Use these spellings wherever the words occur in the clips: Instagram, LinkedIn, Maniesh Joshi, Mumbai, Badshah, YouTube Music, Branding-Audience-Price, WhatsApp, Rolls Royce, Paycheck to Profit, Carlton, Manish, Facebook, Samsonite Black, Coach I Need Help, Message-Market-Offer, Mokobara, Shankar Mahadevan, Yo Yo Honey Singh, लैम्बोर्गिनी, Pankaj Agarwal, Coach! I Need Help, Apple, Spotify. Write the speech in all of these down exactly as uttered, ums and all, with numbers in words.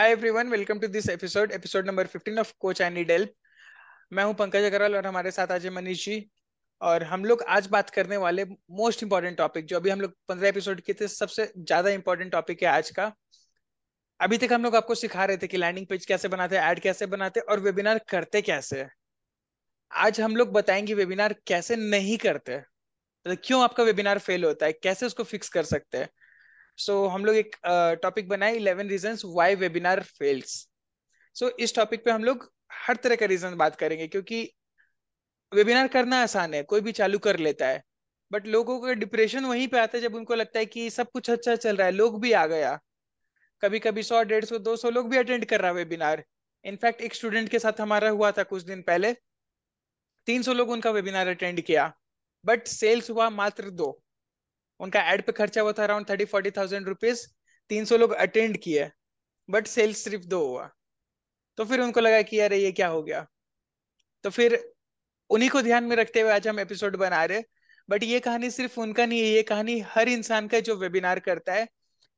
Hi everyone, welcome to this episode episode number पंद्रह of coach I need help. मैं हूं पंकज अग्रवाल और हमारे साथ आज है मनीष जी, और हम लोग आज बात करने वाले मोस्ट इम्पोर्टेंट टॉपिक, जो अभी हम लोग पंद्रह एपिसोड किए थे, सबसे ज्यादा इम्पोर्टेंट टॉपिक है आज का। अभी तक हम लोग आपको सिखा रहे थे कि लैंडिंग पेज कैसे बनाते हैं, ऐड कैसे बनाते हैं और वेबिनार करते कैसे है। आज हम लोग बताएंगे वेबिनार कैसे नहीं करते, तो क्यों आपका वेबिनार फेल होता है, कैसे उसको फिक्स कर सकते हैं। सो so, हम लोग एक टॉपिक uh, बनाए eleven reasons why webinar fails. So इस टॉपिक पे हम लोग हर तरह का रीजन बात करेंगे, क्योंकि वेबिनार करना आसान है, कोई भी चालू कर लेता है, बट लोगों का डिप्रेशन वहीं पे आता है जब उनको लगता है कि सब कुछ अच्छा चल रहा है, लोग भी आ गया। कभी कभी सौ डेढ़ सौ दो सौ लोग भी अटेंड कर रहा है वेबिनार। इनफैक्ट एक स्टूडेंट के साथ हमारा हुआ था कुछ दिन पहले, तीन सौ लोग उनका वेबिनार अटेंड किया, बट सेल्स हुआ मात्र दो। उनका एड पे खर्चा हुआ था around thirty forty thousand rupees, तीन सौ लोग अटेंड किए बट सेल्स सिर्फ दो हुआ। तो फिर उनको लगा कि यार ये क्या हो गया। तो फिर उन्हीं को ध्यान में रखते हुए आज हम एपिसोड बना रहे। बट ये कहानी सिर्फ उनका नहीं है, ये कहानी हर इंसान का जो वेबिनार करता है,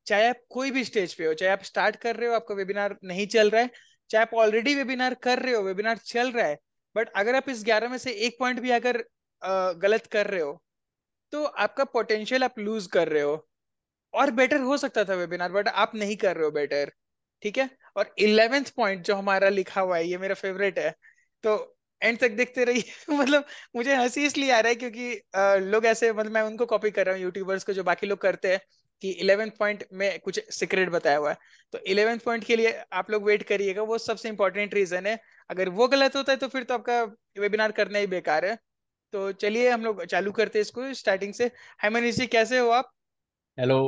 चाहे आप कोई भी स्टेज पे हो, चाहे आप स्टार्ट कर रहे हो आपका वेबिनार नहीं चल रहा है, चाहे आप ऑलरेडी वेबिनार कर रहे हो वेबिनार चल रहा है, बट अगर आप इस ग्यारह में से एक पॉइंट भी अगर गलत कर रहे हो तो आपका पोटेंशियल आप लूज कर रहे हो। और बेटर हो सकता था वेबिनार, बट आप नहीं कर रहे हो बेटर, ठीक है। और इलेवेंथ पॉइंट जो हमारा लिखा हुआ है, ये मेरा फेवरेट है, तो एंड तक देखते रहिए। मतलब मुझे हंसी इसलिए आ रहा है क्योंकि आ, लोग ऐसे, मतलब मैं उनको कॉपी कर रहा हूँ यूट्यूबर्स को, जो बाकी लोग करते हैं कि इलेवेंथ पॉइंट में कुछ सीक्रेट बताया हुआ है। तो इलेवेंथ पॉइंट के लिए आप लोग वेट करिएगा, वो सबसे इंपॉर्टेंट रीजन है। अगर वो गलत होता है तो फिर तो आपका वेबिनार करना ही बेकार है। तो चलिए हम लोग चालू करते हैं इसको स्टार्टिंग से। हाय मनीष जी, कैसे हो आप? Hello,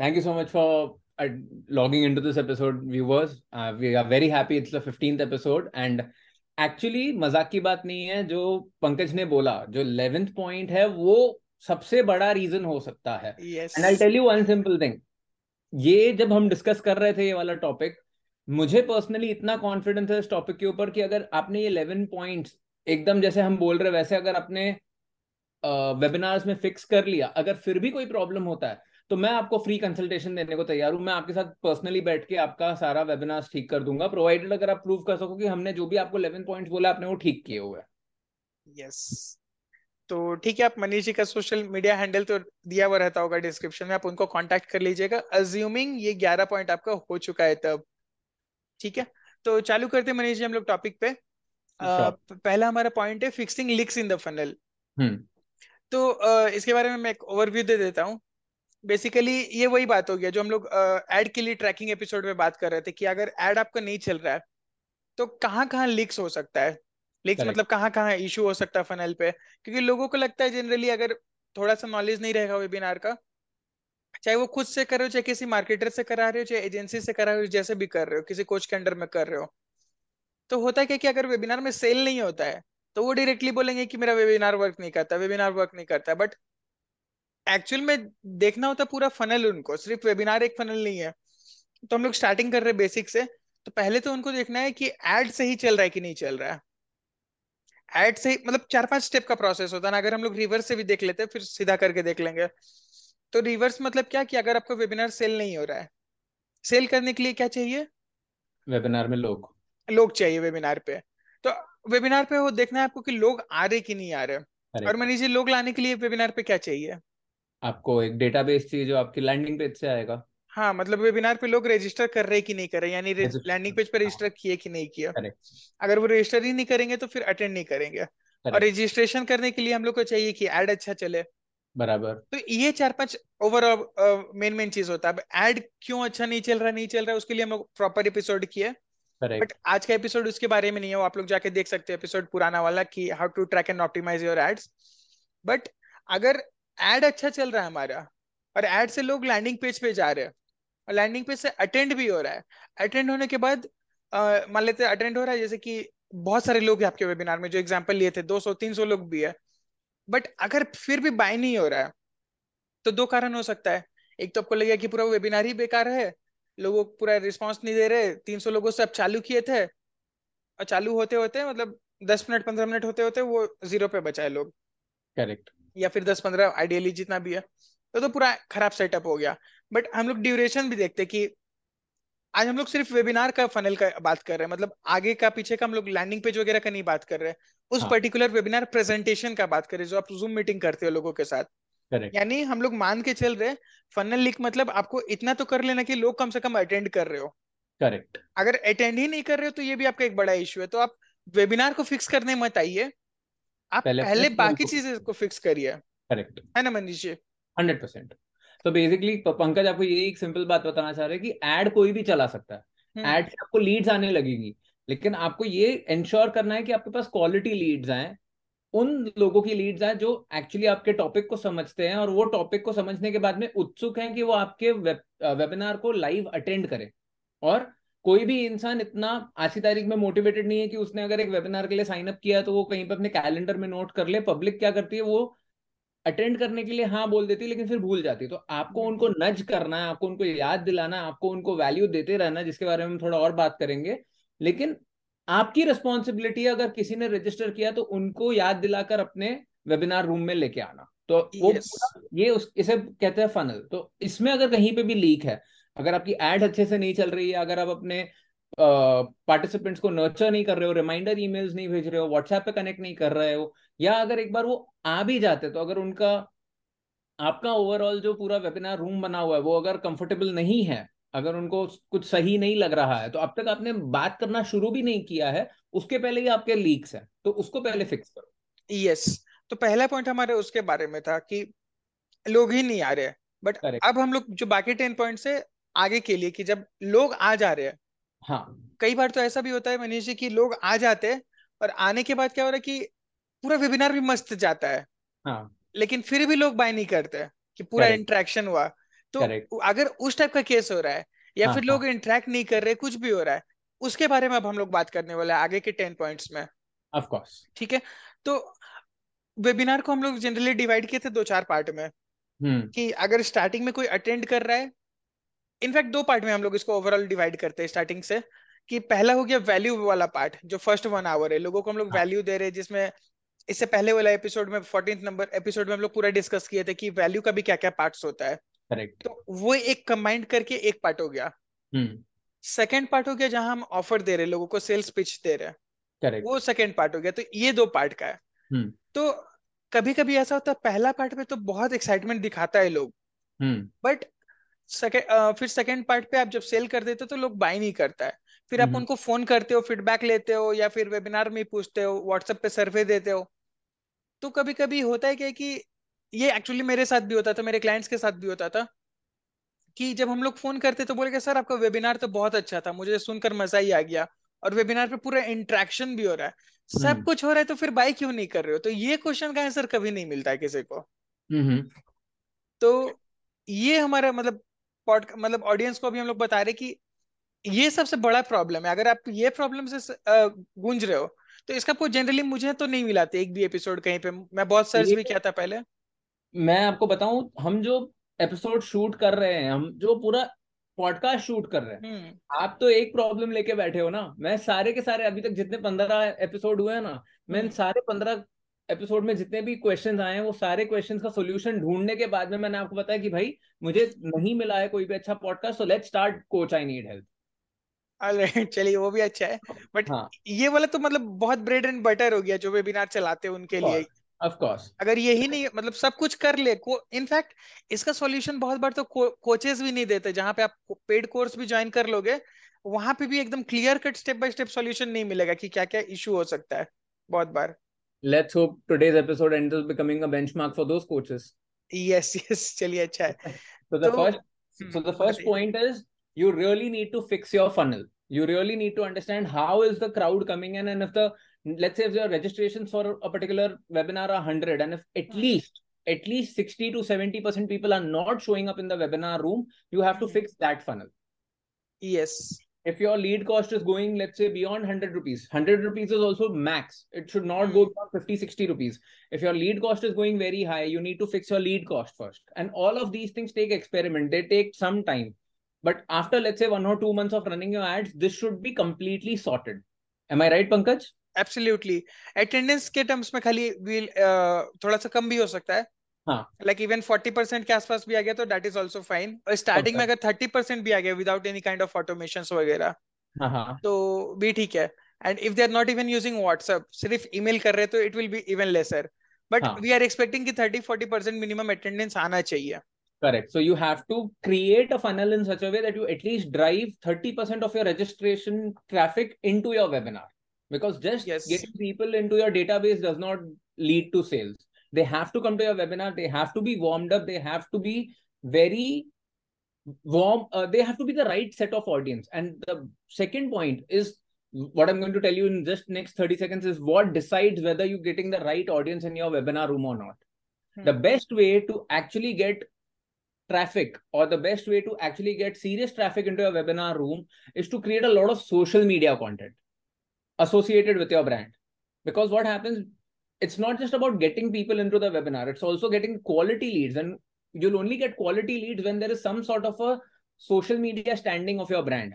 thank you so much for logging into this episode viewers. We are very happy, it's the fifteenth episode. And actually मजाक की बात नहीं है, जो पंकज ने बोला जो इलेवेंथ पॉइंट है वो सबसे बड़ा रीजन हो सकता है। And I tell you one simple thing, ये जब हम डिस्कस कर रहे थे ये वाला टॉपिक, मुझे पर्सनली इतना कॉन्फिडेंस है इस टॉपिक के ऊपर कि अगर आपने ये इलेवन पॉइंट्स एकदम जैसे हम बोल रहे वैसे अगर अपने वेबिनार्स में फिक्स कर लिया, अगर फिर भी कोई प्रॉब्लम होता है तो मैं आपको फ्री कंसल्टेशन देने को तैयार हूं। मैं आपके साथ पर्सनली बैठ के आपका सारा वेबिनार्स ठीक कर दूंगा, प्रोवाइडेड अगर आप प्रूव कर सको कि हमने जो भी आपको इलेवन पॉइंट्स बोला आपने वो ठीक किए हुए हैं। यस, तो ठीक है। आप मनीष जी का सोशल मीडिया हैंडल तो दिया हुआ रहता होगा डिस्क्रिप्शन में, आप उनको कॉन्टेक्ट कर लीजिएगा, अज्यूमिंग ये ग्यारह पॉइंट आपका हो चुका है तब, ठीक है। तो चालू करते हैं मनीष जी हम लोग टॉपिक पे। Uh, पहला हमारा पॉइंट है fixing leaks in the funnel. तो uh, इसके बारे में मैं एक ओवरव्यू दे देता हूँ। बेसिकली ये वही बात हो गया जो हम लोग एड uh, के लिए ट्रैकिंग एपिसोड में बात कर रहे थे, कि अगर एड आपका नहीं चल रहा है तो कहाँ कहाँ लीक्स हो सकता है। लीक्स मतलब कहाँ कहाँ इशू हो सकता है फनल पे, क्योंकि लोगों को लगता है जनरली अगर थोड़ा सा नॉलेज नहीं रहेगा वेबिनार का, चाहे वो खुद से कर रहे हो, चाहे किसी मार्केटर से करा रहे हो, चाहे एजेंसी से करा रहे हो, जैसे भी कर रहे हो, किसी कोच के अंडर में कर रहे हो, तो होता है क्या कि अगर वेबिनार में सेल नहीं होता है तो वो डायरेक्टली बोलेंगे कि मेरा वेबिनार वर्क नहीं करता, वेबिनार वर्क नहीं करता। बट एक्चुअल में देखना होता पूरा फनल उनको, सिर्फ वेबिनार एक फनल नहीं है। तो हम लोग स्टार्टिंग कर रहे हैं बेसिक से। तो पहले तो उनको देखना है कि एड से ही चल रहा है कि नहीं चल रहा है। एड से ही, मतलब चार पांच स्टेप का प्रोसेस होता है ना, अगर हम लोग रिवर्स से भी देख लेते हैं, फिर सीधा करके देख लेंगे। तो रिवर्स मतलब क्या कि अगर आपका वेबिनार सेल नहीं हो रहा है, सेल करने के लिए क्या चाहिए, वेबिनार में लोग लोग चाहिए वेबिनार पे। तो वेबिनार पे वो देखना है आपको कि लोग आ रहे कि नहीं आ रहे। और मनीष जी, लोग लाने के लिए वेबिनार पे क्या चाहिए? आपको एक डेटाबेस चाहिए जो आपकी लैंडिंग पेज से आएगा। हाँ, मतलब वेबिनार पे लोग रजिस्टर कर रहे कि नहीं कर रहे, यानी लैंडिंग पेज पे रजिस्टर किए कि नहीं किया। अगर वो रजिस्टर ही नहीं करेंगे तो फिर अटेंड नहीं करेंगे। और रजिस्ट्रेशन करने के लिए हम लोग को चाहिए कि एड अच्छा चले, बराबर। तो ये चार पांच ओवरऑल मेन मेन चीज होता है। एड क्यों अच्छा नहीं चल रहा नहीं चल रहा उसके लिए हम लोग प्रॉपर एपिसोड किया, बट आज का एपिसोड उसके बारे में नहीं है, वो आप लोग जाके देख सकते हैं एपिसोड पुराना वाला कि how to track and optimise your ads. But अगर एड अच्छा चल रहा है हमारा और एड से लोग लैंडिंग पेज पे जा रहे हैं और लैंडिंग पेज से अटेंड भी हो रहा है, अटेंड होने के बाद मान लेते हैं अटेंड हो रहा है, जैसे कि बहुत सारे लोग हैं आपके वेबिनार में, जो एग्जाम्पल लिए थे दो सौ तीन सौ लोग भी है, बट अगर फिर भी बाय नहीं हो रहा है तो दो कारण हो सकता है। एक तो आपको लगेगा कि पूरा वेबिनार ही बेकार है, लोगों को पूरा रिस्पांस नहीं दे रहे, तीन सौ लोगों से आप चालू किए थे और चालू होते होते मतलब दस मिनट पंद्रह मिनट होते होते वो जीरो पे बचाए लोग, करेक्ट, या फिर दस पंद्रह आइडियली जितना भी है, तो, तो पूरा खराब सेटअप हो गया। बट हम लोग ड्यूरेशन भी देखते कि आज हम लोग सिर्फ वेबिनार का फनल का बात कर रहे हैं, मतलब आगे का पीछे का हम लोग लैंडिंग पेज वगैरह का नहीं बात कर रहे हैं, उस हाँ. पर्टिकुलर वेबिनार प्रेजेंटेशन का बात कर रहे हैं जो आप जूम मीटिंग करते हो लोगों के साथ. करेक्ट. यानी हम लोग मान के चल रहे फनल लिंक मतलब आपको इतना तो कर लेना कि लोग कम से कम अटेंड कर रहे हो. करेक्ट. अगर अटेंड ही नहीं कर रहे हो तो ये भी आपका एक बड़ा इश्यू है. तो आप वेबिनार को फिक्स करने मत आइए, आप पहले, पहले बाकी चीजें को फिक्स करिए. करेक्ट है ना मनीष जी? Hundred percent. तो बेसिकली पंकज आपको ये एक सिंपल बात बताना चाह रहे हैं कि ऐड कोई भी चला सकता है, ऐड से आपको लीड्स आने लगेंगी, लेकिन आपको ये इंश्योर करना है कि आपके पास क्वालिटी लीड्स आए, उन लोगों की लीड्स आए जो एक्चुअली आपके टॉपिक को समझते हैं और वो टॉपिक को समझने के बाद में उत्सुक हैं कि वो आपके वेब, वेबिनार को लाइव अटेंड करें. और कोई भी इंसान इतना आज की तारीख में मोटिवेटेड नहीं है कि उसने अगर एक वेबिनार के लिए साइन अप किया तो वो कहीं पर अपने कैलेंडर में नोट कर ले. पब्लिक क्या करती है, वो अटेंड करने के लिए हाँ बोल देती है लेकिन फिर भूल जाती है. तो आपको उनको नज करना है, आपको उनको याद दिलाना, आपको उनको वैल्यू देते रहना, जिसके बारे में हम थोड़ा और बात करेंगे. लेकिन आपकी रिस्पॉन्सिबिलिटी है, अगर किसी ने रजिस्टर किया तो उनको याद दिलाकर अपने वेबिनार रूम में लेके आना. तो वो yes. ये उस, इसे कहते हैं फनल. तो इसमें अगर कहीं पे भी लीक है, अगर आपकी एड अच्छे से नहीं चल रही है, अगर आप अपने पार्टिसिपेंट्स को नर्चर नहीं कर रहे हो, रिमाइंडर ईमेल्स नहीं भेज रहे हो, व्हाट्सएप पे कनेक्ट नहीं कर रहे हो, या अगर एक बार वो आ भी जाते तो अगर उनका आपका ओवरऑल जो पूरा वेबिनार रूम बना हुआ है वो अगर कंफर्टेबल नहीं है, अगर उनको कुछ सही नहीं लग रहा है, तो अब तक आपने बात करना शुरू भी नहीं किया है, उसके पहले ही आपके लीक्स हैं, तो उसको पहले फिक्स करो. Yes yes. तो पहला पॉइंट हमारे उसके बारे में था कि लोग ही नहीं आ रहे हैं. बट अब हम लोग जो बाकी टेन पॉइंट से आगे के लिए कि जब लोग आ जा रहे हैं, हाँ, कई बार तो ऐसा भी होता है मनीष जी कि लोग आ जाते हैं और आने के बाद क्या हो रहा है कि पूरा वेबिनार भी मस्त जाता है, हाँ, लेकिन फिर भी लोग बाय नहीं करते कि पूरा इंटरेक्शन हुआ. तो Correct. अगर उस टाइप का केस हो रहा है या हाँ, फिर लोग हाँ. इंटरेक्ट नहीं कर रहे, कुछ भी हो रहा है, उसके बारे में अब हम लोग बात करने वाले हैं आगे के टेन पॉइंट्स में. Of course. ठीक है. तो वेबिनार को हम लोग जनरली डिवाइड किए थे दो चार पार्ट में, कि अगर स्टार्टिंग में कोई अटेंड कर रहा है, इनफैक्ट दो पार्ट में हम लोग इसको ओवरऑल डिवाइड करते हैं स्टार्टिंग से, कि पहला हो गया वैल्यू वाला पार्ट जो फर्स्ट वन आवर है, लोगों को हम लोग वैल्यू दे रहे हैं, जिसमें इससे पहले वाला एपिसोड में फोर्टीन्थ नंबर एपिसोड में हम लोग पूरा डिस्कस किए थे कि वैल्यू का भी क्या क्या पार्ट्स होता है. करेक्ट. तो वो एक कंबाइंड करके एक पार्ट हो गया. सेकेंड पार्ट हो गया जहाँ हम ऑफर दे रहे, लोगों को सेल्स पिच दे रहे हैं. करेक्ट. वो सेकेंड पार्ट हो गया. तो ये दो पार्ट का है. हुँ. तो कभी कभी ऐसा होता है पहला पार्ट में तो बहुत एक्साइटमेंट दिखाता है लोग, बट सेकेंड uh, फिर सेकेंड पार्ट पे आप जब सेल कर देते हो तो लोग बाय नहीं करता है. फिर आप उनको फोन करते हो, फीडबैक लेते हो, या फिर वेबिनार में पूछते हो, व्हाट्सएप पे सर्वे देते हो. तो कभी कभी होता है क्या कि ये एक्चुअली मेरे साथ भी होता था, मेरे क्लाइंट्स के साथ भी होता था, कि जब हम लोग फोन करते तो बोले कि सर आपका वेबिनार तो बहुत अच्छा था, मुझे सुनकर मजा ही आ गया, और वेबिनार पे पूरा इंट्रैक्शन भी हो रहा है, सब कुछ हो रहा है, तो फिर बाय क्यों नहीं कर रहे हो? तो ये क्वेश्चन का आंसर कभी नहीं मिलता है किसी को. तो ये हमारा मतलब पॉड मतलब ऑडियंस को भी हम लोग बता रहे कि ये सबसे बड़ा प्रॉब्लम है. अगर आप ये प्रॉब्लम से गूंज रहे हो तो इसका कोई जनरली मुझे तो नहीं मिला था एक भी एपिसोड कहीं पे. मैं बहुत सर्च भी किया था पहले. मैं आपको बताऊं, हम जो एपिसोड शूट कर रहे हैं, हम जो पूरा पॉडकास्ट शूट कर रहे हैं, आप तो एक प्रॉब्लम लेके बैठे हो ना. मैं सारे के सारे अभी तक जितने पंद्रह एपिसोड हुए हैं ना, मैं इन सारे पंद्रह एपिसोड में जितने भी क्वेश्चंस आए हैं, वो सारे क्वेश्चंस का सॉल्यूशन ढूंढने के बाद में मैंने आपको बताया कि भाई मुझे नहीं मिला है कोई भी अच्छा podcast, so let's start coach I need help. चलिए वो भी अच्छा है, बट हाँ. ये वाला तो मतलब बहुत ब्रेड एंड बटर हो गया जो वेबिनार चलाते हैं उनके लिए. Of course. अगर यही नहीं मतलब सब कुछ कर ले, इनफैक्ट इसका सॉल्यूशन बहुत बार तो कोचेस भी नहीं देते. जहाँ पे आप पेड कोर्स भी ज्वाइन कर लोगे, वहां पे भी एकदम clear cut step by step solution नहीं मिलेगा कि क्या क्या इशू हो सकता है बहुत बार. Let's hope today's episode ends up becoming a benchmark for those coaches. Yes yes. चलिए अच्छा है. So the first so the first point is you really need to fix your funnel. You really need to understand how is the crowd coming in, and if the, let's say if your registrations for a particular webinar are one hundred, and if at least at least sixty to seventy percent people are not showing up in the webinar room, you have to fix that funnel. Yes. If your lead cost is going, let's say beyond one hundred rupees, one hundred rupees is also max. It should not go beyond fifty, sixty rupees. If your lead cost is going very high, you need to fix your lead cost first. And all of these things take experiment. They take some time. But after, let's say, one or two months of running your ads, this should be completely sorted. Am I right, Pankaj? Absolutely. Attendance के terms में खाली we'll, uh, थोड़ा सा कम भी हो सकता है, like even forty percent के आसपास भी आ गया तो दैट इज आल्सो फाइन। और स्टार्टिंग में अगर thirty percent भी आ गया without any kind of automations वगैरह तो भी ठीक है। And if they are not even using WhatsApp, सिर्फ ईमेल कर रहे तो it will be even lesser, but we are expecting कि thirty forty percent minimum attendance आना चाहिए। Correct. So you have to create a funnel in such a way that you at least drive thirty percent of your registration traffic into your webinar, because just yes. getting people into your database does not lead to sales. They have to come to your webinar. They have to be warmed up. They have to be very warm. Uh, they have to be the right set of audience. And the second point is what I'm going to tell you in just next thirty seconds is what decides whether you're getting the right audience in your webinar room or not. Hmm. The best way to actually get traffic or the best way to actually get serious traffic into your webinar room is to create a lot of social media content associated with your brand. Because what happens, it's not just about getting people into the webinar, it's also getting quality leads, and you'll only get quality leads when there is some sort of a social media standing of your brand.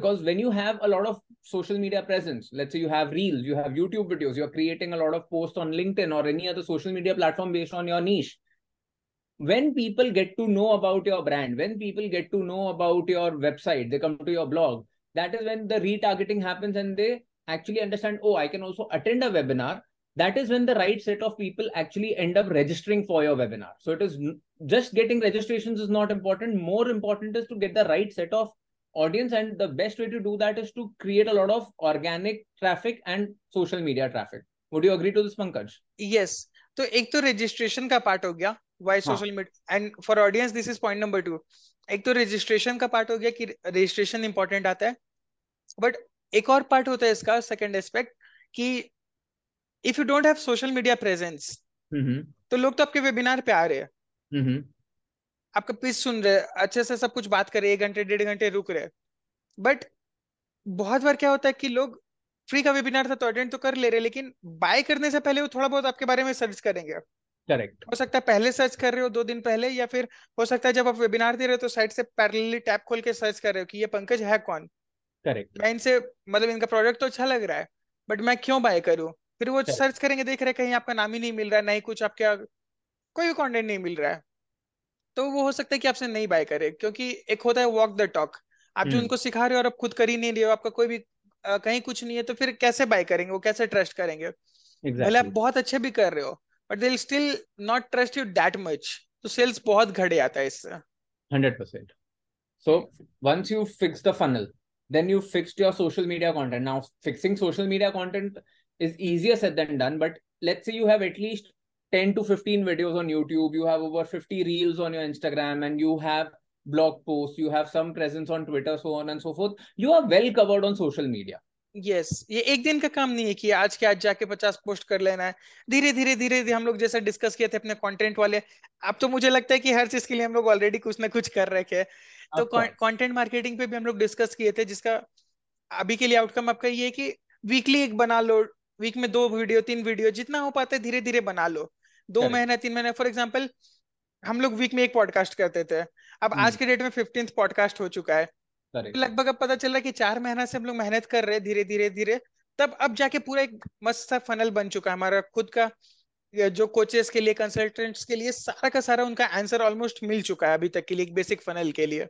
Because when you have a lot of social media presence, let's say you have reels, you have YouTube videos, you're creating a lot of posts on LinkedIn or any other social media platform based on your niche. When people get to know about your brand, when people get to know about your website, they come to your blog, that is when the retargeting happens and they actually understand, oh, I can also attend a webinar. That is when the right set of people actually end up registering for your webinar. So it is just getting registrations is not important. More important is to get the right set of audience. And the best way to do that is to create a lot of organic traffic and social media traffic. Would you agree to this, Pankaj? Yes. So ek to registration ka part ho gaya. Why social media and for audience this is point number two. एक तो registration का part हो गया कि registration important आता है, but एक और part होता है इसका second aspect कि if you don't have social media presence, तो लोग तो आपके webinar पे आ रहे हैं, आपका pitch सुन रहे हैं, अच्छे से सब कुछ बात कर रहे हैं, एक घंटे डेढ़ घंटे रुक रहे हैं, but बहुत बार क्या होता है कि लोग free का webinar था तो attend तो कर ले रहे, लेकिन buy करने से पहले वो थोड़ा बहुत आपके बारे में सर्च करेंगे। Correct. हो सकता है पहले सर्च कर रहे हो दो दिन पहले, या फिर हो सकता है जब आप वेबिनार दे रहे हो तो साइट से पैरेलली टैब खोल के सर्च कर रहे हो कि ये पंकज है कौन। करेक्ट, मैं इनसे मतलब इनका प्रोडक्ट तो अच्छा लग रहा है बट मैं क्यों बाय करूं। फिर वो Correct. सर्च करेंगे, देख रहे कहीं आपका नाम ही नहीं मिल रहा है, नहीं कुछ आपका कोई भी कॉन्टेंट नहीं मिल रहा है, तो वो हो सकता है कि आपसे नहीं बाय करे। क्योंकि एक होता है वॉक द टॉक, आप जो उनको सिखा रहे हो और आप खुद कर ही नहीं रहे हो, आपका कोई भी कहीं कुछ नहीं है, तो फिर कैसे बाय करेंगे, वो कैसे ट्रस्ट करेंगे। भले आप बहुत अच्छे भी कर रहे हो but they'll still not trust you that much. So sales बहुत घड़े आता है इससे. one hundred percent. So once you fix the funnel, then you fixed your social media content. Now fixing social media content is easier said than done. But let's say you have at least ten to fifteen videos on YouTube. You have over fifty reels on your Instagram and you have blog posts. You have some presence on Twitter, so on and so forth. You are well covered on social media. Yes, ये एक दिन का काम नहीं है कि आज के आज जाके पचास पोस्ट कर लेना है। धीरे धीरे धीरे हम लोग जैसे डिस्कस किए थे अपने कंटेंट वाले, अब तो मुझे लगता है कि हर चीज के लिए हम लोग ऑलरेडी कुछ ना कुछ कर रखे हैं। तो कंटेंट मार्केटिंग पे भी हम लोग डिस्कस किए थे, जिसका अभी के लिए आउटकम आपका ये है कि वीकली एक बना लो, वीक में दो वीडियो तीन वीडियो जितना हो पाता है धीरे धीरे बना लो, दो महीना तीन महीना। फॉर एग्जाम्पल हम लोग वीक में एक पॉडकास्ट करते थे, अब आज के डेट में फिफ्टींथ पॉडकास्ट हो चुका है। लगभग अब पता चल रहा है कि चार महीना से हम लोग मेहनत कर रहे हैं धीरे धीरे धीरे, तब अब जाके पूरा एक मस्त सा फनल बन चुका है हमारा खुद का, जो कोचेस के लिए कंसल्टेंट्स के लिए सारा का सारा उनका आंसर ऑलमोस्ट मिल चुका है अभी तक के लिए एक बेसिक फनल के लिए।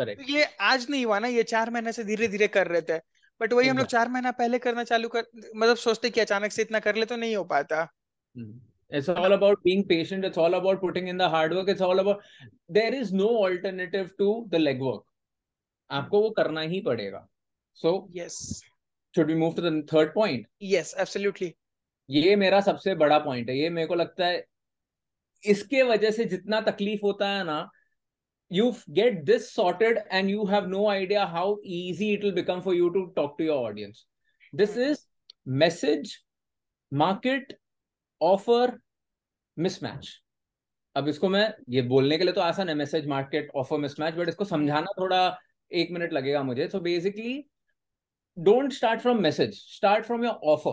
तो ये आज नहीं हुआ ना, ये चार महीने से धीरे धीरे कर रहे थे, बट वही हम लोग चार महीना पहले करना चालू कर मतलब सोचते कि अचानक से इतना कर ले तो नहीं हो पाता। It's all about being patient, it's all about putting in the hard work, it's all about there is no alternative to the legwork. आपको वो करना ही पड़ेगा। So yes, should we move to the third point? Yes, absolutely. ये मेरा सबसे बड़ा point है, ये मेरे को लगता है इसके वजह से जितना तकलीफ होता है ना, you get this sorted and you have no idea how easy it will become for you to talk to your audience. This is message, market, offer, mismatch. अब इसको मैं ये बोलने के लिए तो आसान है message market offer mismatch, but इसको समझाना थोड़ा एक मिनट लगेगा मुझे। So basically, don't start from message. Start from your offer.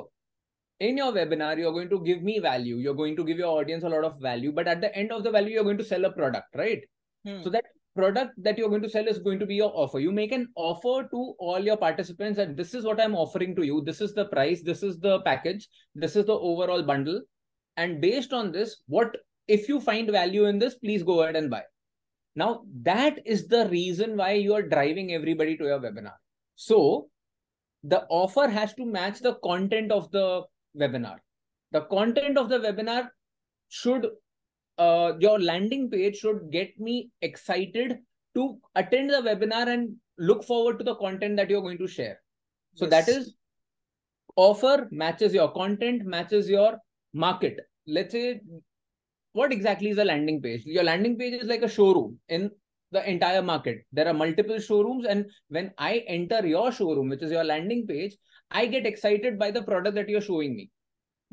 In your webinar, you're going to give me value. You're going to give your audience a lot of value. But at the end of the value, you're going to sell a product, right? Hmm. So that product that you're going to sell is going to be your offer. You make an offer to all your participants that this is what I'm offering to you. This is the price. This is the package. This is the overall bundle. And based on this, what if you find value in this, please go ahead and buy. Now, that is the reason why you are driving everybody to your webinar. So the offer has to match the content of the webinar. The content of the webinar should, uh, your landing page should get me excited to attend the webinar and look forward to the content that you're going to share. So yes. that is offer matches your content, matches your market. Let's say, what exactly is a landing page? Your landing page is like a showroom in the entire market. There are multiple showrooms, and when I enter your showroom, which is your landing page, I get excited by the product that you're showing me.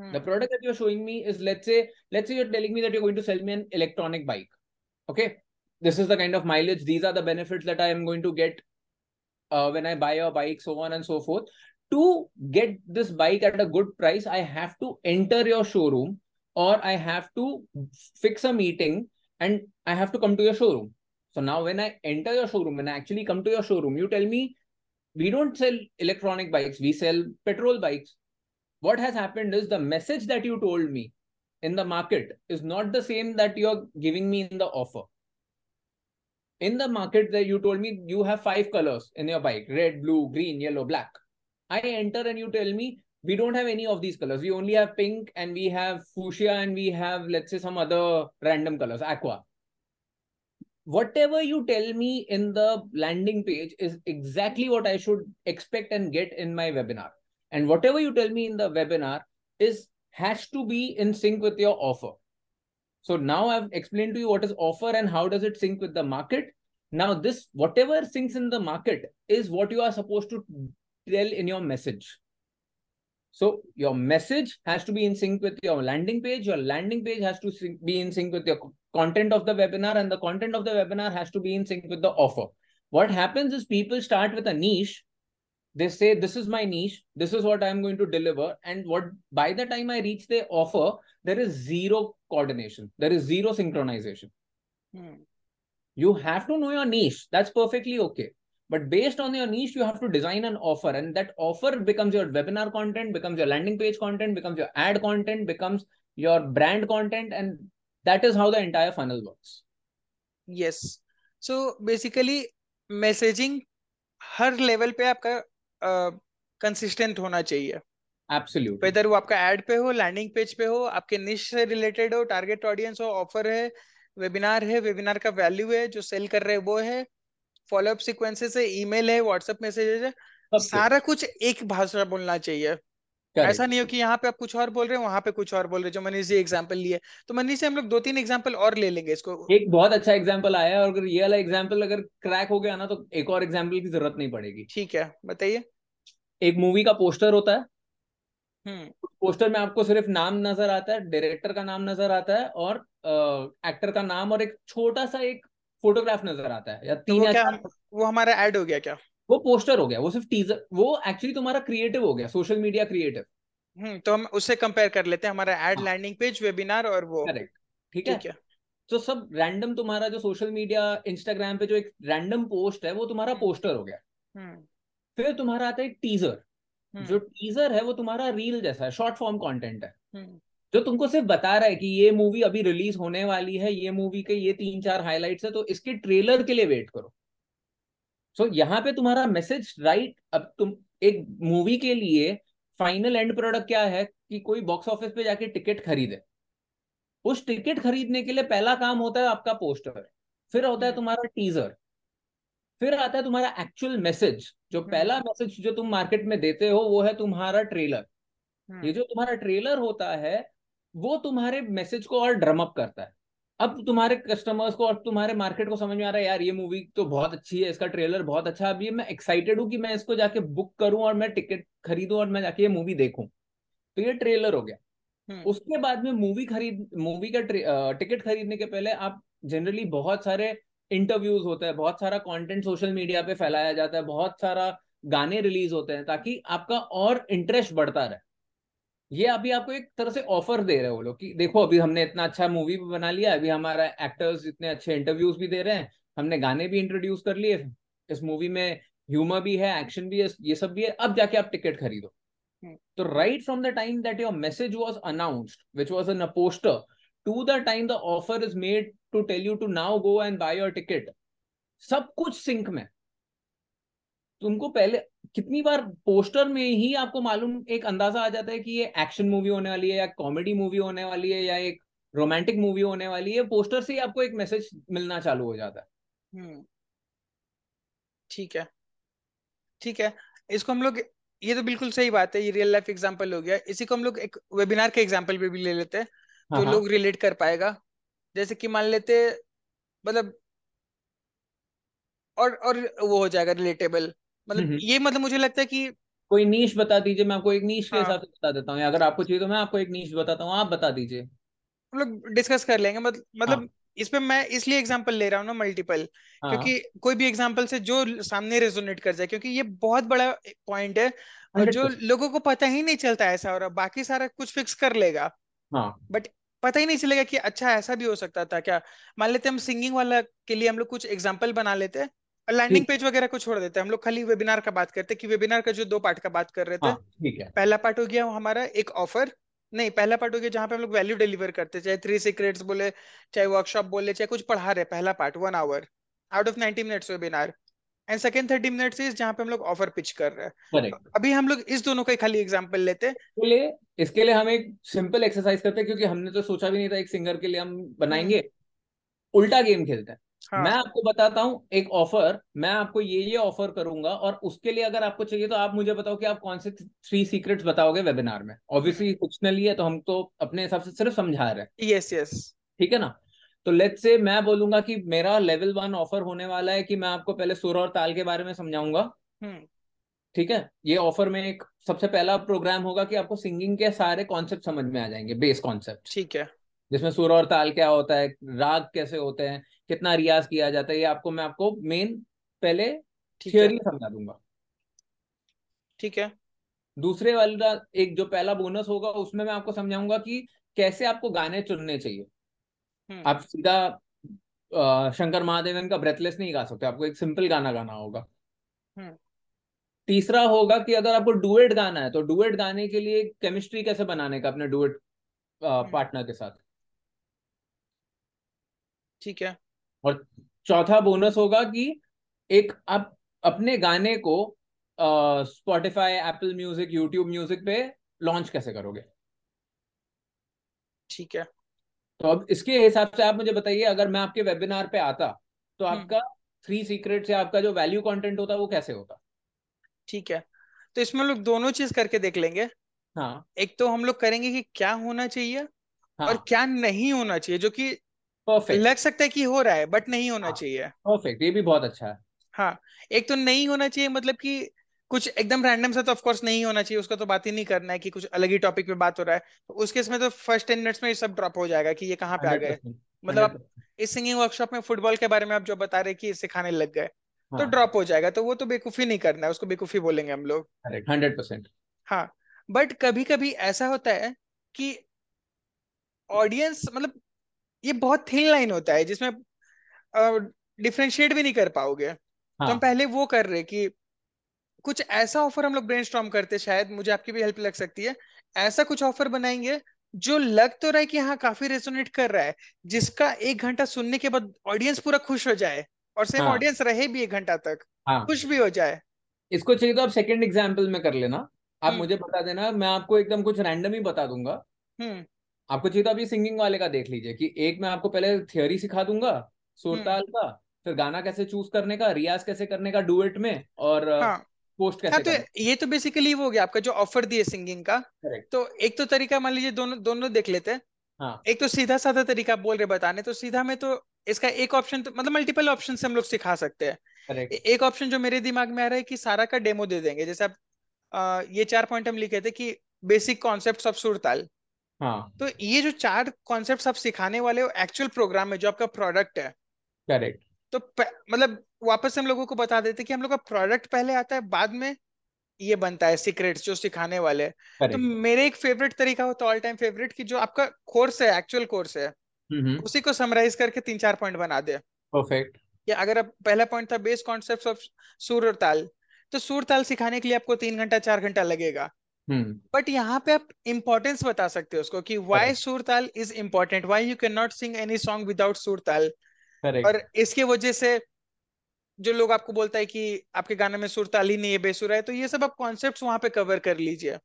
Hmm. The product that you're showing me is, let's say, let's say you're telling me that you're going to sell me an electronic bike. Okay. This is the kind of mileage. These are the benefits that I am going to get uh, when I buy a bike, so on and so forth. To get this bike at a good price, I have to enter your showroom, or I have to fix a meeting and I have to come to your showroom. So now when I enter your showroom, when I actually come to your showroom, you tell me, we don't sell electronic bikes, we sell petrol bikes. What has happened is the message that you told me in the market is not the same that you're giving me in the offer. In the market that you told me you have five colors in your bike, red, blue, green, yellow, black. I enter and you tell me, we don't have any of these colors. We only have pink and we have fuchsia and we have, let's say, some other random colors, aqua. Whatever you tell me in the landing page is exactly what I should expect and get in my webinar. And whatever you tell me in the webinar is has to be in sync with your offer. So now I've explained to you what is offer and how does it sync with the market. Now this, whatever syncs in the market is what you are supposed to tell in your message. So your message has to be in sync with your landing page. Your landing page has to be in sync with your content of the webinar, and the content of the webinar has to be in sync with the offer. What happens is people start with a niche. They say, this is my niche. This is what I'm going to deliver. And what by the time I reach the offer, there is zero coordination. There is zero synchronization. Hmm. You have to know your niche. That's perfectly okay. But based on your niche, you have to design an offer, and that offer becomes your webinar content, becomes your landing page content, becomes your ad content, becomes your brand content. And that is how the entire funnel works. Yes. So basically messaging her level पे आपका uh, consistent होना चाहिए. Absolutely. Whether वो आपका ad पे हो, landing page पे हो, आपके niche से related हो, target audience हो, offer है, webinar है, webinar का value है, जो sell कर रहे हैं वो है, फॉलोअप सीक्वेंसेस है, ईमेल है, व्हाट्सएप मैसेजेस है, सारा कुछ एक भाषा बोलना चाहिए. ऐसा नहीं हो कि यहाँ पे आप कुछ और बोल रहे हैं, वहां पे कुछ और बोल रहे हैं. जो मनीष जी एग्जांपल लिए, तो मनीष जी हम लोग दो तीन एग्जांपल और ले लेंगे. इसको एक बहुत अच्छा एग्जांपल आया, और अगर ये वाला एग्जांपल अगर क्रैक हो गया ना तो एक और एग्जांपल की जरूरत नहीं पड़ेगी. ठीक है, बताइए. एक मूवी का पोस्टर होता है. हम्म पोस्टर में आपको सिर्फ नाम नजर आता है, डायरेक्टर का नाम नजर आता है और एक्टर का नाम, और एक छोटा सा एक फोटोग्राफ नजर आता है, या तीन. तो क्या वो हमारा ऐड हो गया? क्या वो पोस्टर हो गया? वो सिर्फ टीजर, वो एक्चुअली तुम्हारा क्रिएटिव हो गया, सोशल मीडिया क्रिएटिव. हम्म तो हम उससे कंपेयर कर लेते हैं, हमारा ऐड, लैंडिंग पेज, वेबिनार और वो. करेक्ट. ठीक है. तो सब रैंडम तुम्हारा जो सोशल मीडिया, इंस्टाग्राम पे जो एक रैंडम पोस्ट है वो तुम्हारा पोस्टर हो गया. फिर तुम्हारा आता है टीजर. जो टीजर है वो तुम्हारा रील जैसा है, शॉर्ट फॉर्म कॉन्टेंट है, जो तुमको सिर्फ बता रहा है कि ये मूवी अभी रिलीज होने वाली है, ये मूवी के ये तीन चार हाइलाइट्स है, तो इसके ट्रेलर के लिए वेट करो. सो so, यहाँ पे तुम्हारा मैसेज राइट. अब तुम एक मूवी के लिए फाइनल एंड प्रोडक्ट क्या है कि कोई बॉक्स ऑफिस पे जाके टिकट खरीदे. उस टिकट खरीदने के लिए पहला काम होता है आपका पोस्टर, फिर होता है तुम्हारा टीजर, फिर आता है तुम्हारा एक्चुअल मैसेज. जो पहला मैसेज जो तुम मार्केट में देते हो वो है तुम्हारा ट्रेलर. ये जो तुम्हारा ट्रेलर होता है वो तुम्हारे मैसेज को और ड्रम अप करता है. अब तुम्हारे कस्टमर्स को और तुम्हारे मार्केट को समझ में आ रहा है, यार ये मूवी तो बहुत अच्छी है, इसका ट्रेलर बहुत अच्छा है, अब ये मैं एक्साइटेड हूँ कि मैं इसको जाके बुक करूं और मैं टिकट खरीदूं और मैं जाके ये मूवी देखूं. तो ये ट्रेलर हो गया. उसके बाद में मूवी खरीद मूवी का टिकट खरीदने के पहले आप जनरली बहुत सारे इंटरव्यूज होते हैं, बहुत सारा कॉन्टेंट सोशल मीडिया पे फैलाया जाता है, बहुत सारा गाने रिलीज होते हैं, ताकि आपका और इंटरेस्ट बढ़ता रहे. ये अभी आपको एक तरह से ऑफर दे रहे हो लोग कि देखो अभी हमने इतना अच्छा मूवी भी बना लिया, अभी हमारा एक्टर्स इतने अच्छे इंटरव्यूज भी दे रहे हैं, हमने गाने भी इंट्रोड्यूस कर लिए, इस मूवी में ह्यूमर भी है, एक्शन भी है, ये सब भी है, अब जाके आप टिकट खरीदो. तो right from the time that your message was announced, which was in a poster, to the time the offer is made to tell you to now go and buy your ticket, सब कुछ sink में. तुमको पहले कितनी बार poster में ही आपको मालूम, एक अंदाजा आ जाता है कि ये एक्शन मूवी होने वाली है या कॉमेडी मूवी होने वाली है या एक रोमांटिक मूवी होने वाली है. पोस्टर से ही आपको एक मैसेज मिलना चालू हो जाता है. ठीक है, ठीक है, इसको हम लोग, ये तो बिल्कुल सही बात है, ये रियल लाइफ एग्जांपल हो गया. इसी को हम लोग एक वेबिनार के एग्जांपल पे भी ले लेते हैं तो लोग रिलेट कर पाएगा. जैसे कि मान लेते, मतलब और और वो हो जाएगा रिलेटेबल. मतलब ये, मतलब मुझे लगता है कि कोई नीश बता दीजिए, मैं आपको एक नीश के हिसाब से बता देता हूँ. अगर आपको चाहिए तो मैं आपको एक नीश बताता हूँ, आप बता दीजिए, हम लोग डिस्कस कर लेंगे. मतलब मतलब इसमें मैं इसलिए एग्जांपल ले रहा हूँ ना मल्टीपल, क्योंकि कोई भी एग्जांपल से जो सामने रेजोनेट कर जाए, क्योंकि ये बहुत बड़ा पॉइंट है और जो लोगों को पता ही नहीं चलता ऐसा हो रहा. बाकी सारा कुछ फिक्स कर लेगा, बट पता ही नहीं चलेगा कि अच्छा ऐसा भी हो सकता था क्या. मान लेते हम सिंगिंग वाला के लिए हम लोग कुछ एग्जांपल बना लेते हैं, लैंडिंग पेज वगैरह को छोड़ देते हैं. हम लोग खाली वेबिनार का बात करते हैं कि वेबिनार का जो दो पार्ट का बात कर रहे थे. ठीक है, पहला पार्ट हो गया हमारा एक ऑफर, नहीं पहला पार्ट हो गया जहाँ पे हम लोग वैल्यू डिलीवर करते, चाहे थ्री सीक्रेट्स बोले, चाहे वर्कशॉप बोले, चाहे कुछ पढ़ा रहे. पहला part one hour out of ninety minutes webinar, and second thirty minutes is जहाँ पे हम लोग ऑफर पिच कर रहे हैं. अभी हम लोग इस दोनों का खाली एग्जांपल लेते हैं. इसके लिए हम एक सिंपल एक्सरसाइज करते हैं, क्योंकि हमने तो सोचा भी नहीं था एक सिंगर के लिए हम बनाएंगे. उल्टा गेम खेलते हैं. हाँ. मैं आपको बताता हूँ एक ऑफर, मैं आपको ये ये ऑफर करूंगा और उसके लिए अगर आपको चाहिए तो आप मुझे बताओ कि आप कौन से थ्री सीक्रेट्स बताओगे वेबिनार में. ऑब्वियसली फिक्शनली है तो हम तो अपने हिसाब से सिर्फ समझा रहे हैं. यस यस, ठीक है ना. तो लेट्स से मैं बोलूंगा कि मेरा लेवल वन ऑफर होने वाला है कि मैं आपको पहले सुर और ताल के बारे में समझाऊंगा. ठीक है, ये ऑफर में एक सबसे पहला प्रोग्राम होगा कि आपको सिंगिंग के सारे कॉन्सेप्ट समझ में आ जाएंगे, बेस कॉन्सेप्ट. ठीक है, जिसमें सुर और ताल क्या होता है, राग कैसे होते हैं, कितना रियाज किया जाता है, ये आपको मैं आपको मेन पहले थियरी समझा दूंगा. ठीक है, दूसरे वाला एक जो पहला बोनस होगा उसमें मैं आपको समझाऊंगा कि कैसे आपको गाने चुनने चाहिए. आप सीधा आ, शंकर महादेवन का ब्रेथलेस नहीं गा सकते, आपको एक सिंपल गाना गाना होगा. तीसरा होगा कि अगर आपको डुएट गाना है तो डुएट गाने के लिए केमिस्ट्री कैसे बनाने का अपने डुएट पार्टनर के साथ. ठीक है, और चौथा बोनस होगा कि एक आप अपने गाने को Spotify, Apple music, YouTube music पे लॉन्च कैसे करोगे. ठीक है, तो अब इसके हिसाब से आप मुझे बताइए, अगर मैं आपके वेबिनार पे आता तो आपका थ्री सीक्रेट से आपका जो वैल्यू कंटेंट होता वो कैसे होता. ठीक है, तो इसमें लोग दोनों चीज करके देख लेंगे. हाँ, एक तो हम लोग करेंगे कि क्या होना चाहिए, हाँ, और क्या नहीं होना चाहिए, जो कि Perfect. लग सकता है कि हो रहा है बट नहीं होना हाँ, चाहिए. परफेक्ट, ये भी बहुत अच्छा है. हाँ, एक तो नहीं होना चाहिए, मतलब कि कुछ एकदम रैंडम सा तो ऑफ कोर्स नहीं होना चाहिए, उसका तो बात ही नहीं करना है कि कुछ अलग ही टॉपिक पे बात हो रहा है. तो उसके इसमें तो फर्स्ट टेन मिनट्स में सब ड्रॉप हो जाएगा कि ये कहाँ पे आ गए. मतलब आप इस सिंगिंग वर्कशॉप में फुटबॉल के बारे में आप जो बता रहे कि सिखाने लग गए, तो ड्रॉप हो जाएगा. तो वो तो बेवकूफी नहीं करना है, उसको बेवकूफी बोलेंगे हम लोग हंड्रेड परसेंट. हाँ, बट कभी कभी ऐसा होता है कि ऑडियंस, मतलब ये बहुत थिन लाइन होता है जिसमें डिफरेंशिएट भी नहीं कर पाओगे. हाँ. तो हम पहले वो कर रहे कि कुछ ऐसा ऑफर हम लोग ब्रेनस्टॉर्म करते, शायद मुझे आपकी भी हेल्प लग सकती है. ऐसा कुछ ऑफर बनाएंगे जो लग तो रहा है कि हाँ काफी रेजोनेट कर रहा है, जिसका एक घंटा सुनने के बाद ऑडियंस पूरा खुश हो जाए और सेम ऑडियंस हाँ. रहे भी एक घंटा तक, हाँ. खुश भी हो जाए. इसको चाहिए तो आप सेकेंड एग्जाम्पल में कर लेना, आप मुझे बता देना, मैं आपको एकदम कुछ रैंडम ही बता दूंगा. हम्म, आपको चाहिए तो आप ये सिंगिंग वाले का देख लीजिए कि एक मैं आपको पहले थियोरी सिखा दूंगा सुर ताल का, फिर गाना कैसे चूज करने का, रियाज कैसे करने का डुएट में, और हाँ, पोस्ट कैसे हाँ, तो ये तो बेसिकली वो हो गया आपका जो ऑफर दिए सिंगिंग का. Correct. तो एक तो तरीका मान लीजिए दोनों दोनों देख लेते हैं. हाँ. एक तो सीधा साधा तरीका बोल रहे बताने, तो सीधा में तो इसका एक ऑप्शन, तो मतलब मल्टीपल ऑप्शन से हम लोग सिखा सकते हैं. एक ऑप्शन जो मेरे दिमाग में आ रहा है कि सारा का डेमो दे देंगे. जैसे आप ये चार पॉइंट हम लिखे थे कि बेसिक कॉन्सेप्ट ऑफ सुर ताल. हाँ, तो ये जो चार कॉन्सेप्ट्स आप सिखाने वाले हो एक्चुअल प्रोग्राम में जो आपका प्रोडक्ट है. करेक्ट. तो मतलब वापस हम लोगों को बता देते कि हम लोग का प्रोडक्ट पहले आता है, बाद में ये बनता है सीक्रेट्स जो सिखाने वाले हैं. तो मेरे एक फेवरेट तरीका होता है, ऑल टाइम फेवरेट, कि जो आपका कोर्स है, एक्चुअल कोर्स है, उसी को समराइज करके तीन चार पॉइंट बना दे. परफेक्ट. या अगर आप, पहला पॉइंट था बेस कॉन्सेप्ट्स ऑफ सुर और ताल, तो सुर ताल सिखाने के लिए आपको तीन घंटा चार घंटा लगेगा, बट यहाँ पे आप इम्पोर्टेंस बता सकते हो उसको कि why सुरताल is important, why you can not sing any song without सुरताल। और इसके वजह से जो लोग आपको बोलता है कि आपके गाने में सुरताल ही नहीं है, बेसुरा है, तो ये सब आप कॉन्सेप्ट्स वहां पे कवर कर लीजिए।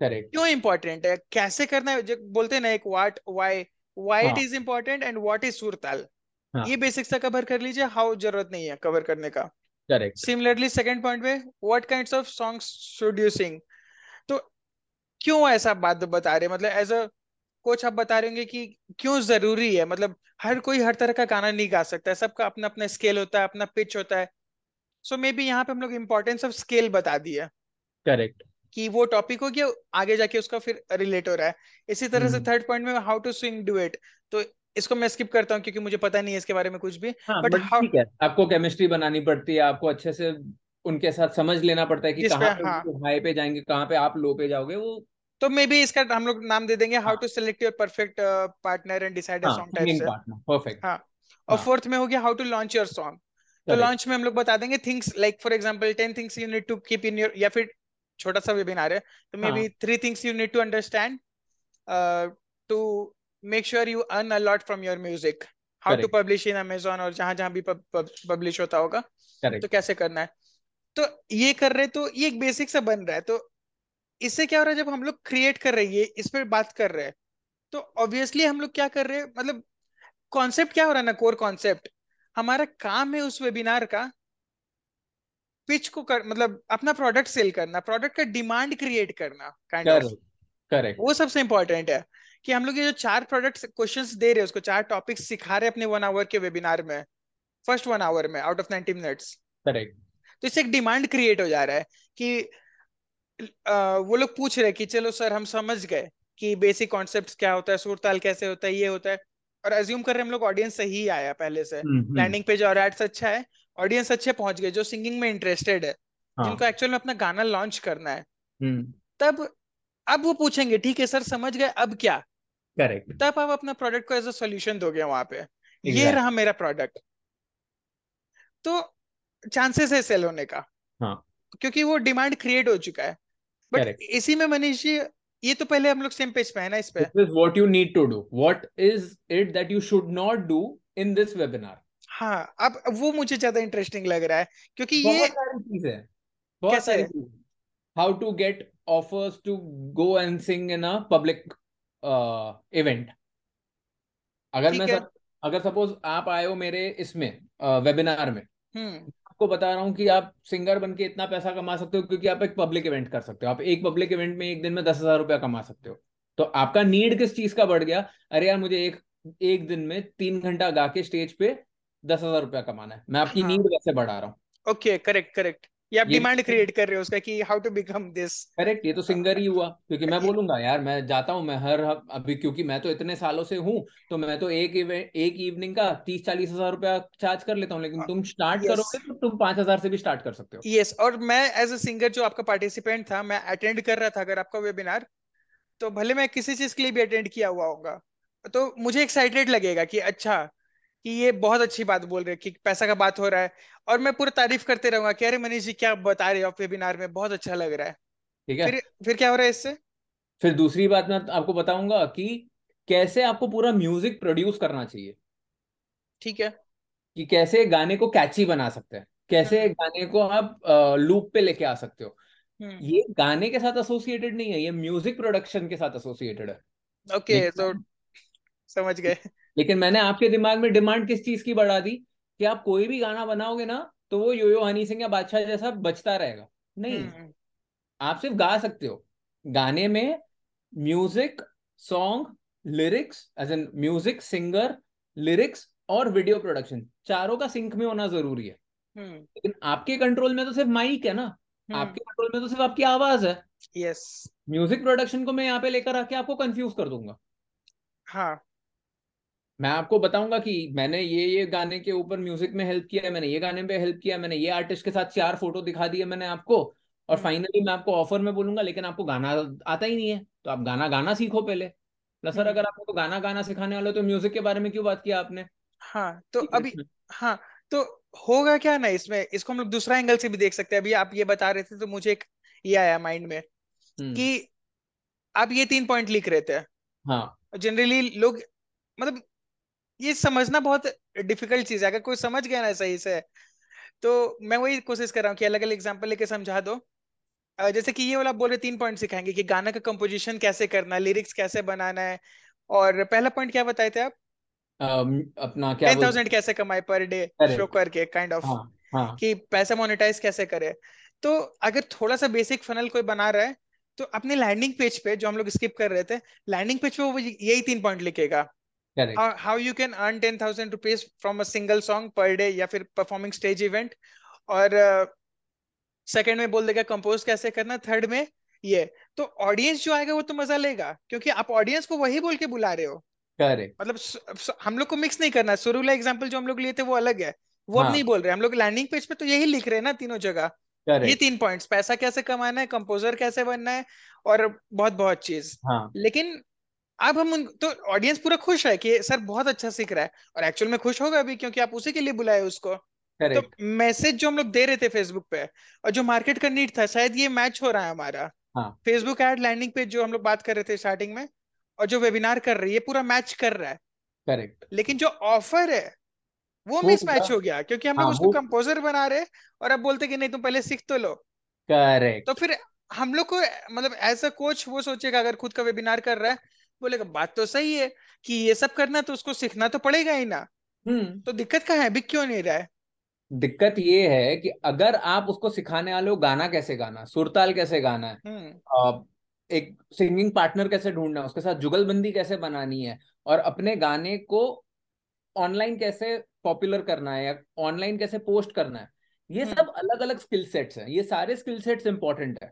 करेक्ट। क्यों इम्पोर्टेंट है, कैसे करना है, जो बोलते हैं ना एक what why, why it is important and what is सुरताल, ये बेसिक्स का कवर कर लीजिए। हाउ जरूरत नहीं है कवर करने का। करेक्ट। सिमिलरली सेकंड पॉइंट में what kinds of songs should you sing, तो क्यों ऐसा बात बता रहे, मतलब एज अ कोच आप बता रहे होंगे कि क्यों जरूरी है, मतलब हर कोई हर तरह का गाना नहीं गा सकता है, सबका अपना अपना स्केल होता है, अपना पिच होता है। सो मे बी यहाँ पे हम लोग इम्पोर्टेंस ऑफ स्केल बता दिया। करेक्ट। कि वो टॉपिक हो गया, आगे जाके उसका फिर रिलेट हो रहा है। इसी तरह से थर्ड पॉइंट में हाउ टू सिंग डुएट, तो इसको मैं स्किप करता हूँ क्योंकि मुझे पता नहीं है इसके बारे में कुछ भी। हाँ, बट how... ठीक है, आपको केमिस्ट्री बनानी पड़ती है, आपको अच्छे से उनके साथ समझ लेना पड़ता है कि कहाँ पे, हाँ, हाई पे जाएंगे, कहाँ पे आप लो पे जाओगे। वो तो मे बी इसका हम लोग नाम दे देंगे how to select your perfect partner and decide a song type. Perfect. हाँ, और फोर्थ में हो गया how to launch your song, तो लॉन्च में हम लोग बता देंगे things like for example ten things you need to keep in your, या फिर छोटा सा वेबिनार है तो maybe three things you need to understand to make sure you earn a lot from your music, how to publish in Amazon और जहां जहां भी पब्लिश होता होगा तो कैसे करना है, तो ये कर रहे, तो ये एक बेसिक सा बन रहा है। तो इससे क्या हो रहा है, जब हम लोग क्रिएट कर रहे हैं, इस पर बात कर रहे हैं, तो ऑब्वियसली हम लोग क्या कर रहे हैं, मतलब कॉन्सेप्ट क्या हो रहा है ना, कोर कॉन्सेप्ट हमारा काम है उस वेबिनार का पिच को कर, मतलब अपना प्रोडक्ट सेल करना, प्रोडक्ट का डिमांड क्रिएट करना, काइंड ऑफ। करेक्ट। वो सबसे इंपॉर्टेंट है कि हम लोग ये जो चार प्रोडक्ट क्वेश्चंस दे रहे हैं उसको, चार टॉपिक्स सिखा रहे अपने वन आवर के वेबिनार में, फर्स्ट वन आवर में out of ninety minutes. Correct. तो इससे एक डिमांड क्रिएट हो जा रहा है कि आ, वो लोग पूछ रहे कि चलो सर हम समझ गए कि बेसिक कॉन्सेप्ट्स क्या होता है, सुरताल कैसे होता है, ये होता है, और अज्यूम कर रहे हम लोग ऑडियंस सही आया पहले से, लैंडिंग पेज और एड्स अच्छा है, ऑडियंस अच्छे पहुंच गए जो सिंगिंग में इंटरेस्टेड है, हाँ, जिनको एक्चुअल में अपना गाना लॉन्च करना है। तब अब वो पूछेंगे ठीक है सर समझ गए अब क्या। करेक्ट। तब आप अपना प्रोडक्ट को एज अ सॉल्यूशन दोगे वहां पे, exactly, ये रहा मेरा प्रोडक्ट, तो चांसेस है सेल होने का, हाँ, क्योंकि वो डिमांड क्रिएट हो चुका है। बट इसी में मनीष जी ये तो पहले हम लोग सेम पेज पे है ना, इस पे what you need to do, what is it that you should not do in this webinar. हाँ, अब वो मुझे ज्यादा इंटरेस्टिंग लग रहा है क्योंकि ये चीज है, बहुत सारी चीज, how to get offers to go and sing in a public uh, event. अगर मैं सब, अगर सपोज आप आए हो मेरे इसमें वेबिनार में, आपको बता रहा हूँ कि आप सिंगर बन के इतना पैसा कमा सकते हो क्योंकि आप एक पब्लिक इवेंट कर सकते हो, आप एक पब्लिक इवेंट में एक दिन में दस हजार रुपया कमा सकते हो, तो आपका नीड किस चीज का बढ़ गया, अरे यार मुझे एक एक दिन में तीन घंटा गा के स्टेज पे दस हजार रुपया कमाना है, मैं आपकी हाँ. नीड कैसे बढ़ा रहा हूँ। ओके, करेक्ट करेक्ट, ये आप डिमांड क्रिएट कर रहे हो उसका कि how to become this. Correct. ये तो सिंगर ही हुआ क्योंकि मैं बोलूंगा यार मैं जाता हूँ, मैं हर अभी क्योंकि मैं तो इतने सालों से हूँ तो मैं तो एक एक इवनिंग का तीस चालीस हजार रुपया चार्ज कर लेता हूँ, लेकिन तुम स्टार्ट करोगे तो तुम पांच हजार से भी स्टार्ट कर सकते हो। यस। और मैं एज अ सिंगर जो आपका पार्टिसिपेंट था, मैं अटेंड कर रहा था अगर आपका वेबिनार, तो भले मैं किसी चीज के लिए भी अटेंड किया हुआ होगा तो मुझे एक्साइटेड लगेगा कि अच्छा कि ये बहुत अच्छी बात बोल रहे हैं कि पैसा का बात हो रहा है, और मैं पूरा तारीफ करते रहूंगा कि अरे मनीष जी क्या बता रहे हो आप वेबिनार में, बहुत अच्छा लग रहा है। ठीक है। फिर फिर क्या हो रहा है इससे, फिर दूसरी बात मैं आपको बताऊंगा कि कैसे आपको पूरा म्यूजिक प्रोड्यूस करना चाहिए। ठीक है। कि कैसे गाने को कैची बना सकते हैं, कैसे गाने को आप लूप पे लेके आ सकते हो। ये गाने के साथ एसोसिएटेड नहीं है, ये म्यूजिक प्रोडक्शन के साथ एसोसिएटेड है। ओके, तो समझ गए। लेकिन मैंने आपके दिमाग में डिमांड किस चीज की बढ़ा दी कि आप कोई भी गाना बनाओगे ना तो वो यो यो हनी सिंह या बादशाह जैसा बजता रहेगा, नहीं, आप सिर्फ गा सकते हो। गाने में music, song, lyrics as an music, singer, lyrics और वीडियो प्रोडक्शन, चारों का सिंक में होना जरूरी है। लेकिन आपके कंट्रोल में तो सिर्फ माइक है ना, आपके कंट्रोल में तो सिर्फ आपकी आवाज है। यस। म्यूजिक प्रोडक्शन को मैं यहाँ पे लेकर आके आपको कंफ्यूज कर दूंगा। हाँ, मैं आपको बताऊंगा कि मैंने ये ये गाने के ऊपर म्यूजिक में हेल्प किया है, मैंने ये गाने पे हेल्प किया, मैंने ये आर्टिस्ट के साथ चार फोटो दिखा दिए मैंने आपको, और फाइनली मैं आपको ऑफर में बोलूंगा लेकिन आपको गाना आता ही नहीं है, तो आप गाना गाना सीखो पहले। सर अगर आपको तो गाना गाना सिखाने वाले हो तो म्यूजिक के बारे में क्यों बात किया आपने। हाँ, तो अभी हाँ, तो होगा क्या ना इसमें, इसको हम लोग दूसरा एंगल से भी देख सकते हैं। अभी आप ये बता रहे थे तो मुझे एक ये आया माइंड में कि आप ये तीन पॉइंट लिख रहे थे, हाँ जनरली लोग मतलब ये समझना बहुत डिफिकल्ट चीज है, अगर कोई समझ गया ना सही से तो मैं वही कोशिश कर रहा हूँ कि अलग अलग एग्जांपल लेके समझा दो। जैसे कि ये वाला बोल रहे तीन पॉइंट सिखाएंगे कि गाना का कंपोजिशन कैसे करना है, लिरिक्स कैसे बनाना है, और पहला पॉइंट क्या बताए थे आप? um, अपना क्या टेन थाउजेंड कैसे कमाए पर डे शो करके, काइंड ऑफ कि पैसा मोनेटाइज कैसे करे। तो अगर थोड़ा सा बेसिक फनल कोई बना रहा है तो अपने लैंडिंग पेज पे जो हम लोग स्किप कर रहे थे, लैंडिंग पेज पे वो यही तीन पॉइंट लिखेगा, how you can earn ten thousand rupees from a single song per day या फिर परफॉर्मिंग स्टेज इवेंट, और सेकंड uh, में बोल देगा कंपोज कैसे करना, थर्ड में ये। तो ऑडियंस जो आएगा वो तो मजा लेगा क्योंकि आप ऑडियंस को वही बोल के बुला रहे हो। करेक्ट, मतलब हम लोग को मिक्स नहीं करना। शुरू वाला एग्जाम्पल जो हम लोग लिए थे वो अलग है, वो हाँ. हम नहीं बोल रहे, हम लोग लैंडिंग पेज पे तो यही लिख रहे हैं ना तीनों जगह, ये तीन पॉइंट्स, पैसा कैसे कमाना है, कंपोजर कैसे बनना है, और बहुत बहुत चीज। हाँ. लेकिन अब हम उन, तो ऑडियंस पूरा खुश है कि सर बहुत अच्छा सीख रहा है, और एक्चुअल में खुश होगा भी क्योंकि आप उसी के लिए बुलाए उसको। तो मैसेज जो हम लोग दे रहे थे फेसबुक पे और जो मार्केट का नीड था, शायद ये मैच हो रहा है हमारा। हाँ. फेसबुक एड, लैंडिंग पेज जो हम लोग बात कर रहे थे स्टार्टिंग में, और जो वेबिनार कर रही है, पूरा मैच कर रहा है। करेक्ट, लेकिन जो ऑफर है वो मिसमैच हो गया क्योंकि हम लोग उसको कंपोजर बना रहे और अब बोलते कि नहीं तुम पहले सीख तो लो। करेक्ट, तो फिर हम लोग को मतलब एज अ कोच वो सोचेगा, अगर खुद का वेबिनार कर रहा है बोलेगा बात तो सही है कि ये सब करना तो उसको सीखना तो पड़ेगा ही ना। हम्म, तो दिक्कत कहाँ है, बिक क्यों नहीं रहा है? दिक्कत ये है कि अगर आप उसको सिखाने वाले हो गाना कैसे गाना, सुरताल कैसे गाना है, एक सिंगिंग पार्टनर कैसे ढूंढना है, उसके साथ जुगलबंदी कैसे बनानी है, और अपने गाने को ऑनलाइन कैसे पॉपुलर करना है या ऑनलाइन कैसे पोस्ट करना है, ये सब अलग अलग स्किल सेट्स हैं, ये सारे स्किल सेट्स इंपॉर्टेंट है।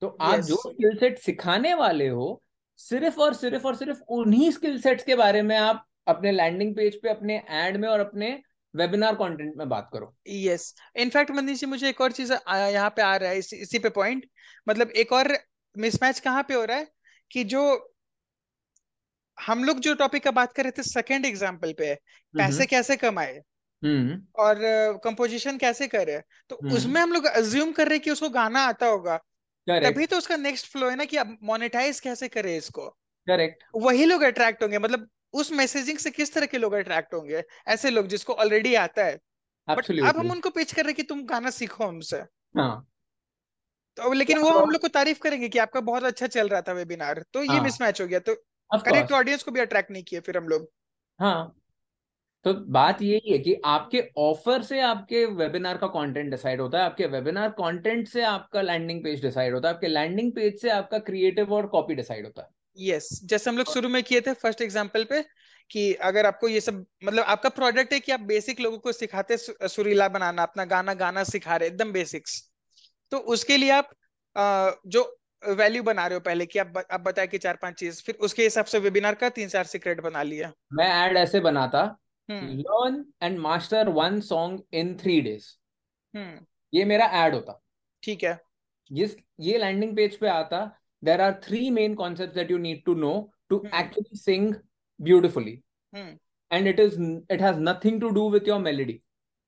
तो आप yes. जो स्किल सेट सिखाने वाले हो, सिर्फ और सिर्फ और सिर्फ उन्हीं स्किल सेट्स के बारे में आप अपने लैंडिंग पेज पे, अपने एड में और अपने वेबिनार कंटेंट में बात करो। यस, इनफैक्ट मनीष जी मुझे एक और चीज यहाँ पे आ रहा है इस, इसी पे पॉइंट, मतलब एक और मिसमैच कहाँ पे हो रहा है कि जो हम लोग जो टॉपिक का बात कर रहे थे सेकंड एग्जांपल पे, पैसे कैसे कमाए और कंपोजिशन uh, कैसे करे, तो उसमें हम लोग अज्यूम कर रहे हैं कि उसको गाना आता होगा। Correct. तभी तो उसका नेक्स्ट फ्लो है ना कि अब मोनेटाइज कैसे करे इसको। करेक्ट, वही लोग अट्रैक्ट होंगे, मतलब उस मैसेजिंग से किस तरह के लोग अट्रैक्ट होंगे, ऐसे लोग जिसको ऑलरेडी आता है। बट अब हम उनको पिच कर रहे कि तुम गाना सीखो हमसे। हाँ. तो लेकिन वो हम लोग को तारीफ करेंगे कि आपका बहुत अच्छा चल रहा था वेबिनार, तो ये मिसमैच हो गया। तो करेक्ट, ऑडियंस को भी अट्रैक्ट नहीं किए फिर हम लोग। हाँ, तो बात यही है कि आपके ऑफर से आपके वेबिनार का कंटेंट डिसाइड होता है, आपके वेबिनार कंटेंट से आपका लैंडिंग पेज डिसाइड होता है, आपके लैंडिंग पेज से आपका क्रिएटिव और कॉपी डिसाइड होता है। यस, yes, जैसे हम लोग शुरू में किए थे फर्स्ट एग्जांपल पे कि अगर आपको ये सब मतलब आपका प्रोडक्ट है कि आप बेसिक लोगों को सिखाते सुरीला बनाना, अपना गाना गाना सिखा रहे एकदम बेसिक्स, तो उसके लिए आप आ, जो वैल्यू बना रहे हो पहले कि आप आप बताए कि चार पांच चीज, फिर उसके हिसाब से वेबिनार का तीन चार सीक्रेट बना लिया। मैं ऐड ऐसे बनाता, learn and master one song in three days, ये मेरा ऐड होता। ठीक है, जिस ये लैंडिंग पेज पे आता, there are three main concepts that you need to know to actually sing beautifully, and it is it has nothing to do with your melody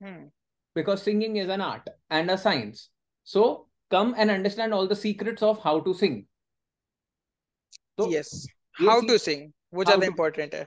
because singing is an art and a science, so come and understand all the secrets of how to sing. तो yes, how to sing वो ज्यादा important है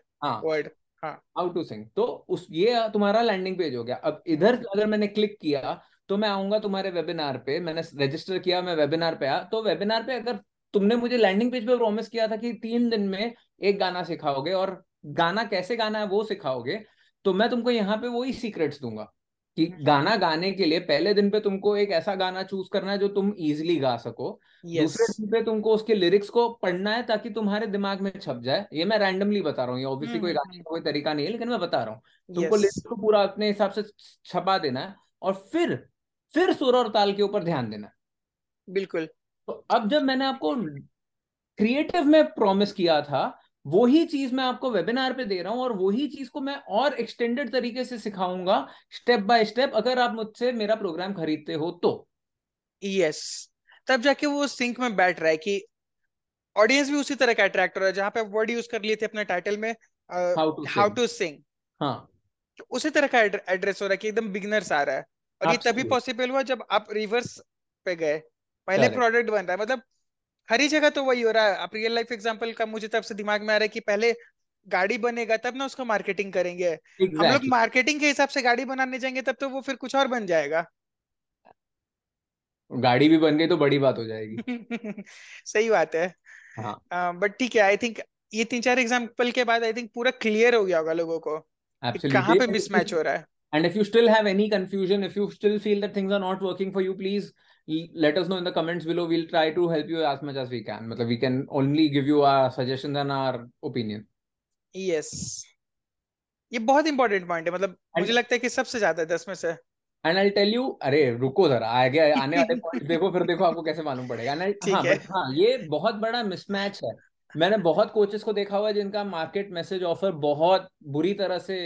word, हाँ, how to sing। तो उस ये तुम्हारा landing page हो गया। अब इधर अगर मैंने click किया तो मैं आऊंगा तुम्हारे webinar पे, मैंने register किया, मैं webinar पे आया, तो webinar पे अगर तुमने मुझे landing page पे promise किया था कि तीन दिन में एक गाना सिखाओगे और गाना कैसे गाना है वो सिखाओगे, तो मैं तुमको यहाँ पे वही secrets दूंगा कि गाना गाने के लिए पहले दिन पे तुमको एक ऐसा गाना चूज करना है जो तुम इजीली गा सको। yes. दूसरे दिन पे तुमको उसके लिरिक्स को पढ़ना है ताकि तुम्हारे दिमाग में छप जाए। ये मैं रैंडमली बता रहा हूँ, ये ऑब्वियसली कोई गाने का कोई तरीका नहीं है, लेकिन मैं बता रहा हूँ। yes. तुमको लिरिक्स को पूरा अपने हिसाब से छपा देना है और फिर फिर सुर और ताल के ऊपर ध्यान देना है। बिल्कुल। तो अब जब मैंने आपको क्रिएटिव में प्रॉमिस किया था, वही चीज मैं आपको वेबिनार पे दे रहा हूँ और वही चीज को मैं और एक्सटेंडेड तरीके से सिखाऊंगा, स्टेप बाय स्टेप, अगर आप मुझसे मेरा प्रोग्राम खरीदते हो तो। यस, तब जाके वो सिंक में बैठ रहा है कि ऑडियंस भी उसी तरह का अट्रैक्ट हो रहा है। जहां पे आप वर्ड यूज कर लिए थे अपने टाइटल में हाउ टू सिंग, हाँ, उसी तरह का एड्रेस हो रहा है कि एकदम बिगिनर्स आ रहा है। और ये तभी पॉसिबल हुआ जब आप रिवर्स पे गए, पहले प्रोडक्ट बन रहा है, मतलब हर ही जगह तो वही हो रहा है। आप रियल लाइफ एग्जांपल का मुझे तब से दिमाग में आ रहा है कि पहले गाड़ी बनेगा तब ना उसका मार्केटिंग करेंगे। exactly. हम लोग मार्केटिंग के हिसाब से गाड़ी बनाने जाएंगे तब तो वो फिर कुछ और बन जाएगा। गाड़ी भी बन गई तो बड़ी बात हो जाएगी। सही बात है। हाँ बट ठीक है, आई थिंक ये तीन चार एग्जांपल के बाद आई थिंक पूरा क्लियर हो गया होगा लोगों को कहाँ पे मिसमैच हो रहा है। And if you still have any confusion, if you still feel that things are not working for you, please let us know in the comments below. We'll try to help you as much as we can. Matlab, we can only give you our suggestions and our opinion. Yes. ये बहुत important point है, मतलब मुझे लगता है कि सबसे ज्यादा दस में से। And I'll tell you, अरे रुको जरा, आगे आने वाले point देखो, फिर देखो आपको कैसे मालूम पड़ेगा। हाँ हाँ, ये बहुत बड़ा mismatch है। मैंने बहुत coaches को देखा हुआ है जिनका market message offer बहुत बुरी तरह से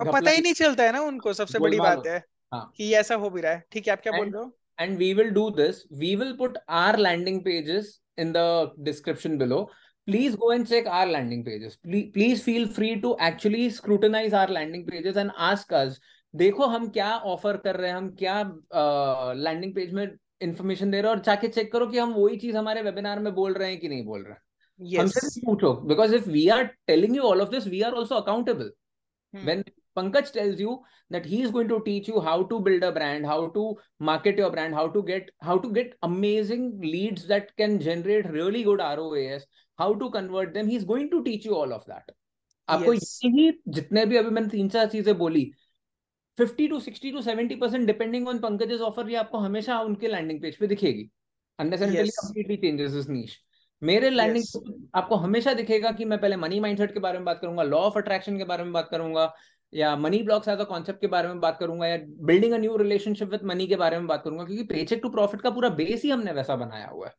और पता ही नहीं चलता है ना उनको। सबसे बड़ी बात है हाँ। कि ऐसा हो भी रहा है। ठीक है, आप क्या and, बोल रहे हो? And we will do this. We will put our landing pages in the description below. Please go and check our landing pages. Please, please feel free to actually scrutinize our landing pages and ask us. देखो हम क्या offer कर रहे हैं, हम क्या landing uh, page में information दे रहे हैं, और जाके चेक करो कि हम वही चीज हमारे वेबिनार में बोल रहे हैं कि नहीं बोल रहे हैं। yes. हमसे पूछो, because if we are telling you all of this, we are also accountable. Hmm. When Pankaj tells you that he is going to teach you how to build a brand, how to market your brand, how to get how to get amazing leads that can generate really good R O As, how to convert them. He's going to teach you all of that. आपको यही जितने भी अभी मैंने तीन चार चीजें बोली, fifty to sixty to seventy percent depending on Pankaj's offer, ये आपको हमेशा उनके लैंडिंग पेज पे दिखेगी, unless and until completely changes this niche. मेरे लैंडिंग yes. आपको हमेशा दिखेगा कि मैं पहले मनी माइंडसेट के बारे में बात करूंगा, लॉ ऑफ अट्रैक्शन के बारे में बात करूंगा, या money blocks as a concept के बारे में बात करूंगा, या building a new relationship with money के बारे में बात करूंगा, क्योंकि पेचेक टू प्रॉफिट का पूरा बेस ही हमने वैसा बनाया हुआ है।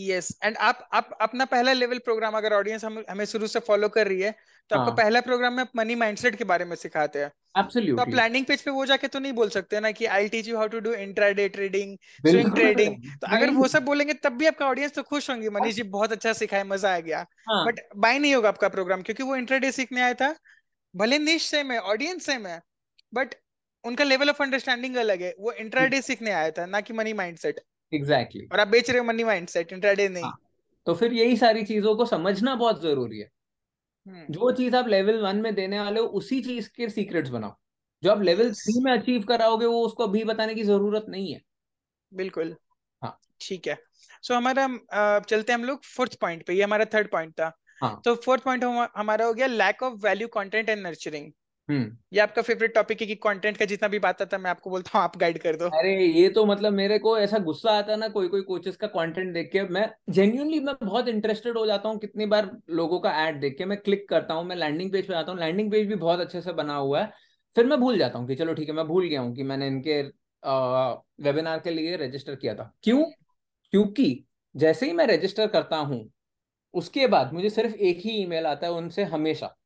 यस एंड आप आप अपना पहला लेवल प्रोग्राम अगर ऑडियंस हम, हमें शुरू से फॉलो कर रही है तो हाँ. आपको पहला प्रोग्राम में मनी माइंडसेट के बारे में सिखाते हैं। एब्सोल्युटली। तो आप लैंडिंग पेज पे वो जाके तो नहीं बोल सकते ना कि I teach you how to do intraday trading, swing trading. तो अगर वो सब बोलेंगे तब भी आपका ऑडियंस तो खुश होंगे, मनीष जी बहुत अच्छा सिखाया, मजा आ गया, बट बाय नहीं होगा आपका प्रोग्राम, क्योंकि वो इंट्राडे सीखने आया था। भले निश सेम है, ऑडियंस सेम है, बट उनका लेवल ऑफ अंडरस्टैंडिंग अलग है। वो इंट्राडे सीखने आया था, ना कि मनी माइंडसेट। एग्जैक्टली। और आप बेच रहे हो मनी माइंडसेट, इंट्राडे नहीं। हाँ। तो फिर यही सारी चीजों को समझना बहुत जरूरी है। हुँ. जो चीज आप लेवल वन में देने वाले हो उसी चीज के सीक्रेट्स बनाओ, जो आप लेवल थ्री में अचीव कराओगे वो उसको अभी बताने की जरूरत नहीं है। बिल्कुल। हाँ ठीक है। सो so, हमारा चलते हैं हम लोग फोर्थ पॉइंट पे, ये हमारा थर्ड पॉइंट था। हाँ. तो फोर्थ पॉइंट हमारा हो गया lack of value content and nurturing. ये आपका फेवरेट टॉपिक है कि कंटेंट का जितना भी बात आता मैं आपको बोलता हूँ आप गाइड कर दो। अरे ये तो मतलब मेरे को ऐसा गुस्सा आता है ना कोई कोई कोचेस का कंटेंट देख के, मैं जेन्युइनली मैं बहुत इंटरेस्टेड हो जाता हूँ। कितनी बार लोगों का एड देख के मैं क्लिक करता हूँ, मैं लैंडिंग पेज पे आता हूँ, लैंडिंग पेज भी बहुत अच्छे से बना हुआ है, फिर मैं भूल जाता हूँ कि चलो ठीक है मैं भूल गया हूँ कि मैंने इनके वेबिनार के लिए रजिस्टर किया था। क्यों? क्योंकि जैसे ही मैं रजिस्टर करता हूँ उसके बाद मुझे सिर्फ एक ही ईमेल आता है उनसे हमेशा,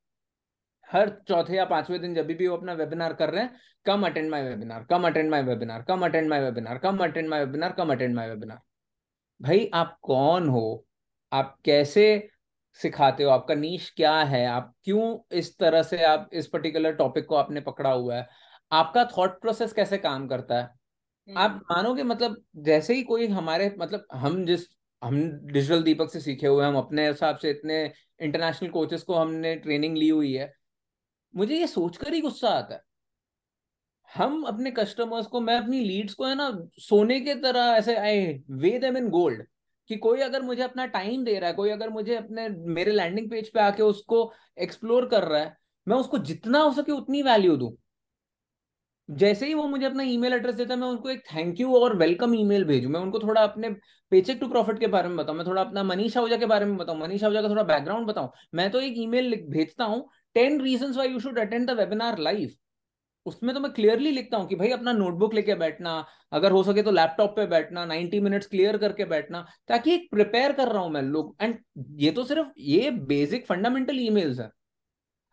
हर चौथे या पांचवें दिन जब भी वो अपना वेबिनार कर रहे हैं, come attend my webinar, come attend my webinar, come attend my webinar, come attend my webinar, come attend my webinar. भाई आप कौन हो, आप कैसे सिखाते हो, आपका नीश क्या है, आप क्यों इस तरह से आप इस पर्टिकुलर टॉपिक को आपने पकड़ा हुआ है, आपका थॉट प्रोसेस कैसे काम करता है। आप मानोगे मतलब जैसे ही कोई हमारे मतलब हम जिस हम डिजिटल दीपक से सीखे हुए हैं, हम अपने हिसाब से इतने इंटरनेशनल कोचेस को हमने ट्रेनिंग ली हुई है, मुझे ये सोचकर ही गुस्सा आता है। हम अपने कस्टमर्स को, मैं अपनी लीड्स को है ना सोने की तरह ऐसे आई वे देम इन गोल्ड, कि कोई अगर मुझे अपना टाइम दे रहा है, कोई अगर मुझे अपने मेरे लैंडिंग पेज पे आके उसको एक्सप्लोर कर रहा है, मैं उसको जितना हो सके उतनी वैल्यू दूं। जैसे ही वो मुझे अपना ईमेल एड्रेस देता है मैं उनको एक थैंक यू और वेलकम ईमेल भेजूं, मैं उनको थोड़ा अपने पेचेक टू प्रॉफिट के बारे में बताऊं, मैं थोड़ा अपना मनीष आहूजा के बारे में बताऊं, मनीष आहूजा का थोड़ा बैकग्राउंड बताऊं। मैं तो एक ईमेल भेजता हूँ ten reasons why you should attend the webinar live, उसमें तो मैं क्लियरली लिखता हूँ कि भाई अपना नोटबुक लेके बैठना, अगर हो सके तो लैपटॉप पे बैठना, ninety minutes क्लियर करके बैठना, ताकि एक प्रिपेयर कर रहा हूँ मैं लोग। एंड ये तो सिर्फ ये बेसिक फंडामेंटल ईमेल्स है।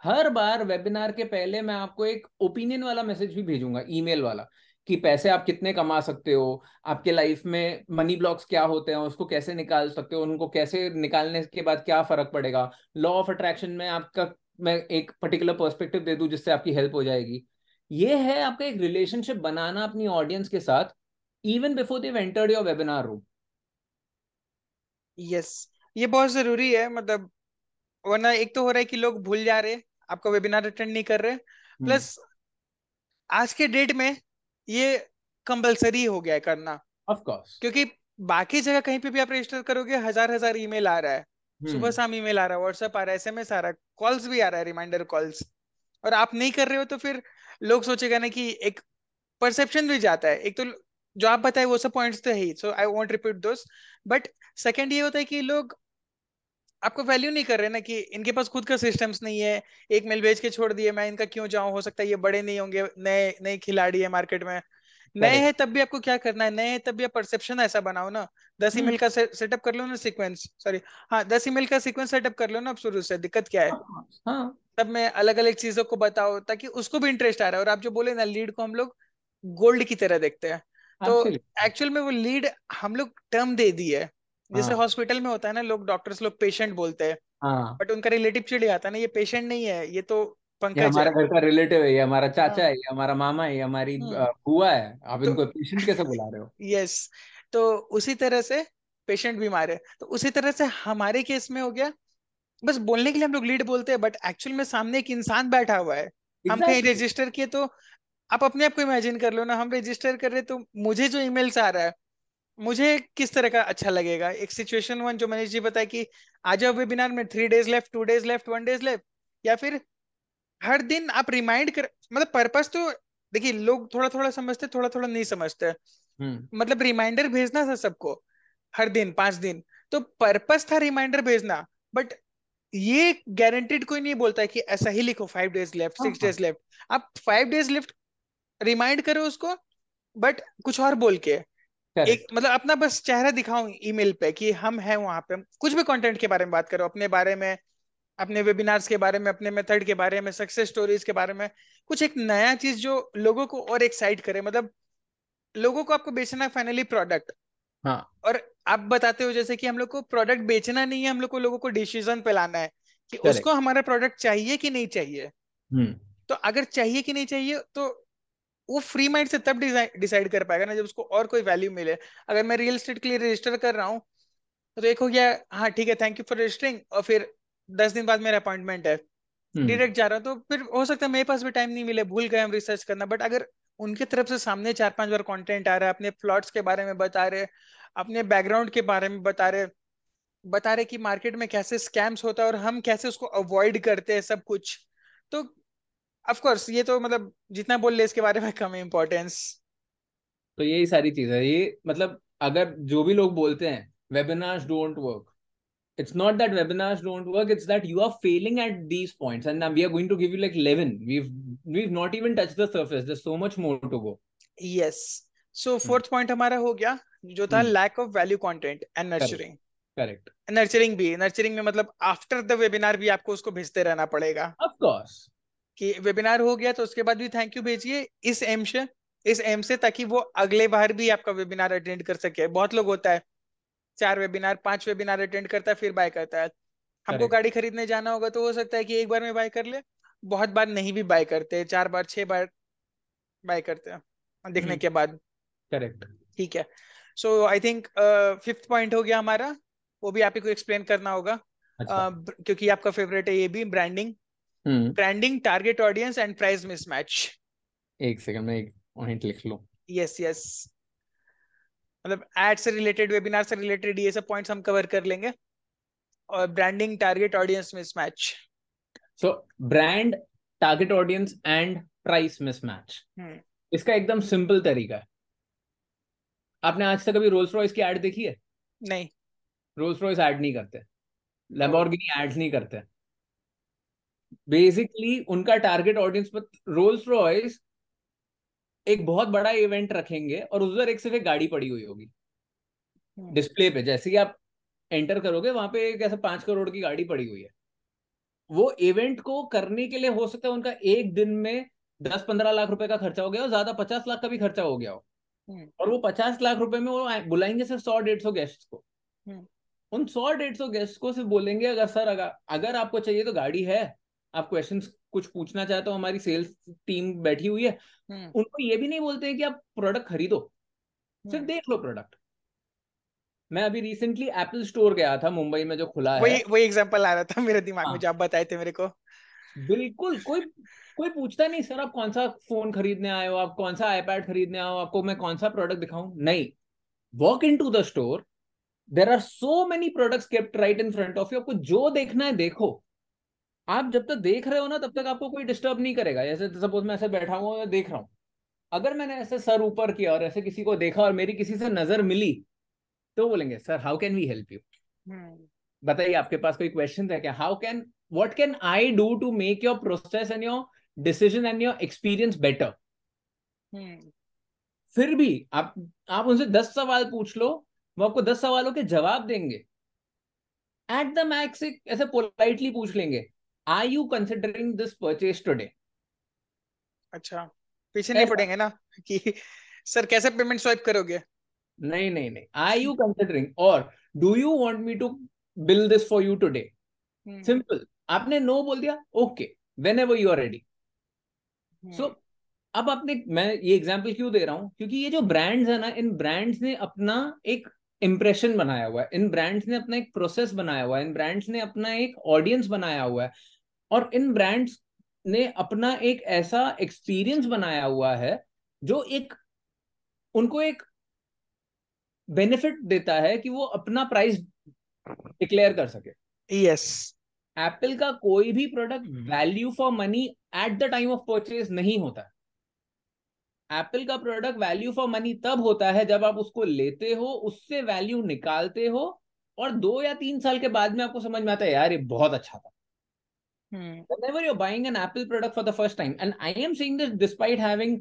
हर बार वेबिनार के पहले मैं आपको एक ओपिनियन वाला मैसेज भी भेजूंगा, ईमेल वाला, कि पैसे आप कितने कमा सकते हो, आपके लाइफ में मनी ब्लॉक्स क्या होते हैं, उसको कैसे निकाल सकते हो, उनको कैसे निकालने के बाद क्या फर्क पड़ेगा, लॉ ऑफ अट्रैक्शन में आपका मैं एक पर्टिकुलर पर्सपेक्टिव दे दूं जिससे आपकी हेल्प हो जाएगी। ये है आपका एक रिलेशनशिप बनाना अपनी ऑडियंस के साथ, even before they entered your webinar room. Yes, ये बहुत जरूरी है, मतलब वरना एक तो हो रहा है कि लोग भूल जा रहे हैं, आपका वेबिनार अटेंड नहीं कर रहे, हम्म प्लस आज के डेट में ये कंपलसरी हो गया है करना, ऑफ कोर्स क्योंकि बाकी जगह कहीं पे भी आप रजिस्टर करोगे हजार हजार ईमेल आ रहा है, सुबह हम्म शाम ईमेल आ रहा है, व्हाट्सएप आ रहा है, एसएमएस आ रहा है, कॉल्स भी आ रहा है, रिमाइंडर कॉल्स, और आप नहीं कर रहे हो तो फिर लोग सोचेगा ना कि एक परसेप्शन भी जाता है। एक तो जो आप बताए वो सब पॉइंट्स तो है ही, so I want repeat those, but second ये होता है कि लोग आपको वैल्यू नहीं कर रहे ना, कि इनके पास खुद का सिस्टम्स नहीं है, एक मेल भेज के छोड़ दिए, मैं इनका क्यों जाऊं, हो सकता है ये बड़े नहीं होंगे, नए नए खिलाड़ी है मार्केट में, नए करेक्ट हैं तब भी आपको क्या करना है, नए हैं तब भी आप परसेप्शन ऐसा बनाओ ना, दस हम्म ईमेल का सेटअप कर लो ना, सीक्वेंस, सॉरी हाँ दस ईमेल का सीक्वेंस सेटअप कर लो ना आप शुरू से, दिक्कत क्या है, हाँ हाँ सब में अलग अलग चीजों को बताओ ताकि उसको भी इंटरेस्ट आ रहा है। और आप जो बोले ना, लीड को हम लोग गोल्ड की तरह देखते हैं, तो एब्सोल्युटली एक्चुअल में वो लीड हम लोग टर्म दे दी है, जैसे हाँ हॉस्पिटल में होता है ना, लोग डॉक्टर्स लोग पेशेंट बोलते हैं, हाँ बट उनका रिलेटिव चिढ़ आता है ना, ये पेशेंट नहीं है, ये तो ये पंकज हमारा है। घर का रिलेटिव है, ये हमारा चाचा हाँ है, ये हमारा मामा है, ये हमारी हम्म अ, बुआ है, आप तो इनको पेशेंट कैसे बुला रहे हो? यस, तो उसी तरह से पेशेंट बीमार है, तो उसी तरह से हमारे केस में हो गया, बस बोलने के लिए हम लोग लीड बोलते हैं, बट एक्चुअल में सामने एक इंसान बैठा हुआ है, हम कहीं एग्जैक्टली रजिस्टर किए, तो आप अपने आप को इमेजिन कर लो ना, हम रजिस्टर कर रहे हैं, तो मुझे जो ईमेल्स आ रहा है मुझे किस तरह का अच्छा लगेगा। एक सिचुएशन वन जो मनीष जी बताया कि आ जाओ वेबिनार में, three days left, two days left, one days left, या फिर हर दिन आप रिमाइंड कर, मतलब पर्पस तो देखिए लोग थोड़ा थोड़ा समझते, थोड़ा थोड़ा नहीं समझते, हम्म मतलब रिमाइंडर भेजना था सबको हर दिन पांच दिन, तो पर्पस था रिमाइंडर भेजना, बट ये गारंटेड कोई नहीं बोलता है कि ऐसा ही लिखो फाइव डेज लेफ्ट, हाँ सिक्स हाँ डेज लेफ्ट, आप फाइव डेज लेफ्ट रिमाइंड करो उसको, बट कुछ और बोल के, एक करेक्ट मतलब अपना बस चेहरा दिखाओ ईमेल पे कि हम हैं वहां पे, कुछ भी कंटेंट के बारे में बात करो, अपने बारे में, अपने वेबिनार्स के बारे में, अपने मेथड के बारे में, सक्सेस स्टोरीज के बारे में, कुछ एक नया चीज जो लोगों को और एक्साइट करे, मतलब लोगों को आपको बेचना है फाइनली प्रोडक्ट, हाँ और आप बताते हो जैसे कि हम लोग को प्रोडक्ट बेचना नहीं है, हम लोग को लोगों को डिसीजन पे लाना है कि करेक्ट उसको हमारा प्रोडक्ट चाहिए कि नहीं चाहिए, हम्म तो अगर चाहिए कि नहीं चाहिए तो वो फ्री माइंड से तब डिसाइड कर पाएगा ना जब उसको और कोई वैल्यू मिले। अगर मैं रियल एस्टेट के लिए रजिस्टर कर रहा हूँ तो एक हो गया, हाँ ठीक है थैंक यू फॉर रजिस्टरिंग, और फिर दस दिन बाद मेरा अपॉइंटमेंट है, हम्म डायरेक्ट जा रहा हूँ, तो फिर हो सकता है मेरे पास भी टाइम नहीं मिले, भूल गए हम रिसर्च करना, बट अगर उनके तरफ से सामने चार पांच बार कंटेंट आ रहा है, अपने प्लॉट्स के बारे में बता रहे, अपने बैकग्राउंड के बारे में बता रहे बता रहे कि मार्केट में कैसे स्कैम्स होता है और हम कैसे उसको अवॉइड करते हैं सब कुछ, तो ऑफ कोर्स ये तो मतलब जितना बोल ले इसके बारे में कम इम्पोर्टेंस। तो यही सारी चीज है। ये मतलब अगर जो भी लोग बोलते हैं webinars don't work, it's not that webinars don't work, it's that you are failing at these points, and now we are going to give you like eleven. We've we've not even touched the surface, there's so much more to go. Yes, so Hmm. Fourth point हमारा हो गया जो था Hmm. Lack of value content and correct nurturing correct nurturing भी nurturing में मतलब after the webinar भी आपको उसको भेजते रहना पड़ेगा of course कि वेबिनार हो गया तो उसके बाद भी थैंक यू भेजिए, इस एम से इस एम से ताकि वो अगले बार भी आपका वेबिनार अटेंड कर सके। बहुत लोग होता है चार वेबिनार पांच वेबिनार अटेंड करता है फिर बाय करता है। हमको correct गाड़ी खरीदने जाना होगा तो हो सकता है कि एक बार में बाय कर ले, बहुत बार नहीं भी बाय करते हैं, चार बार छह बार बाय करते हैं देखने Hmm. के बाद। correct ठीक है, so I think fifth point हो गया हमारा, वो भी आप ही को एक्सप्लेन करना होगा अच्छा uh, ब- क्योंकि आपका फेवरेट है ये भी, branding hmm branding target audience and price mismatch. एक सेकंड में एक पॉइंट लिख लो। यस यस, मतलब एड से रिलेटेड, वेबिनार से रिलेटेड ये सब पॉइंट्स हम कवर कर लेंगे। और branding target audience mismatch, so brand, target audience and price mismatch, hmm इसका एकदम सिंपल तरीका है। आपने आज तक कभी रोल्स रॉयस की ऐड देखी है? नहीं रोल्स रॉयस ऐड नहीं करते, ओ लैम्बोर्गिनी एड्स नहीं करते। बेसिकली उनका टारगेट ऑडियंस, रोल्स रॉयस एक बहुत बड़ा इवेंट रखेंगे और उधर एक सिर्फ एक गाड़ी पड़ी हुई होगी हम्म डिस्प्ले पे, जैसे ही आप एंटर करोगे वहां पे एक ऐसा पांच करोड़ की गाड़ी पड़ी हुई है। वो इवेंट को करने के लिए हो सकता है उनका एक दिन में दस पंद्रह लाख रुपए का खर्चा हो गया हो, ज्यादा पचास लाख का भी खर्चा हो गया हो, हम्म और वो पचास लाख रुपए में वो आए- बुलाएंगे सिर्फ सौ डेढ़ सौ गेस्ट को। हम्म उन सौ डेढ़ सौ गेस्ट को सिर्फ बोलेंगे अगर सर अगर अगर आपको चाहिए तो गाड़ी है, आप क्वेश्चन कुछ पूछना चाहते हो, हमारी सेल्स टीम बैठी हुई है। हम्म उनको ये भी नहीं बोलते हैं कि आप प्रोडक्ट खरीदो, सिर्फ हम्म, देख लो प्रोडक्ट। मैं अभी रिसेंटली एप्पल स्टोर गया था मुंबई में जो खुला है, वही वही एग्जांपल आ रहा था मेरे दिमाग में जो आप बताए थे मेरे को। बिल्कुल, कोई कोई पूछता नहीं सर आप कौन सा फोन खरीदने आए हो, आप कौन सा आईपैड खरीदने आए हो, आपको मैं कौन सा प्रोडक्ट दिखाऊं, नहीं। Walk into the store, there are so many products kept right in front of you, आपको जो देखना है देखो। आप जब तक देख रहे हो ना तब तक आपको कोई डिस्टर्ब नहीं करेगा। जैसे सपोज मैं ऐसे बैठा हुआ मैं देख रहा हूँ, अगर मैंने ऐसे सर ऊपर किया और ऐसे किसी को देखा और मेरी किसी से नजर मिली तो बोलेंगे sir how can we help you, बताइए आपके पास कोई क्वेश्चन है क्या, how can what can I do to make your process and your decision and your experience better. फिर भी आप आप उनसे दस सवाल पूछ लो, वो आपको दस सवालों के जवाब देंगे। एट द मैक्स ऐसे पोलाइटली पूछ लेंगे are you considering this purchase today. अच्छा, पीछे नहीं पड़ेंगे ना कि सर कैसे पेमेंट स्वाइप करोगे, नहीं नहीं नहीं आर यू कंसिडरिंग और do you want me to bill this for you today. Simple, आपने नो बोल दिया, okay whenever you are ready. So अब अपने, मैं ये एग्जांपल क्यों दे रहा हूं क्योंकि ये जो ब्रांड्स है ना, इन ब्रांड्स ने अपना एक इंप्रेशन बनाया हुआ है, इन ब्रांड्स ने अपना एक प्रोसेस बनाया हुआ है, इन ब्रांड्स ने अपना एक ऑडियंस बनाया हुआ है और इन ब्रांड्स ने अपना एक ऐसा एक्सपीरियंस बनाया हुआ है जो एक उनको एक बेनिफिट देता है कि वो अपना प्राइस डिक्लेयर कर सके। यस, एप्पल का कोई भी product value for money at the time of purchase नहीं होता। एप्पल का प्रोडक्ट वैल्यू फॉर मनी तब होता है जब आप उसको लेते हो, उससे वैल्यू निकालते हो और दो या तीन साल के बाद में आपको समझ में आता है यार ये बहुत अच्छा था। Whenever you're buying an Apple product for the first time, and I am saying this despite having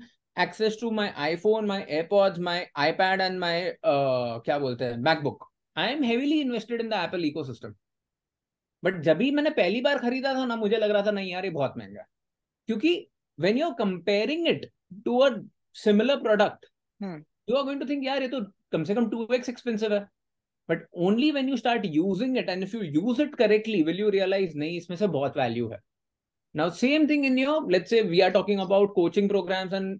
access to my iPhone, my AirPods, my iPad, and my uh, क्या बोलते हैं MacBook, I am heavily invested in the Apple ecosystem. But जब भी मैंने पहली बार खरीदा था ना मुझे लग रहा था नहीं यार ये बहुत महंगा है, क्योंकि when you're comparing it to a similar product, hmm. you are going to think यार ये तो कम से कम two x expensive है। But only when you start using it and if you use it correctly will you realize नहीं इसमें से बहुत value है। Now same thing in your, let's say we are talking about coaching programs and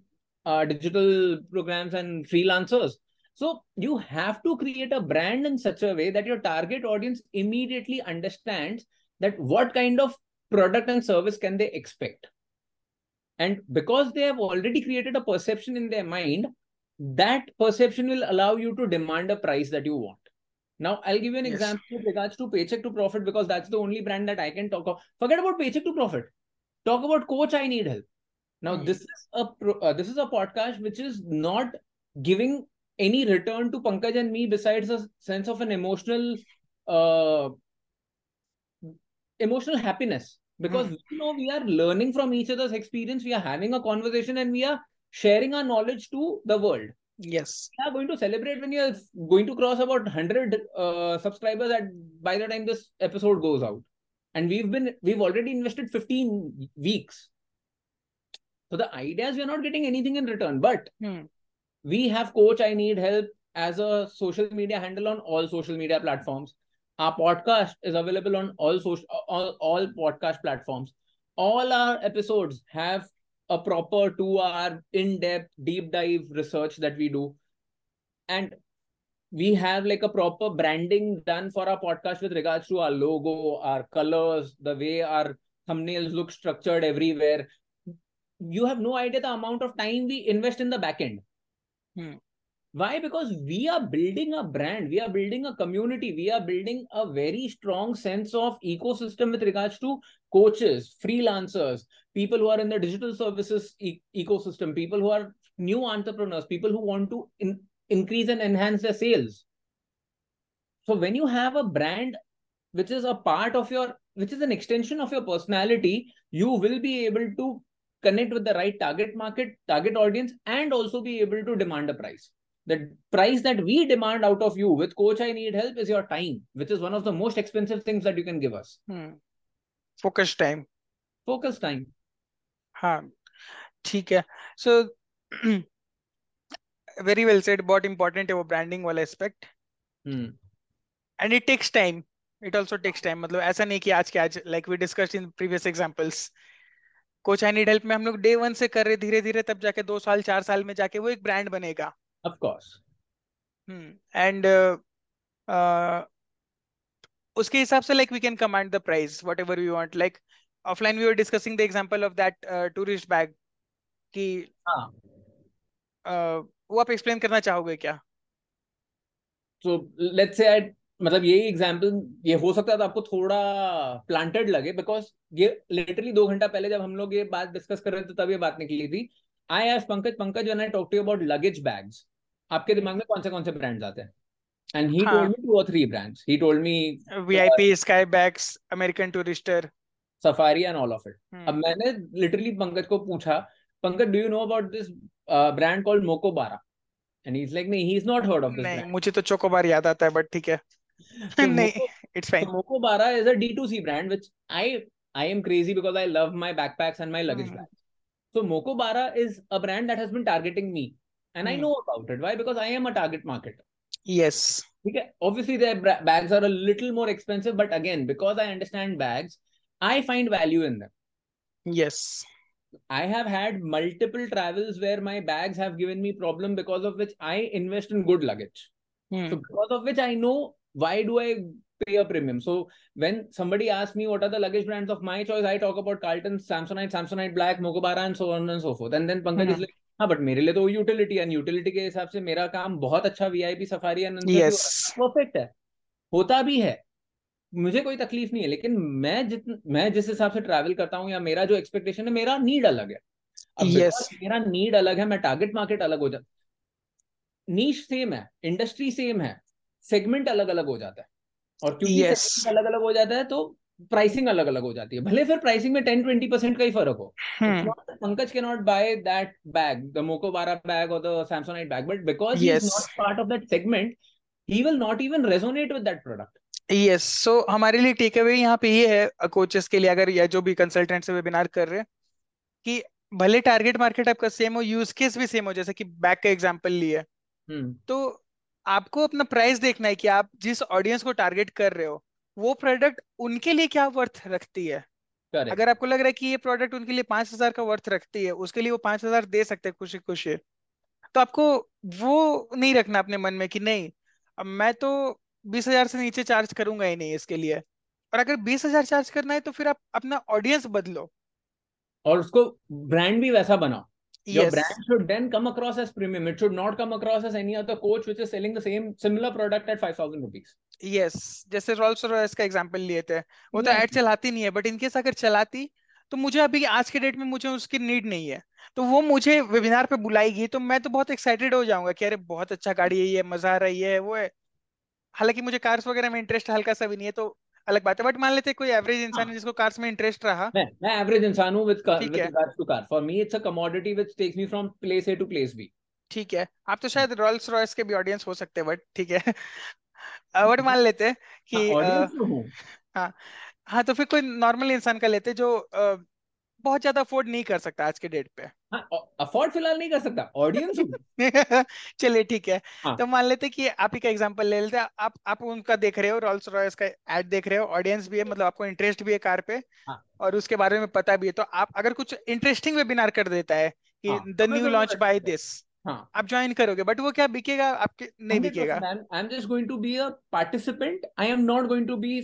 uh, digital programs and freelancers. So you have to create a brand in such a way that your target audience immediately understands that what kind of product and service can they expect. And because they have already created a perception in their mind, that perception will allow you to demand a price that you want. Now, I'll give you an yes. example with regards to Paycheck to Profit because that's the only brand that I can talk about. Forget about Paycheck to Profit. Talk about Coach I Need Help. Now, mm-hmm. this is a uh, this is a podcast which is not giving any return to Pankaj and me besides a sense of an emotional uh, emotional happiness. Because mm-hmm. we know we are learning from each other's experience. We are having a conversation and we are sharing our knowledge to the world. Yes, we are going to celebrate when you are going to cross about one hundred uh, subscribers at by the time this episode goes out, and we've been we've already invested fifteen weeks. So the idea is we are not getting anything in return, but hmm. we have Coach I Need Help as a social media handle on all social media platforms. Our podcast is available on all social all, all podcast platforms. All our episodes have a proper two hour in-depth deep dive research that we do, and we have like a proper branding done for our podcast with regards to our logo, our colors, the way our thumbnails look structured everywhere. You have no idea the amount of time we invest in the back end. Hmm. Why? Because we are building a brand, we are building a community, we are building a very strong sense of ecosystem with regards to coaches, freelancers, people who are in the digital services e- ecosystem, people who are new entrepreneurs, people who want to in- increase and enhance their sales. So when you have a brand which is a part of your, which is an extension of your personality, you will be able to connect with the right target market, target audience, and also be able to demand a price. The price that we demand out of you with Coach I Need Help is your time, which is one of the most expensive things that you can give us. Hmm. Focus time. Focus time. हाँ, ठीक है. So, very well said. बहुत important है वो branding वाला aspect. Hmm. And it takes time. It also takes time. मतलब ऐसा नहीं कि आज के आज, like we discussed in previous examples. Coach I Need Help में हम लोग day one से कर रहे धीरे धीरे तब जाके दो साल चार साल में जाके वो एक brand बनेगा. Of course. Hmm. And uh, uh, उसके हिसाब से like we can command the price whatever we want. Like offline we were discussing the example of that uh, tourist bag कि हाँ uh, वो आप एक्सप्लेन करना चाहोगे क्या? So let's say I मतलब यही एग्जाम्पल ये हो सकता था आपको थोड़ा प्लांटेड लगे बिकॉज ये लिटरली दो घंटा पहले जब हम लोग ये बात डिस्कस कर रहे थे तब ये बात निकली थी. I S Pankaj Pankaj when I talk to you about luggage bags आपके दिमाग में कौन से कौन से ब्रांड्स आते हैं? And he told me two और three brands. He told me VIP, sky bags, American Tourister, Safari and all of it. अब मैंने लिटरली पंकज को पूछा, Pankaj do you know about this brand called Mokobara? And he is like नहीं, he is not heard of this brand. मुझे तो chocobar याद आता है बट ठीक है. So nee, Moko, it's fine. So Mokobara is a D two C brand which I I am crazy because I love my backpacks and my luggage mm. bags. So Mokobara is a brand that has been targeting me and mm. I know about it. Why? Because I am a target marketer. Yes. Okay. Obviously their bags are a little more expensive, but again because I understand bags, I find value in them. Yes. I have had multiple travels where my bags have given me problem because of which I invest in good luggage. Mm. So because of which I know. Why do I pay a premium? So when somebody asks me what are the luggage brands of my choice, I talk about Carlton, Samsonite, Samsonite Black, Mokobara and so on and so forth. And then Pankaj mm-hmm. is like, हाँ but मेरे लिए तो utility and utility के हिसाब से मेरा काम बहुत अच्छा V I P Safari and yes. perfect है, होता भी है, मुझे कोई तकलीफ नहीं है. लेकिन मैं जित मैं जिस हिसाब से ट्रैवल करता हूँ या मेरा जो एक्सपेक्टेशन है, मेरा नीड अलग है. अब yes. मेरा नीड अलग है, मैं टारगेट मार्केट अलग हो जाता, नीश सेम है, इंडस्ट्री सेम है, सेगमेंट अलग अलग हो जाता है और क्योंकि yes. अलग अलग हो जाता है तो प्राइसिंग अलग अलग हो जाती है. भले फिर प्राइसिंग में ten to twenty percent का ही फर्क हो. Pankaj can not buy that bag, the Mokobara bag और the Samsonite bag, but because he is not part of that segment he will not even resonate with that product. Yes. So हमारे लिए take away यहाँ पे ये है coaches के लिए, अगर या जो भी कंसल्टेंट से वेबिनार कर रहे हैं, कि भले टारगेट मार्केट आपका सेम हो, यूज केस भी सेम हो, जैसे कि बैग का एग्जाम्पल लिया, तो आपको अपना प्राइस देखना है कि आप जिस ऑडियंस को टारगेट कर रहे हो वो प्रोडक्ट उनके लिए क्या वर्थ रखती है. Correct. अगर आपको लग रहा है कि ये प्रोडक्ट उनके लिए पांच हजार का वर्थ रखती है, उसके लिए वो पांच हजार दे सकते हैं खुशी खुशी, तो आपको वो नहीं रखना अपने मन में कि नहीं अब मैं तो बीस हजार से नीचे चार्ज करूंगा ही नहीं इसके लिए. और अगर बीस हजार चार्ज करना है तो फिर आप अपना ऑडियंस बदलो और उसको ब्रांड भी वैसा बनाओ. Your yes. brand should then come across as premium. It should not come across as any other coach which is selling the same similar product at five thousand rupees. Yes. जैसे Rolls Royce का example लिए थे, वो तो add चलाती नहीं है, but इनके साथ अगर चलाती तो मुझे अभी आज के डेट में मुझे उसकी नीड नहीं है, तो वो मुझे वेबिनार पे बुलाएगी तो मैं तो बहुत एक्साइटेड हो जाऊंगा कि अरे बहुत अच्छा गाड़ी है ये, मजा आ रही है वो है. हालांकि मुझे कार्स वगैरह में इंटरेस्ट हल्का सा भी नहीं है तो अलग बात है, बट मान लेते कोई एवरेज इंसान है जिसको कार्स में इंटरेस्ट रहा. मैं मैं एवरेज इंसान हूं with cars to car, for me it's a commodity which takes me from place A to place B. ठीक है, आप तो शायद रॉल्स रॉयस के भी ऑडियंस हो सकते हैं बट ठीक है, बट मान लेते हैं कि हां हां तो फिर कोई नॉर्मल इंसान का लेते जो बहुत ज्यादा अफोर्ड नहीं कर सकता आज के डेट पे. अफोर्ड फिलहाल नहीं कर सकता, ऑडियंस. चलिए ठीक है, हाँ. तो मान लेते कि आप ही का एग्जांपल ले लेते, आप आप उनका देख रहे हो, रॉल्स रॉयस का ऐड देख रहे हो, ऑडियंस भी है, मतलब आपको इंटरेस्ट भी है कार पे, हाँ. और उसके बारे में पता भी है, तो आप अगर कुछ इंटरेस्टिंग वेबिनार कर देता है कि the new launch bye this, आप ज्वाइन करोगे, बट वो क्या बिकेगा? आपके नहीं बिकेगा. I am just going to be a participant, I am not going to be.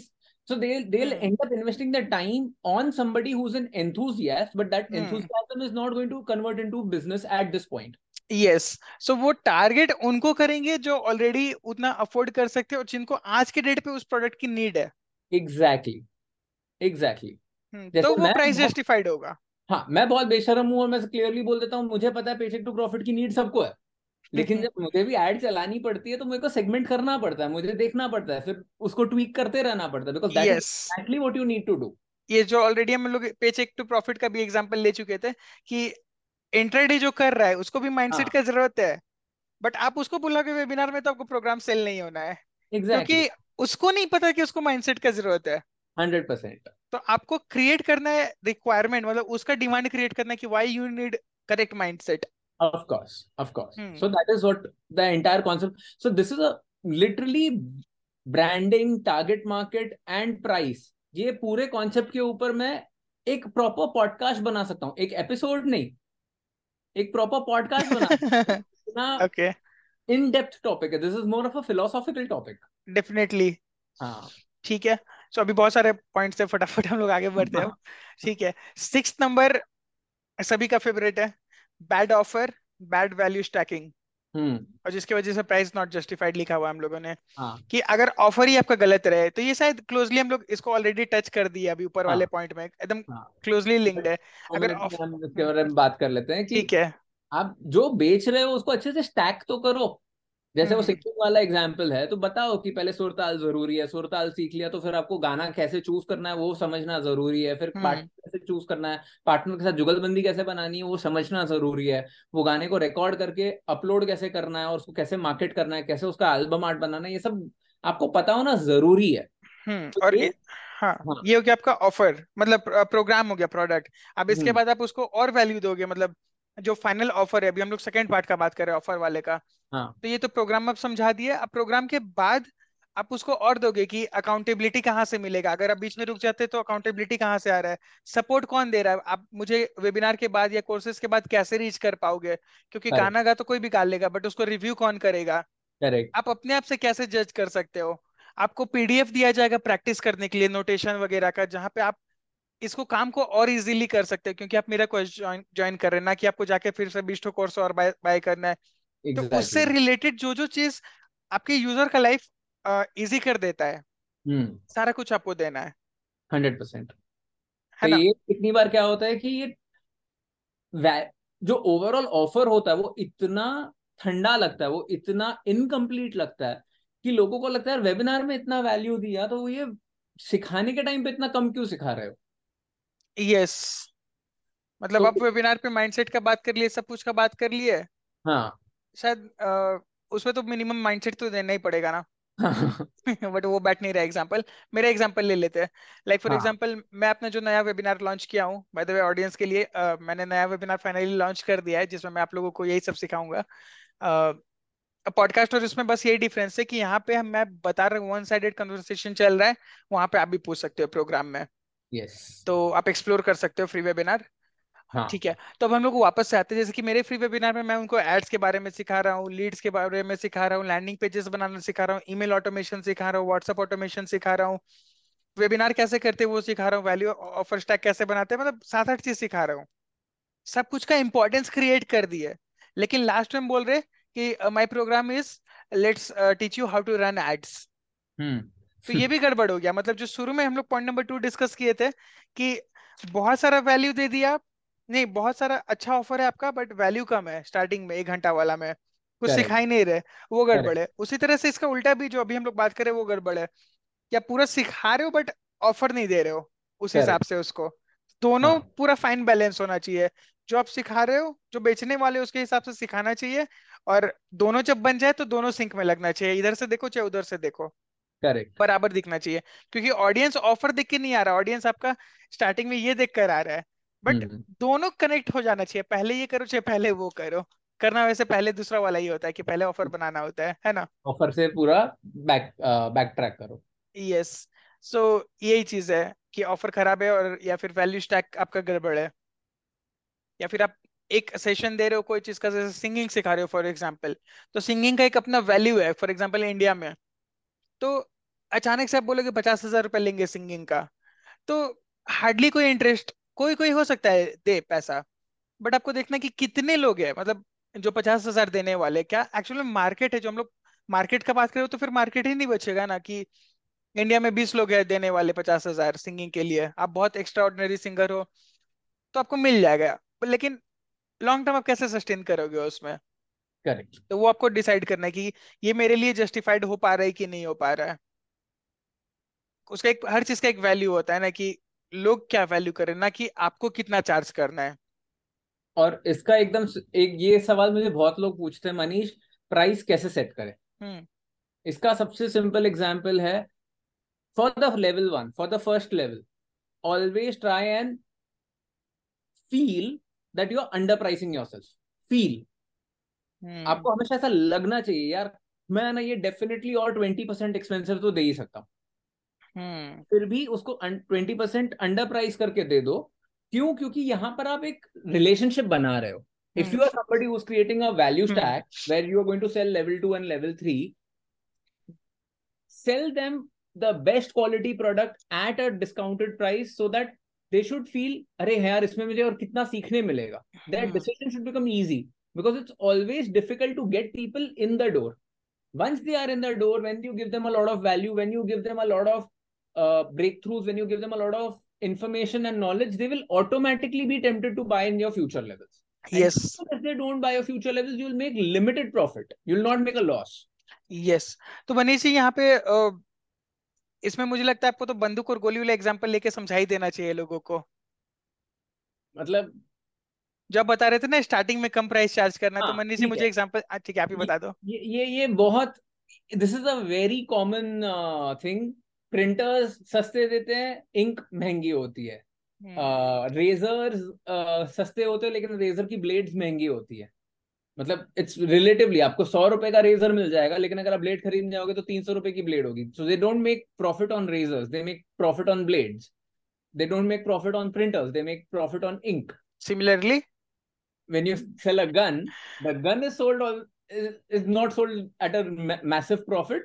So they'll they'll hmm. end up investing their time on somebody who's an enthusiast, but that enthusiasm hmm. is not going to convert into business at this point. Yes. So वो target उनको करेंगे जो already उतना afford कर सकते हैं और जिनको आज के date पे उस product की need है. Exactly. Exactly. Hmm. तो वो price justified होगा. हाँ, मैं बहुत बेशरम हूँ और मैं clearly बोल देता हूँ मुझे पता है Paycheck to Profit की need सबको है, लेकिन जब मुझे भी एड चलानी पड़ती है तो मेरे को सेगमेंट करना पड़ता है, मुझे देखना पड़ता है, फिर उसको ट्वीक करते रहना पड़ता है, because that is exactly what you need to do. ये जो ऑलरेडी हम लोग पेचेक टू प्रॉफिट का भी एग्जांपल ले चुके थे कि इंट्राडे जो कर रहा है उसको भी माइंडसेट का जरूरत है, बट आप उसको बुलाओगे वेबिनार में तो आपको प्रोग्राम सेल नहीं होना है, क्योंकि उसको नहीं पता कि उसको माइंडसेट का जरूरत है. Hundred percent. तो आपको क्रिएट करना है रिक्वायरमेंट, मतलब उसका डिमांड क्रिएट करना है कि why you need correct mindset. Of course, of course. Hmm. So that is what the entire concept. So this is a literally branding, target market and price. ये पूरे concept के ऊपर मैं एक proper podcast बना सकता हूँ, एक episode नहीं, एक proper podcast बना. ना okay. in-depth topic है. This is more of a philosophical topic. Definitely. हाँ. ठीक है. So अभी बहुत सारे points थे, फटाफट हम लोग आगे बढ़ते हैं. ठीक है. Sixth number सभी का favorite है. Bad offer, bad value stacking. हम्म. और जिसकी वजह से प्राइस नॉट जस्टिफाइड लिखा हुआ हम लोगों ने. हाँ. कि अगर ऑफर ही आपका गलत रहे तो ये शायद क्लोजली हम लोग इसको ऑलरेडी टच कर दिया अभी ऊपर. हाँ. वाले पॉइंट में एकदम क्लोजली लिंक्ड है. अगर ऑफर इसके बारे में बात कर लेते हैं. ठीक है. आप जो बेच रहे हो उसको अच्छे से स्टैक तो करो. जैसे वो सिंगिंग वाला एग्जाम्पल है, तो बताओ कि पहले सुरताल जरूरी है, सुरताल सीख लिया तो फिर आपको गाना कैसे चूज करना है वो समझना जरूरी है, फिर पार्टनर कैसे चूज करना है, पार्टनर के साथ जुगलबंदी कैसे बनानी है वो समझना जरूरी है, वो गाने को रिकॉर्ड करके अपलोड कैसे करना है और उसको कैसे मार्केट करना है, कैसे उसका एल्बम आर्ट बनाना है, ये सब आपको पता होना जरूरी है. तो और ये, हाँ, हाँ. ये हो गया आपका ऑफर, मतलब प्रोग्राम हो गया, प्रोडक्ट. अब इसके बाद आप उसको और वैल्यू दोगे, मतलब जो फाइनल ऑफर है, अभी हम लोग सेकंड पार्ट का बात कर रहे हैं ऑफर वाले का. हाँ. तो ये तो प्रोग्राम आप समझा दिए. अब प्रोग्राम के बाद आप उसको और दोगे कि अकाउंटेबिलिटी कहाँ से मिलेगा, अगर आप बीच में रुक जाते तो अकाउंटेबिलिटी कहाँ से आ रहा है, सपोर्ट कौन दे रहा है, आप मुझे वेबिनार के बाद या कोर्सेज के बाद कैसे रीच कर पाओगे, क्योंकि गाना गा तो कोई भी गा लेगा बट उसको रिव्यू कौन करेगा, आप अपने आप से कैसे जज कर सकते हो. आपको पीडीएफ दिया जाएगा प्रैक्टिस करने के लिए, नोटेशन वगैरह का, जहाँ पे आप इसको काम को और इजीली कर सकते हैं क्योंकि आप मेरा कोर्स ज्वाइन कर रहे हैं, ना कि आपको जाके फिर से बीस कोर्स और बाय बाय करना है. exactly. तो उससे रिलेटेड जो जो चीज आपके यूजर का लाइफ इजी कर देता है, hmm. सारा कुछ आपको देना है हंड्रेड परसेंट. तो ये कितनी बार क्या होता है कि ये जो ओवरऑल ऑफर होता है वो इतना ठंडा लगता है, वो इतना इनकम्प्लीट लगता है कि लोगों को लगता है वेबिनार में इतना वैल्यू दिया तो वो ये सिखाने के टाइम पे इतना कम क्यों सिखा रहे हो. Yes yes. मतलब तो, आप वेबिनार पे माइंडसेट का बात कर लिए, सब कुछ का बात कर लिए. हाँ. शायद आ, उसमें तो मिनिमम माइंडसेट तो देना ही पड़ेगा ना. बट वो बैठ नहीं रहा. एग्जांपल मेरा एग्जांपल ले लेते हैं. लाइक फॉर एग्जांपल मैं अपना जो नया वेबिनार लॉन्च किया हूँ, बाय द वे ऑडियंस के लिए आ, मैंने नया वेबिनार फाइनली लॉन्च कर दिया है जिसमें मैं आप लोगों को यही सब सिखाऊंगा पॉडकास्ट. और इसमें बस यही डिफरेंस है कि यहाँ पे हम मैं बता रहा हूँ वन साइडेड कन्वर्सेशन चल रहा है, वहाँ पे आप भी पूछ सकते हो प्रोग्राम में. Yes. तो आप एक्सप्लोर कर सकते हो फ्री वेबिनार. हाँ. ठीक है. तो अब हम लोग वापस से आते हैं. जैसे कि मेरे फ्री वेबिनार में मैं उनको एड्स के बारे में सिखा रहा हूँ, लीड्स के बारे में सिखा रहा हूँ, लैंडिंग पेजेस बनाना सिखा रहा हूँ, ईमेल ऑटोमेशन सिखा रहा हूँ, व्हाट्सएप ऑटोमेशन सिखा रहा हूँ, वेबिनार कैसे करते हैं वो सिखा रहा हूँ, वैल्यू ऑफर स्टैक कैसे बनाते हैं, मतलब सात आठ चीज सिखा रहा हूँ. सब कुछ का इम्पोर्टेंस क्रिएट कर दी है, लेकिन लास्ट में बोल रहे कि my programme is let's teach you how to run ads. तो ये भी गड़बड़ हो गया. मतलब जो शुरू में हम लोग पॉइंट नंबर टू डिस्कस किए थे कि बहुत सारा वैल्यू दे दिया, नहीं बहुत सारा अच्छा ऑफर है आपका बट वैल्यू कम है, स्टार्टिंग में एक घंटा वाला में कुछ सिखा ही नहीं रहे, वो गड़बड़ है. उसी तरह से इसका उल्टा भी जो अभी हम लोग बात करें वो गड़बड़ है, या पूरा सिखा रहे हो बट ऑफर नहीं दे रहे हो उस हिसाब से उसको. दोनों पूरा फाइन बैलेंस होना चाहिए, जो आप सिखा रहे हो, जो बेचने वाले उसके हिसाब से सिखाना चाहिए, और दोनों जब बन जाए तो दोनों सिंक में लगना चाहिए, इधर से देखो चाहे उधर से देखो, करेक्ट बराबर दिखना चाहिए. क्योंकि ऑडियंस ऑफर देख के नहीं आ रहा, ऑडियंस आपका स्टार्टिंग में ये देख कर आ रहा है, बट दोनों कनेक्ट हो जाना चाहिए, पहले ये करो चाहे पहले वो करो. करना वैसे पहले दूसरा वाला ही होता है कि पहले ऑफर बनाना होता है, है ना, ऑफर से पूरा बैक बैक ट्रैक करो. यस. सो यही चीज है कि ऑफर खराब है और या फिर वैल्यू स्टैक आपका गड़बड़ है, या फिर आप एक सेशन दे रहे हो कोई चीज का, जैसे सिंगिंग सिखा रहे हो फॉर एग्जाम्पल, तो सिंगिंग का एक अपना वैल्यू है. फॉर एग्जाम्पल इंडिया में तो अचानक से आप बोलोगे पचास हजार रुपए लेंगे सिंगिंग का, तो हार्डली कोई इंटरेस्ट, कोई कोई हो सकता है दे पैसा, बट आपको देखना है कि कितने लोग हैं, मतलब जो पचास हजार देने वाले, क्या एक्चुअली मार्केट है. जो हम लोग मार्केट का बात करें तो फिर मार्केट ही नहीं बचेगा ना, कि इंडिया में बीस लोग हैं देने वाले पचास हजार सिंगिंग के लिए. आप बहुत एक्स्ट्रा ऑर्डिनरी सिंगर हो तो आपको मिल जाएगा, लेकिन लॉन्ग टर्म आप कैसे सस्टेन करोगे उसमें. Correct. तो वो आपको डिसाइड करना है कि ये मेरे लिए जस्टिफाइड हो पा रहा है कि नहीं हो पा रहा है. उसका एक हर चीज का एक वैल्यू होता है ना, कि लोग क्या वैल्यू करें, ना कि आपको कितना चार्ज करना है. और इसका एकदम एक ये सवाल मुझे बहुत लोग पूछते हैं, मनीष प्राइस कैसे सेट करें. हम्म. इसका सबसे सिंपल एग्जांपल है, for the level one, for the first level, always try and feel that you are under pricing yourself. Feel, आपको हमेशा ऐसा लगना चाहिए यार मैं ना ये डेफिनेटली और ट्वेंटी परसेंट एक्सपेंसिव तो दे ही सकता हूँ, फिर भी उसको ट्वेंटी परसेंट अंडर प्राइस करके दे दो. क्यों? क्योंकि यहाँ पर आप एक रिलेशनशिप बना रहे हो. If you are somebody who's creating a value stack where you are going to sell level two and level three, sell them the best quality product at a discounted price so that they should feel, "Arey yaar, isme mujhe aur kitna seekhne milega." That decision should become easy because it's always difficult to get people in the door. Once they are in the door, when you give them a lot of value, when you give them a lot of uh, breakthroughs, when you give them a lot of information and knowledge, they will automatically be tempted to buy in your future levels. And yes. If they don't buy your future levels, you'll make limited profit. You'll not make a loss. Yes. तो मनीष जी यहाँ पे uh, इसमें मुझे लगता है आपको तो बंदूक और गोली वाला एग्जांपल लेके समझा ही देना चाहिए लोगों को. मतलब जब बता रहे थे ना स्टार्टिंग में कम प्राइस चार्ज करना, हाँ, तो मनीष जी मुझे एग्जांपल, ठीक है आप ही बता दो. ये ये, ये बहुत, this is a very common thing. Printers सस्ते देते हैं, इंक महंगी होती है. रेजर्स uh, uh, सस्ते होते हैं लेकिन रेजर की ब्लेड्स महंगी होती है. मतलब इट्स रिलेटिवली आपको सौ रुपए का रेजर मिल जाएगा लेकिन अगर आप ब्लेड खरीद जाओगे तो तीन सौ रुपए की ब्लेड होगी. So they don't make profit on razors, they make profit on blades. They don't make profit on printers, they make profit on ink. Similarly, when you sell a gun, the gun is sold all, is, is not sold at a ma- massive profit.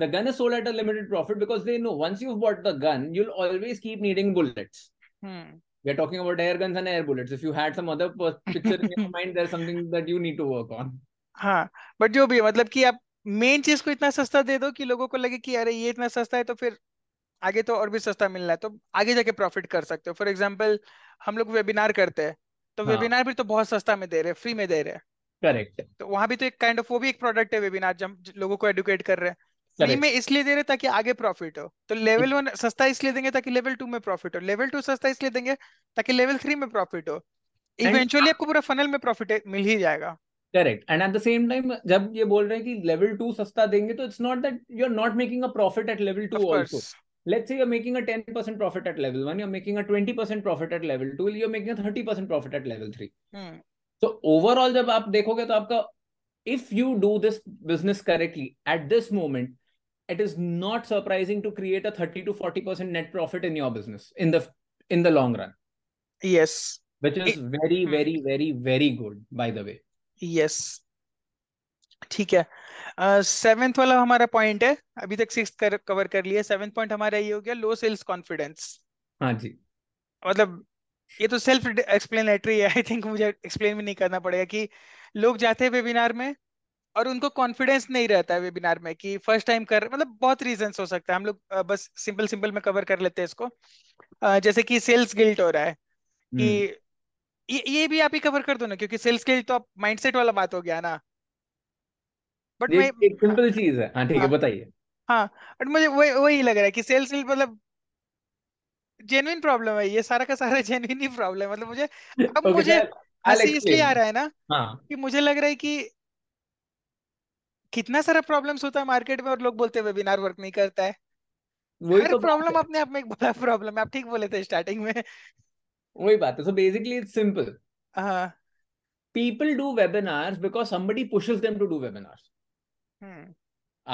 The gun is sold at a limited profit because they know once you've bought the gun, you'll always keep needing bullets. Hmm. We're talking about air guns and air bullets. If you had some other picture in your mind, there's something that you need to work on. हाँ, but जो भी मतलब कि आप main चीज को इतना सस्ता दे दो कि लोगों को लगे कि अरे ये इतना सस्ता है तो फिर आगे तो और भी सस्ता मिलना है, तो आगे जाके प्रॉफिट कर सकते हो. फॉर एग्जाम्पल हम लोग वेबिनार करते हैं तो हाँ. वेबिनार भी तो बहुत सस्ता में दे रहे, फ्री में दे रहे हैं. करेक्ट. तो वहाँ भी तो एक काइंड ऑफ वो भी एक प्रोडक्ट है वेबिनार, जब लोगों को एडुकेट कर रहे हैं. फ्री में इसलिए दे रहे ताकि आगे प्रॉफिट हो. तो लेवल वन सस्ता इसलिए देंगे ताकि लेवल टू में प्रॉफिट हो, लेवल टू सस्ता इसलिए देंगे ताकि लेवल थ्री में प्रॉफिट हो. इवेंचुअली आपको पूरा फनल में प्रॉफिट मिल ही जाएगा. Correct. And at the same time, जब ये बोल रहे हैं कि लेवल टू सस्ता देंगे तो it's not that you're not making a profit at level two also. Let's say you're making a ten percent profit at level one, you're making a twenty percent profit at level two, you're making a thirty percent profit at level three. Hmm. So overall जब आप देखोगे तो आपका, if you do this business correctly at this moment, it is not surprising to create a thirty to forty percent net profit in your business in the in the long run. Yes. Which is it, very, hmm. very, very, very good, by the way. Yes. ठीक है. Seventh uh, वाला हमारा point है. अभी तक sixth कर, cover कर लिया. सेवेंथ पॉइंट हमारा ये हो गया लो सेल्स कॉन्फिडेंस. हाँ जी. मतलब ये तो सेल्फ एक्सप्लेनेटरी है. आई थिंक मुझे एक्सप्लेन भी नहीं करना पड़ेगा कि लोग जाते हैं वेबिनार में और उनको कॉन्फिडेंस नहीं रहता है वेबिनार में कि फर्स्ट टाइम कर, मतलब बहुत रीजंस हो सकता है. हम लोग बस सिंपल सिंपल में कवर कर लेते हैं इसको. uh, जैसे कि सेल्स गिल्ट हो रहा है कि ये, ये भी आप ही कवर कर दो ना, क्योंकि सेल्स गिल्ट तो माइंडसेट वाला बात हो गया ना. बट मैं एक सिंपल चीज है. हाँ ठीक है बताइए. हाँ बट मुझे वही वही लग रहा है कि सेल्स मतलब जेन्युइन प्रॉब्लम है. ये सारा का सारा जेन्युइन ही प्रॉब्लम है. मतलब मुझे अब okay, मुझे हंसी इसलिए आ रहा है ना हाँ. कि मुझे लग रहा है कि कितना सारा प्रॉब्लम्स होता है मार्केट में और लोग बोलते हैं वेबिनार वर्क नहीं करता है. वही तो प्रॉब्लम अपने आप में एक बड़ा प्रॉब्लम है. आप ठीक बोले थे स्टार्टिंग में. वही बात है. So basically it's simple. हाँ. People do webinars because somebody pushes them to do webinars. Hmm.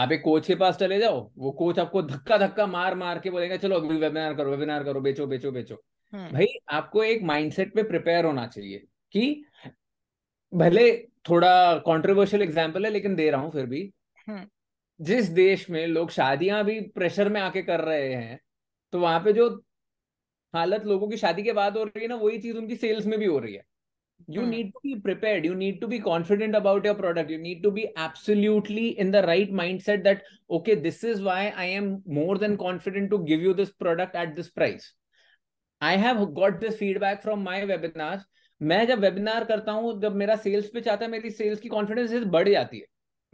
आप एक कोच के पास चले जाओ, वो कोच आपको धक्का धक्का मार मार के बोलेगा चलो अभी वेबिनार करो वेबिनार करो बेचो बेचो बेचो. hmm. भाई आपको एक माइंडसेट पे प्रिपेयर होना चाहिए कि भले थोड़ा कंट्रोवर्शियल एग्जांपल है लेकिन दे रहा हूं फिर भी. hmm. जिस देश में लोग शादियां भी प्रेशर में आके कर रहे हैं तो वहां पे जो हालत लोगों की शादी के बाद हो रही है ना, वही चीज उनकी सेल्स में भी हो रही है. You hmm. need to be prepared. You need to be confident about your product. You need to be absolutely in the right mindset that, okay, this is why I am more than confident to give you this product at this price. I have got this feedback from my webinars. मैं जब webinar करता हूँ, जब मेरा sales pitch आता है, मेरी sales की कॉन्फिडेंस बढ़ जाती है.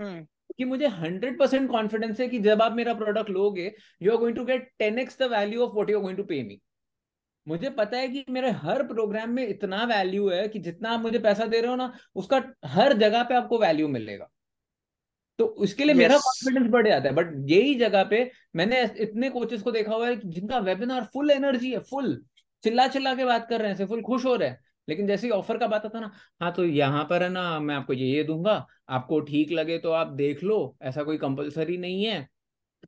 hmm. कि मुझे one hundred percent कॉन्फिडेंस है कि जब आप मेरा प्रोडक्ट लोगे, you are going to get ten x the value of what you are going to pay me. मुझे पता है कि मेरे हर प्रोग्राम में इतना वैल्यू है कि जितना आप मुझे पैसा दे रहे हो ना, उसका हर जगह पे आपको वैल्यू मिलेगा. तो उसके लिए yes. मेरा कॉन्फिडेंस बढ़ जाता है. बट यही जगह पे मैंने इतने कोचेस को देखा हुआ है जिनका वेबिनार फुल एनर्जी है, फुल चिल्ला चिल्ला के बात कर रहे हैं, फुल खुश हो रहे हैं, लेकिन जैसे ही ऑफर का बात आता ना, हाँ तो यहाँ पर है ना, मैं आपको ये ये दूंगा, आपको ठीक लगे तो आप देख लो, ऐसा कोई कंपल्सरी नहीं है.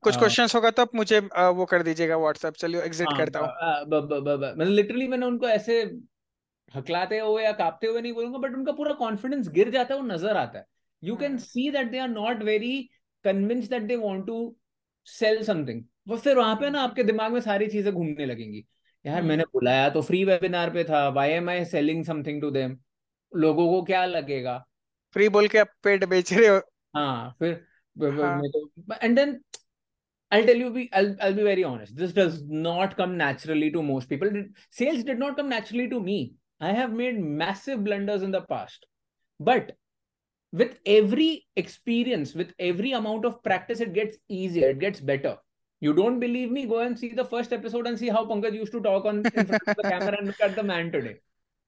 कुछ क्वेश्चंस होगा तो आप मुझे आ, वो कर दीजिएगा व्हाट्सएप. चलिए एग्जिट करता हूँ. मतलब लिटरली मैंने उनको ऐसे हकलाते हुए या कांपते हुए नहीं बोलूंगा, बट उनका पूरा कॉन्फिडेंस गिर जाता है, वो नजर आता है. You can see that they are not very convinced that they want to sell something. वो फिर वहां पे ना आपके दिमाग में सारी चीजें घूमने लगेंगी. यार hmm. मैंने बुलाया तो फ्री वेबिनार पे था, why am I selling something to them, लोगों को क्या लगेगा, फ्री बोल के आप पेट बेच रहे हो. हाँ, फिर and then I'll tell you, be, I'll, I'll be very honest. This does not come naturally to most people. Sales did not come naturally to me. I have made massive blunders in the past. But with every experience, with every amount of practice, it gets easier. It gets better. You don't believe me? Go and see the first episode and see how Pankaj used to talk on in front of the camera and look at the man today.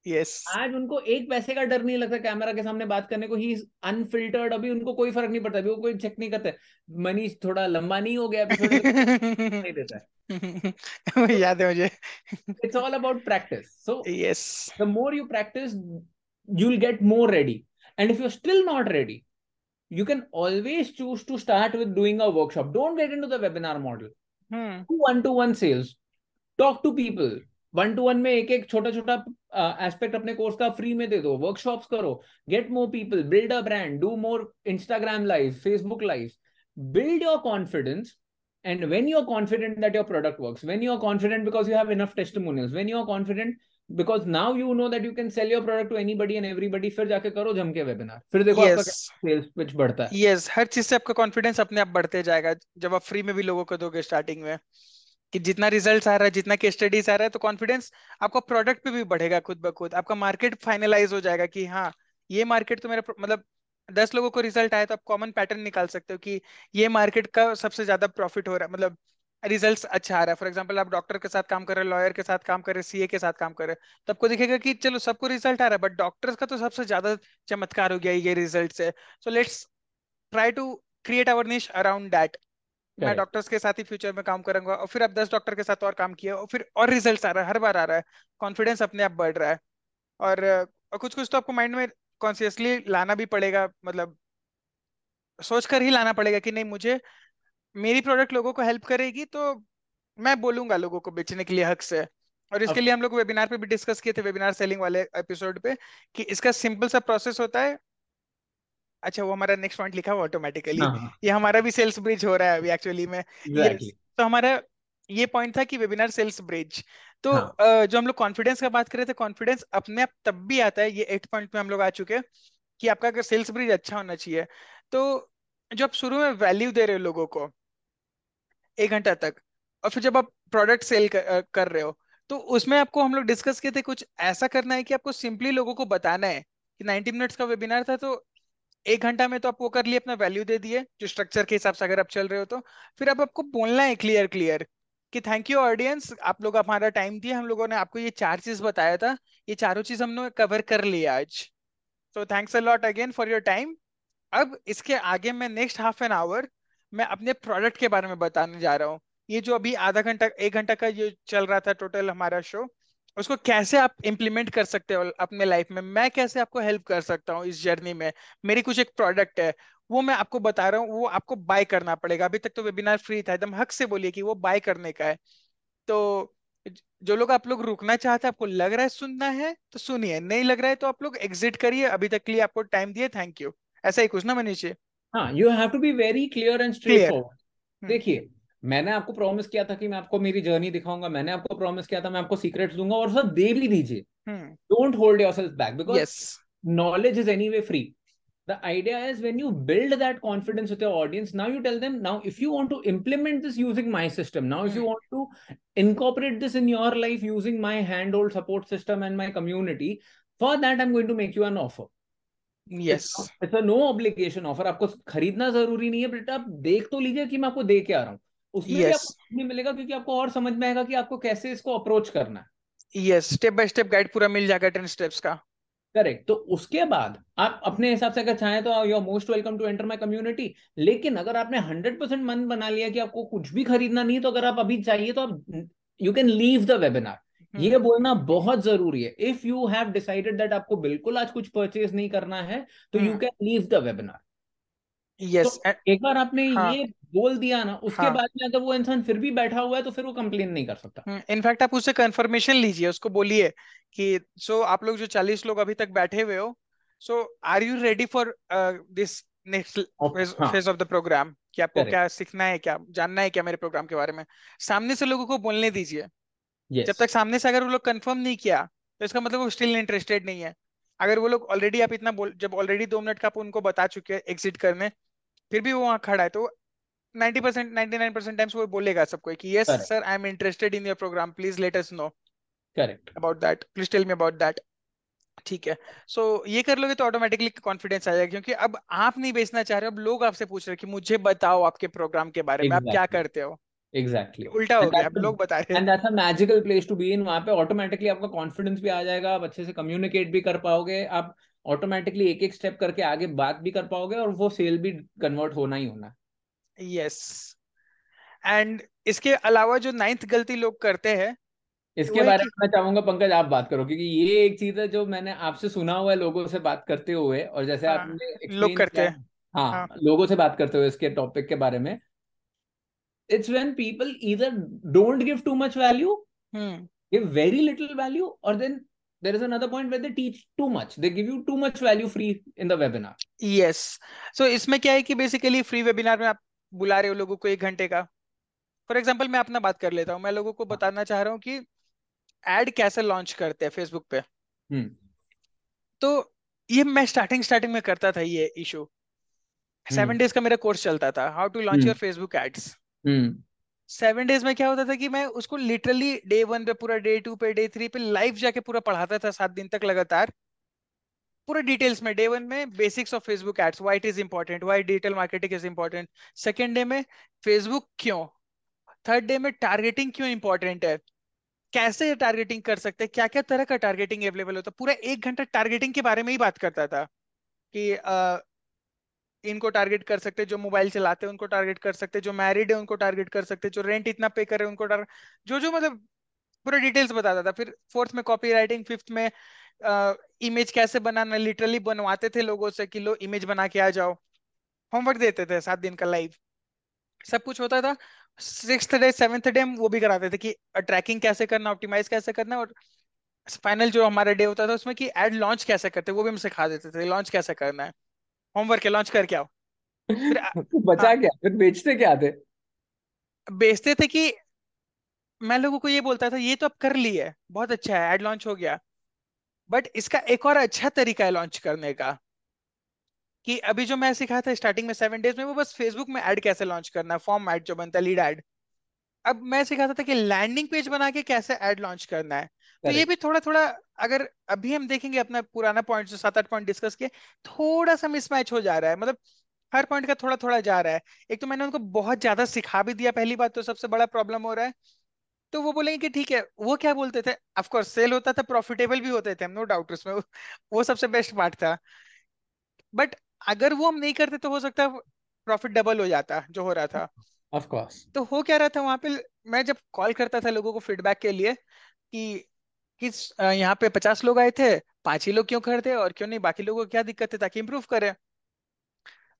Yes. आज उनको एक पैसे का डर नहीं लगता camera के सामने बात करने को. He is unfiltered. अभी उनको कोई फर्क नहीं पड़ता, अभी वो कोई चेक नहीं करता. मनीष थोड़ा लंबा नहीं हो गया नहीं देता है. याद है मुझे. It's all about practice. So yes, the more you practice, you'll get more ready. And if you're still not ready, you can always choose to start with doing a workshop. Don't get into the webinar model. Hmm. Do one-to-one sales. Talk to people. One to one में एक एक छोटा छोटा aspect अपने course का free में दे दो. Workshops करो, get more people, build a brand, do more Instagram live, Facebook live, build your confidence. And when you are confident that your product works, when you are confident because you have enough testimonials, when you are confident because now you know that you can sell your product to anybody and everybody, फिर जाके करो जम के webinar. फिर देखो yes. आपका sales pitch बढ़ता है. Yes yes. हर चीज से आपका कॉन्फिडेंस अपने आप बढ़ते जाएगा जब आप फ्री में भी लोगों को दोगे स्टार्टिंग में. कि जितना रिजल्ट्स आ रहा है, जितना केस स्टडीज आ रहा है, तो कॉन्फिडेंस आपका प्रोडक्ट पे भी बढ़ेगा खुद ब खुद. आपका मार्केट फाइनलाइज हो जाएगा कि हाँ ये मार्केट तो मेरा, मतलब दस लोगों को रिजल्ट आया तो आप कॉमन पैटर्न निकाल सकते हो कि ये मार्केट का सबसे ज्यादा प्रॉफिट हो रहा है, मतलब रिजल्ट्स अच्छा आ रहा है. फॉर एग्जाम्पल आप डॉक्टर के साथ काम कर रहे, लॉयर के साथ काम कर रहे, सीए के साथ काम कर रहे, तो आपको दिखेगा कि चलो सबको रिजल्ट आ रहा है, बट डॉक्टर्स का तो सबसे ज्यादा चमत्कार हो गया ये रिजल्ट से. So let's try to create our niche around that. मैं डॉक्टर्स के साथ ही फ्यूचर में काम करूंगा, और फिर आप दस डॉक्टर के साथ और काम किया और फिर और रिजल्ट्स आ रहा है, हर बार आ रहा है, कॉन्फिडेंस अपने आप बढ़ रहा है. और, और कुछ कुछ तो आपको माइंड में कॉन्शियसली लाना भी पड़ेगा, मतलब सोचकर ही लाना पड़ेगा कि नहीं मुझे मेरी प्रोडक्ट लोगों को हेल्प करेगी तो मैं बोलूंगा लोगों को बेचने के लिए हक से. और इसके लिए हम लोग वेबिनार पे भी डिस्कस किए थे, वेबिनार सेलिंग वाले एपिसोड पे, कि इसका सिंपल सा प्रोसेस होता है. अच्छा वो हमारा नेक्स्ट पॉइंट लिखा हुआ ऑटोमेटिकली, ये हमारा भी सेल्स ब्रिज हो रहा है अभी एक्चुअली में. exactly. ये, तो हमारा ये पॉइंट था कि वेबिनार सेल्स ब्रिज. तो हाँ. जो हम लोग कॉन्फिडेंस का बात कर रहे थे, कॉन्फिडेंस अपने आप तब भी आता है, ये एट पॉइंट में हम लोग आ चुके, कि आपका अगर सेल्स ब्रिज अच्छा होना चाहिए तो जो आप शुरू में वैल्यू दे रहे हो लोगों को एक घंटा तक, और फिर जब आप प्रोडक्ट सेल कर, कर रहे हो, तो उसमें आपको हम लोग डिस्कस किए थे कुछ ऐसा करना है कि आपको सिंपली लोगों को बताना है कि नाइनटी मिनट्स का वेबिनार था, तो एक घंटा में तो आप वो कर लिए, अपना वैल्यू दे दिए जो स्ट्रक्चर के हिसाब से अगर आप चल रहे हो, तो फिर आप आपको बोलना है क्लियर क्लियर कि थैंक यू ऑडियंस, आप लोग हमारा टाइम दिए, हम लोगों ने आपको ये चार चीज बताया था, ये चारों चीज हमने कवर कर लिया आज, so thanks a lot again for your time. अब इसके आगे मैं नेक्स्ट हाफ एन आवर मैं अपने प्रोडक्ट के बारे में बताने जा रहा हूँ. ये जो अभी आधा घंटा एक घंटा का ये चल रहा था टोटल हमारा शो, उसको कैसे आप इम्प्लीमेंट कर सकते हो अपने लाइफ में, मैं कैसे आपको हेल्प कर सकता हूँ इस जर्नी में. मेरी कुछ एक प्रोडक्ट है वो मैं आपको बता रहा हूँ, वो आपको बाय करना पड़ेगा. अभी तक तो वेबिनार फ्री था, एकदम हक से बोलिए कि वो बाय करने का है. तो जो लोग आप लोग रुकना चाहते हैं, आपको लग रहा है सुनना है तो सुनिए, नहीं लग रहा है तो आप लोग एग्जिट करिए. अभी तक के लिए आपको टाइम दिए, थैंक यू. ऐसा ही कुछ ना मनीष. हाँ, you have to be very clear and straight forward. देखिए, मैंने आपको प्रॉमिस किया था कि मैं आपको मेरी जर्नी दिखाऊंगा, मैंने आपको प्रॉमिस किया था मैं आपको सीक्रेट्स दूंगा, और सर दे भी दीजिए. Don't hold yourself back because knowledge is anyway free. The idea is when you build that confidence with your audience, now you tell them, now if you want to implement this using my system, now if you want to incorporate this in your life using my hand hold support system and my community, for that I am going to make you an offer. Yes, it's a no obligation offer. आपको खरीदना जरूरी नहीं है, but आप देख तो लीजिए कि मैं आपको दे के आ रहा हूँ. उसमें yes. भी आपको मिलेगा, क्योंकि आपको और समझ में आएगा कि आपको कैसे इसको अप्रोच करना है. Yes, step by step guide पूरा मिल जाएगा, टेन स्टेप्स का. करेक्ट. तो उसके बाद आप अपने हिसाब से अगर चाहें तो you are most welcome to enter my community. लेकिन अगर आपने हंड्रेड परसेंट मन बना लिया कि आपको कुछ भी खरीदना नहीं, तो अगर आप अभी चाहिए तो आप you can leave the webinar. ये बोलना बहुत जरूरी है. If you have decided that आपको बिल्कुल आज कुछ परचेज नहीं करना है, तो you can leave the webinar. yes. तो एक बार आपने हाँ, ये बोल दिया ना, उसके हाँ, बाद में अगर वो इंसान फिर भी बैठा हुआ है तो फिर वो कंप्लेन नहीं कर सकता. इनफैक्ट आप उससे कंफर्मेशन लीजिए, उसको बोलिए कि सो so, आप लोग जो चालीस लोग अभी तक बैठे हुए हो, so are you ready for this next phase of the programme, कि आपको क्या सीखना है, क्या जानना है, क्या मेरे प्रोग्राम के बारे में. सामने से लोगों को बोलने दीजिए. yes. जब तक सामने से अगर वो लोग कंफर्म नहीं किया तो इसका मतलब वो स्टिल इंटरेस्टेड नहीं है. अगर वो लोग ऑलरेडी आप इतना बोल, जब ऑलरेडी दो मिनट का आप उनको बता चुके हैं एग्जिट करने, फिर भी वो वहाँ खड़ा है तो नाइंटी परसेंट निन्यानवे परसेंट टाइम्स वो बोलेगा सबको कि yes sir I am interested in your programme, please let us know correct about that, please tell me about that. ठीक है, सो so, ये कर लोगे तो ऑटोमेटिकली कॉन्फिडेंस आ जाएगा, क्योंकि अब आप नहीं बेचना चाह रहे, अब लोग आपसे पूछ रहे कि मुझे बताओ आपके प्रोग्राम के बारे में, exactly. आप क्या करते हो. Exactly exactly. उल्टा हो गया, अब लोग बता रहे हैं. And that's a magical place to be in. वहां पे ऑटोमेटिकली आपका कॉन्फिडेंस भी आ जाएगा, आप अच्छे से कम्युनिकेट भी कर पाओगे, आप ऑटोमेटिकली एक एक स्टेप करके आगे बात भी कर पाओगे और वो सेल भी कन्वर्ट होना ही होना. Yes yes. एंड इसके अलावा जो नाइन्थ गलती लोग करते हैं, इसके बारे में मैं चाहूंगा पंकज आप बात करो, क्योंकि ये एक चीज है जो मैंने आपसे सुना हुआ है लोगों से बात करते हुए, और जैसे हाँ, आपने लोग करते हैं हाँ, हाँ लोगों से बात करते हुए इसके टॉपिक के बारे में. It's when people either don't give too much value, give very little value, और then there is another point where they teach too much, they give you too much value free in the webinar. Yes, so इसमें क्या है कि basically free webinar में आप बुला रहे हो लोगों को एक घंटे का. फॉर एग्जाम्पल मैं अपना बात कर लेता हूँ, मैं लोगों को बताना चाह रहा हूँ कि एड कैसे लॉन्च करते हैं फेसबुक पे. hmm. तो ये मैं स्टार्टिंग स्टार्टिंग में करता था ये इशू. सेवन डेज का मेरा कोर्स चलता था, how to launch your Facebook ads. Seven days में क्या होता था कि मैं उसको लिटरली डे वन पे पूरा, डे टू पे, डे थ्री पे लाइव जाके पूरा पढ़ाता था, सात दिन तक लगातार पूरा डिटेल्स में. डे वन में basics of Facebook ads, why it is important, why digital marketing is important. Second day में फेसबुक क्यों, थर्ड डे में टारगेटिंग क्यों इंपॉर्टेंट है, कैसे टारगेटिंग कर सकते हैं, क्या क्या तरह का टारगेटिंग अवेलेबल होता है. पूरा एक घंटा टारगेटिंग के बारे में ही बात करता था कि आ, इनको टारगेट कर सकते हैं, जो मोबाइल चलाते हैं उनको टारगेट कर सकते हैं, जो मैरिड है उनको टारगेट कर सकते हैं, जो रेंट इतना पे कर रहे हैं उनको टारगेट, जो जो मतलब पूरा डिटेल्स बताता था. फिर फोर्थ में कॉपी राइटिंग, फिफ्थ में इमेज कैसे बनाना, लिटरली बनवाते थे लोगों से कि लो इमेज बना के आ जाओ, होमवर्क देते थे, सात दिन का लाइव सब कुछ होता था. सिक्स्थ डे सेवेंथ डे वो भी कराते थे कि ट्रैकिंग कैसे करना, ऑप्टिमाइज कैसे करना, और फाइनल जो हमारा डे होता था उसमें कि एड लॉन्च कैसे करते वो भी हम सिखा देते थे, लॉन्च कैसे करना है, होमवर्क है, लॉन्च करके आओ. फिर बचा हाँ, क्या फिर बेचते क्या थे, बेचते थे कि मैं लोगों को ये बोलता था ये तो आप कर लिए, बहुत अच्छा है, एड लॉन्च हो गया, बट इसका एक और अच्छा तरीका है लॉन्च करने का, कि अभी जो मैं सिखाया था स्टार्टिंग में सेवन डेज में वो बस फेसबुक में ऐड कैसे लॉन्च करना है, फॉर्म ऐड जो बनता है, लीड ऐड. अब मैं सिखाता था कि लैंडिंग पेज बना के कैसे ऐड लॉन्च करना है. तो ये भी थोड़ा थोड़ा अगर अभी हम देखेंगे अपना पुराना पॉइंट जो सात आठ पॉइंट डिस्कस किए, थोड़ा सा मिसमैच हो जा रहा है, मतलब हर पॉइंट का थोड़ा थोड़ा जा रहा है. एक तो मैंने उनको बहुत ज्यादा सिखा भी दिया, पहली बात तो सबसे बड़ा प्रॉब्लम हो रहा है. तो वो बोलेंगे कि ठीक है, वो क्या बोलते थे, ऑफ कोर्स सेल होता था, प्रॉफिटेबल भी होते थे हम, नो डाउट उसमें, वो सबसे बेस्ट पार्ट था. बट अगर वो हम नहीं करते तो हो सकता है प्रॉफिट डबल हो जाता जो हो रहा था. Of course. तो हो क्या रहा था वहां पे, मैं जब कॉल करता था लोगों को फीडबैक के लिए कि किस यहाँ पे पचास लोग आए थे, पांच ही लोग क्यों खरीदे और क्यों नहीं, बाकी लोगों को क्या दिक्कत है, ताकि इम्प्रूव करें.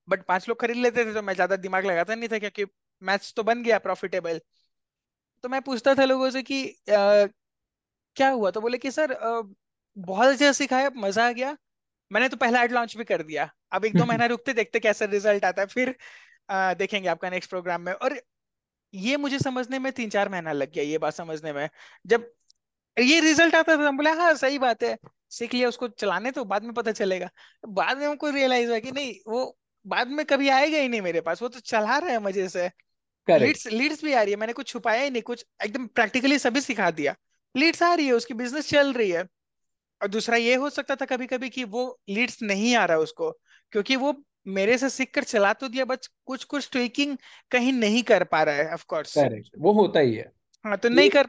बट पांच लोग खरीद लेते थे तो मैं ज्यादा दिमाग लगाता नहीं था, क्योंकि मैथ्स तो बन गया प्रॉफिटेबल. तो मैं पूछता था लोगों से कि आ, क्या हुआ, तो बोले कि सर आ, बहुत अच्छा सिखाया, मजा आ गया, मैंने तो पहला एड लॉन्च भी कर दिया, अब एक दो महीना रुकते देखते कैसा रिजल्ट आता है, फिर आ, देखेंगे आपका नेक्स्ट प्रोग्राम में. और ये मुझे समझने में तीन चार महीना लग गया ये बात समझने में. जब ये रिजल्ट आता था हम बोले हाँ सही बात है, सीख लिया उसको चलाने, तो बाद में पता चलेगा. बाद में हमको रियलाइज हुआ कि नहीं, वो बाद में कभी आएगा ही नहीं मेरे पास, वो तो चला रहा है मजे से, लीड्स लीड्स भी आ रही है, मैंने कुछ छुपाया ही नहीं, कुछ एकदम प्रैक्टिकली सभी सिखा दिया, लीड्स आ रही है, उसकी बिजनेस चल रही है. और दूसरा ये हो सकता था कभी कभी कि वो लीड्स नहीं आ रहा उसको, क्योंकि वो मेरे से सीख कर चला तो दिया, बस कुछ कुछ ट्विकिंग कहीं नहीं कर पा रहा है. ऑफ कोर्स वो होता ही है हाँ, तो ये, नहीं कर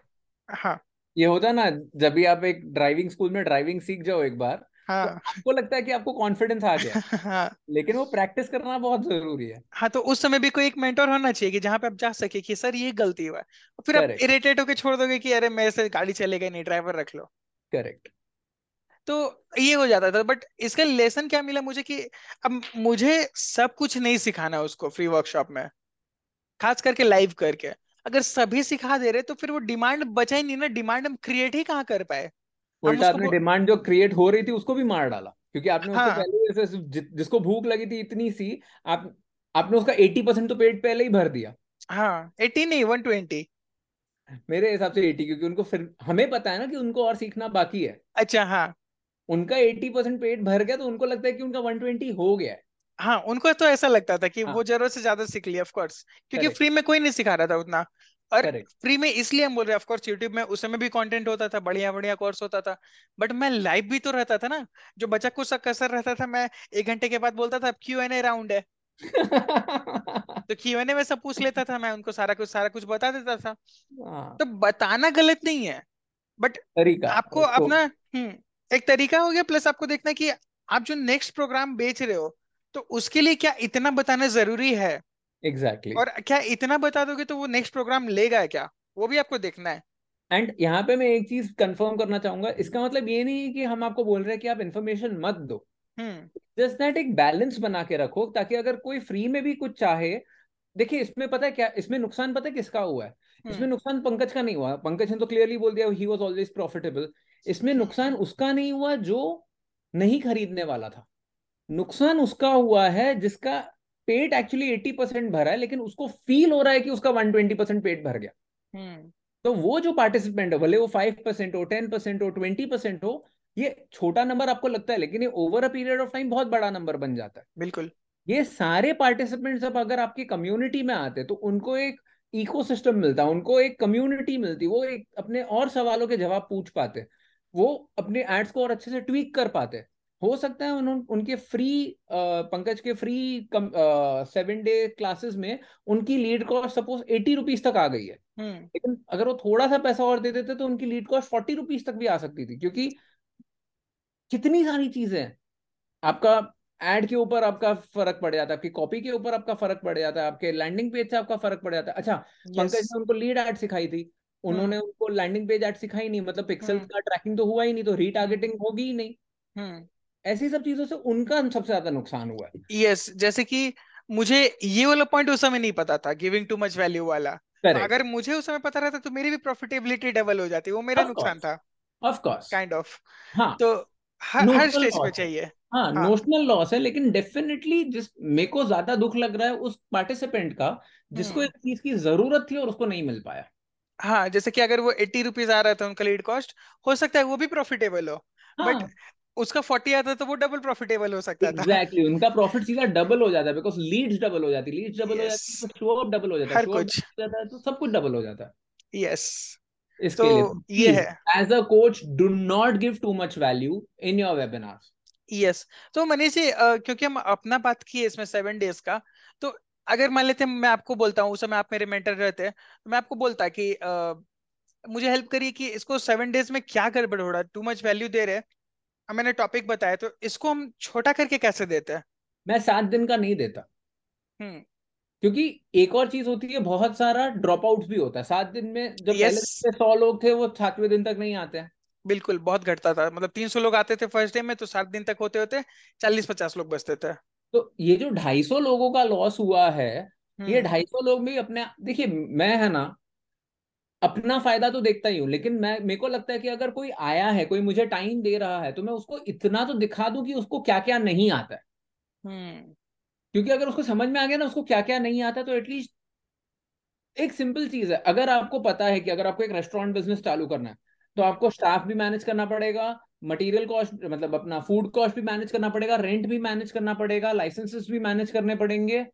हाँ ये होता ना, जब भी आप एक ड्राइविंग स्कूल में ड्राइविंग सीख जाओ एक बार हाँ, तो आपको लगता है कि आपको कॉन्फिडेंस आ गया हाँ, लेकिन वो प्रैक्टिस करना बहुत जरूरी है हाँ. तो उस समय भी कोई एक मेंटर होना चाहिए कि जहाँ पे आप जा सके कि सर ये गलती हुआ, फिर आप इरिटेट होकर छोड़ दोगे कि अरे मेरे से गाड़ी चलेगा नहीं, ड्राइवर रख लो. करेक्ट. तो ये हो जाता था। बट इसका लेसन क्या मिला मुझे कि अब मुझे सब कुछ नहीं सिखाना उसको फ्री वर्कशॉप में, खास करके लाइव करके। अगर सभी सिखा दे रहे तो फिर वो डिमांड बचा ही नहीं ना, डिमांड हम क्रिएट ही कहाँ कर पाए। उल्टा आपने डिमांड जो क्रिएट हो रही थी उसको भी मार डाला, क्योंकि आपने हाँ। उसको पहले जैसे जिसको भूख लगी थी इतनी सी, आप आपने उसका अस्सी परसेंट तो पेट पहले ही भर दिया। हाँ, अस्सी नहीं एक सौ बीस मेरे हिसाब से अस्सी, क्योंकि उनको फिर हमें पता है ना कि उनको और सीखना बाकी है। अच्छा हाँ, उनका अस्सी परसेंट पेट भर गया तो उनको लगता है कि उनका एक सौ बीस हो गया है। हाँ, उनको तो ऐसा लगता था कि हाँ। वो जरूरत से ज्यादा सीख लिया, ऑफ कोर्स, क्योंकि फ्री में कोई नहीं सिखा रहा था उतना। और फ्री में इसलिए हम बोल रहे हैं, ऑफ कोर्स यूट्यूब में उस समय भी कंटेंट होता था, बढ़िया बढ़िया कोर्स होता था, बट मैं लाइव भी तो रहता था ना। जो बचा कुछ कसर रहता था, मैं एक घंटे के बाद बोलता था क्यू एंड ए राउंड है तो क्यू एंड ए में सब पूछ लेता था, मैं उनको सारा कुछ सारा कुछ बता देता था। तो बताना गलत नहीं है, बट आपको अपना एक तरीका हो गया, प्लस आपको देखना कि आप जो नेक्स्ट प्रोग्राम बेच रहे हो तो उसके लिए क्या इतना बताना जरूरी है। Exactly exactly. और क्या इतना बता दोगे तो वो नेक्स्ट प्रोग्राम लेगा क्या, वो भी आपको देखना है। एंड यहाँ पे मैं एक चीज कंफर्म करना चाहूंगा, इसका मतलब ये नहीं है कि हम आपको बोल रहे हैं कि आप इन्फॉर्मेशन मत दो, जस्ट दैट एक बैलेंस बना के रखो, ताकि अगर कोई फ्री में भी कुछ चाहे। देखिए इसमें पता है क्या, इसमें नुकसान पता है किसका हुआ है? hmm. इसमें नुकसान पंकज का नहीं हुआ, पंकज ने तो क्लियरली बोल दिया ही वाज ऑलवेज प्रॉफिटेबल। इसमें नुकसान उसका नहीं हुआ जो नहीं खरीदने वाला था, नुकसान उसका हुआ है जिसका पेट एक्चुअली अस्सी परसेंट भरा है, लेकिन उसको फील हो रहा है कि उसका एक सौ बीस परसेंट पेट भर गया। hmm. तो वो जो पार्टिसिपेंट हो, भले वो पाँच परसेंट हो, दस परसेंट हो, बीस परसेंट हो, ये छोटा नंबर आपको लगता है, लेकिन ये over a period of time बहुत बड़ा नंबर बन जाता है। बिल्कुल, ये सारे पार्टिसिपेंट्स अब अगर आपकी कम्युनिटी में आते तो उनको एक इकोसिस्टम मिलता, उनको एक कम्युनिटी मिलती, वो एक अपने और सवालों के जवाब पूछ पाते, वो अपने एड्स को और अच्छे से ट्वीक कर पाते। हो सकता है उन, उनके फ्री आ, पंकज के फ्री सेवन डे क्लासेस में उनकी lead cost suppose eighty rupees तक आ गई है, लेकिन अगर वो थोड़ा सा पैसा और दे देते तो उनकी लीड कॉस्ट फोर्टी रुपीज तक भी आ सकती थी, क्योंकि कितनी सारी चीजें हैं। आपका एड के ऊपर आपका फर्क पड़ जाता है, आपकी कॉपी के ऊपर आपका फर्क पड़ जाता है, आपके लैंडिंग पेज से आपका फर्क पड़ जाता है। अच्छा yes. पंकज ने उनको लीड एड सिखाई थी, उन्होंने उनको लैंडिंग पेज एड सिखाई नहीं, मतलब पिक्सल का ट्रैकिंग तो हुआ ही नहीं, तो रीटारगेटिंग होगी ही नहीं। ऐसी सब चीजों से उनका सबसे ज्यादा नुकसान हुआ है। यस yes, जैसे कि मुझे ये वाला पॉइंट उस समय नहीं पता था, गिविंग टू मच वैल्यू वाला। Correct. अगर मुझे उस समय पता रहता तो मेरी भी प्रॉफिटेबिलिटी डबल हो जाती, वो मेरा of नुकसान course. था ऑफ कोर्स काइंड ऑफ। तो हर, हर स्टेज पे चाहिए। हाँ, नोशनल लॉस है, लेकिन डेफिनेटली जिस मेरे को ज्यादा दुख लग रहा है उस पार्टिसिपेंट का जिसको इस चीज की जरूरत थी और उसको नहीं मिल पाया। हाँ, जैसे कि अगर वो एटी रुपीज आ रहा था उनका लीड कॉस्ट, हो सकता है वो भी प्रॉफिटेबल हो, बट उसका चालीस आता तो वो डबल प्रॉफिटेबल हो सकता था। एग्जैक्टली exactly, उनका प्रॉफिट सीधा डबल हो जाता है, बिकॉज़ लीड्स डबल हो जाती, लीड्स डबल yes. हो जाती, तो शो अप डबल हो जाता, शो अप जाता है तो सब कुछ डबल हो जाता है। यस, इसके लिए ये है, as a coach do not give too much value in your webinars. Yes, तो मनीष जी क्योंकि हम अपना बात किए इसमें सेवन डेज का, तो अगर मान लेते मैं आपको बोलता हूँ, उस समय आप मेरे मेंटर रहते हैं, तो मैं आपको बोलता कि आ, मुझे हेल्प करिए कि इसको सेवन डेज में क्या गड़बड़ हो रहा है, टू मच वैल्यू दे रहे हैं, मैंने टॉपिक बताया, तो इसको हम छोटा करके कैसे देते हैं? मैं सात दिन का नहीं देता, क्योंकि एक और चीज होती है, बहुत सारा ड्रॉप आउट भी होता है सात दिन में। जब yes. पहले सौ लोग थे वो सातवें दिन तक नहीं आते हैं। बिल्कुल, बहुत घटता था, मतलब तीन सौ लोग आते थे फर्स्ट डे में, तो सात दिन तक होते होते चालीस पचास लोग बचते थे। तो ये जो ढाई सौ लोगों का लॉस हुआ है, ये ढाई सौ लोग भी अपने, देखिए मैं है ना अपना फायदा तो देखता ही हूँ, लेकिन मैं मेरे को लगता है कि अगर कोई आया है, कोई मुझे टाइम दे रहा है, तो मैं उसको इतना तो दिखा दूं कि उसको क्या क्या नहीं आता है। hmm. क्योंकि अगर उसको समझ में आ गया ना उसको क्या क्या नहीं आता, तो एटलीस्ट एक सिंपल चीज है, अगर आपको पता है कि अगर आपको एक रेस्टोरेंट बिजनेस चालू करना है तो आपको स्टाफ भी मैनेज करना पड़ेगा, मटेरियल कॉस्ट मतलब अपना फूड कॉस्ट भी मैनेज करना पड़ेगा, रेंट भी मैनेज करना पड़ेगा, लाइसेंसेस भी मैनेज करने पड़ेंगे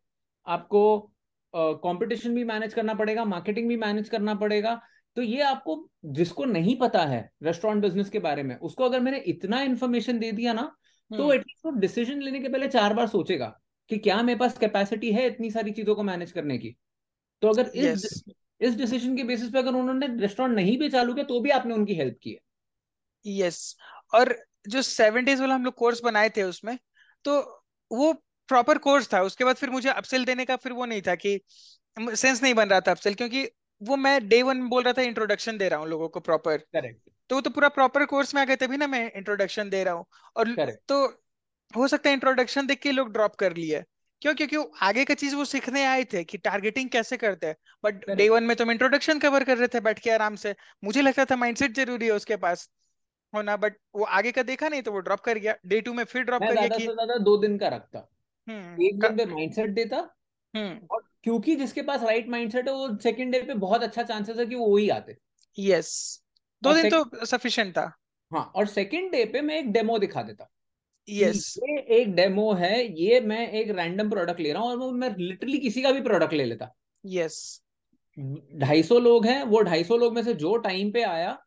आपको, कंपटीशन uh, भी मैनेज करना पड़ेगा, मार्केटिंग भी मैनेज करना पड़ेगा। तो ये आपको, जिसको नहीं पता है रेस्टोरेंट बिजनेस के बारे में, उसको अगर मैंने इतना इन्फॉर्मेशन दे दिया ना, तो एटलीस्ट वो डिसीजन लेने के पहले चार बार सोचेगा कि क्या मेरे पास कैपेसिटी है इतनी सारी चीजों को मैनेज करने की। तो अगर yes. इस इस डिसीजन के बेसिस पे अगर उन्होंने रेस्टोरेंट नहीं भी चालू किया तो भी आपने उनकी हेल्प की है। Yes yes. और जो सेवन डेज वाला हम लोग कोर्स बनाए थे उसमें तो वो प्रॉपर कोर्स था, उसके बाद फिर मुझे अपसेल देने का फिर वो नहीं था कि सेंस नहीं बन रहा था अपसेल, क्योंकि वो मैं डे वन बोल रहा था इंट्रोडक्शन दे रहा हूँ लोगों को प्रॉपर, करेक्ट, तो तो पूरा प्रॉपर कोर्स में आ गए थे भी ना, मैं इंट्रोडक्शन दे रहा हूँ और Correct. तो हो सकता है इंट्रोडक्शन देख के लोग ड्रॉप कर लिए, क्यों क्योंकि आगे का चीज वो सीखने आए थे कि टारगेटिंग कैसे करते हैं, बट डे वन में तो मैं इंट्रोडक्शन कवर कर रहे थे बैठ के आराम से, मुझे लगता था माइंडसेट जरूरी है उसके पास होना, बट वो आगे का देखा नहीं तो वो ड्रॉप कर गया, डे टू में फिर ड्रॉप कर गया कि दादा दो दिन का रखता, एक दिन पे माइंडसेट देता, और क्योंकि जिसके पास राइट माइंडसेट है वो सेकंड डे पे बहुत अच्छा चांसेस है कि वो वही आते, यस, दो दिन तो सफिशिएंट था, हाँ, और सेकंड डे पे मैं एक डेमो दिखा देता, यस, ये एक डेमो है, ये मैं एक रैंडम प्रोडक्ट ले रहा हूँ, और मैं लिटरली किसी का भी प्रोडक्ट ले लेता, यस, ढाई सौ लोग हैं, वो ढाई सौ लोग में से जो टाइम पे आया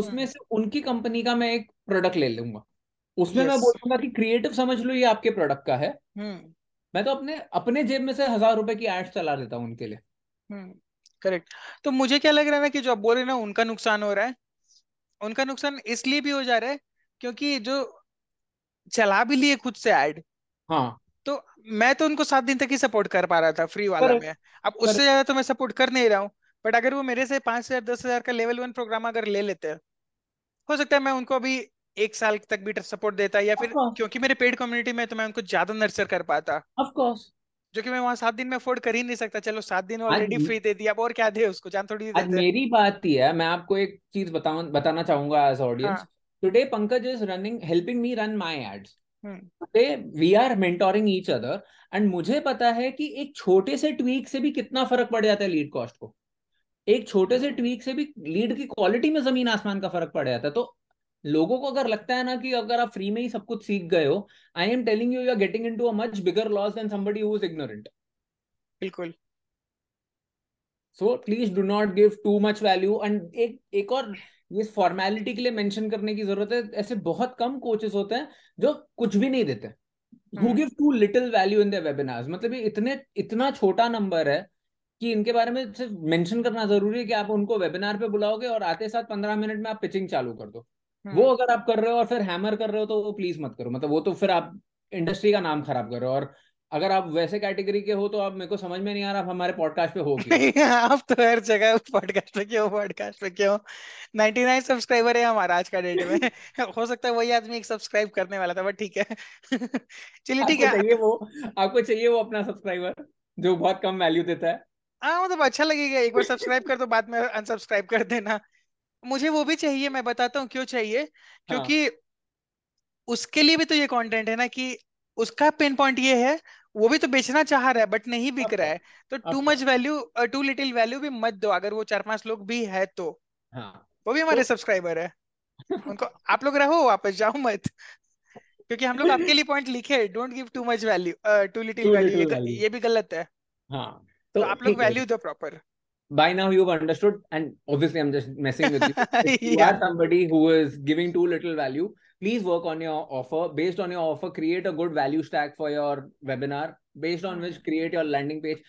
उसमें से उनकी कंपनी का मैं एक प्रोडक्ट ले लूंगा, उसमें yes. मैं बोलूंगा कि क्रिएटिव समझ लो ये आपके प्रोडक्ट का है, hmm. मैं तो अपने अपने जेब में से हजार रुपए की एड्स चला देता हूं उनके लिए, करेक्ट hmm. तो मुझे क्या लग रहा है ना कि जो आप बोल रहे हैं ना उनका नुकसान हो रहा है, उनका नुकसान इसलिए भी हो जा रहा है क्योंकि जो चला भी लिए खुद से एड, हाँ, तो मैं तो उनको सात दिन तक ही सपोर्ट कर पा रहा था फ्री वाला में, अब उससे ज्यादा तो मैं सपोर्ट कर नहीं रहा हूँ, बट अगर वो मेरे से पांच हजार दस हजार का लेवल वन प्रोग्राम अगर ले लेते हैं, हो सकता है मैं उनको अभी एक साल तक भी सपोर्ट देता, या फिर क्योंकि मेरे पेड कम्युनिटी में तो मैं उनको ज्यादा नर्चर कर पाता, ऑफ कोर्स, जो कि मैं वहाँ सात दिन में अफोर्ड कर ही नहीं सकता, चलो सात दिन ऑलरेडी फ्री दे दिया, अब और क्या दे उसको, जान थोड़ी देते। मेरी बात ही है, मैं आपको एक चीज बताऊं बताना चाहूंगा as audience, today Pankaj is running helping me run my ads, today we are mentoring each other, and मुझे पता है कि एक छोटे से ट्वीक से भी कितना फर्क पड़ जाता है लीड कॉस्ट को, एक छोटे से ट्वीक से भी लीड की क्वालिटी में जमीन आसमान का फर्क पड़ जाता है। तो लोगों को अगर लगता है ना कि अगर आप फ्री में ही सब कुछ सीख गए हो, I am telling you you are getting into a much bigger loss than somebody who is ignorant. बिल्कुल। So please do not give too much value. And एक एक और ये फॉर्मेलिटी के लिए मेंशन करने की जरूरत है, ऐसे बहुत कम कोचेस होते हैं जो कुछ भी नहीं देते, who give too little value in their webinars. मतलब ये इतने इतना छोटा नंबर है कि इनके बारे में सिर्फ मेंशन करना जरूरी है कि आप उनको वेबिनार पे बुलाओगे और आते साथ पंद्रह मिनट में आप पिचिंग चालू कर दो। वो अगर आप कर रहे हो और फिर हैमर कर रहे हो तो वो प्लीज मत करो, मतलब वो तो फिर आप इंडस्ट्री का नाम खराब कर रहे हो। और अगर आप वैसे कैटेगरी के हो तो आप, मेरे को समझ में नहीं आ रहा आप हमारे पॉडकास्ट पे हो क्यों? आप तो हर जगह पॉडकास्ट पे क्यों पॉडकास्ट पे क्यों निन्यानवे सब्सक्राइबर है हमारा आज का डेट में। हो सकता है वही आदमी एक सब्सक्राइब करने वाला था, बट ठीक है, चलिए ठीक है। चाहिए वो, आपको चाहिए वो अपना सब्सक्राइबर जो बहुत कम वैल्यू देता है। हाँ, मतलब अच्छा लगेगा, एक बार सब्सक्राइब कर दो, बाद में अनसब्सक्राइब कर देना। मुझे वो भी चाहिए, मैं बताता हूँ क्यों चाहिए। क्योंकि हाँ। उसके लिए भी तो ये कंटेंट है ना कि उसका पेन पॉइंट ये है, वो भी तो बेचना चाह रहा है बट नहीं बिक रहा है। तो टू मच वैल्यू और टू लिटिल वैल्यू भी मत दो। अगर वो चार पांच लोग भी है तो हाँ। वो भी हमारे तो... सब्सक्राइबर है। उनको आप लोग रहो, वापस जाओ मत, क्योंकि हम लोग आपके लिए पॉइंट लिखे, don't give too much value too little value, ये भी गलत है। तो आप लोग वैल्यू दो proper. By now you've understood, and obviously I'm just messing with you. If you yeah. are somebody who is giving too little value, please work on your offer. Based on your offer, create a good value stack for your webinar, based on which create your landing page.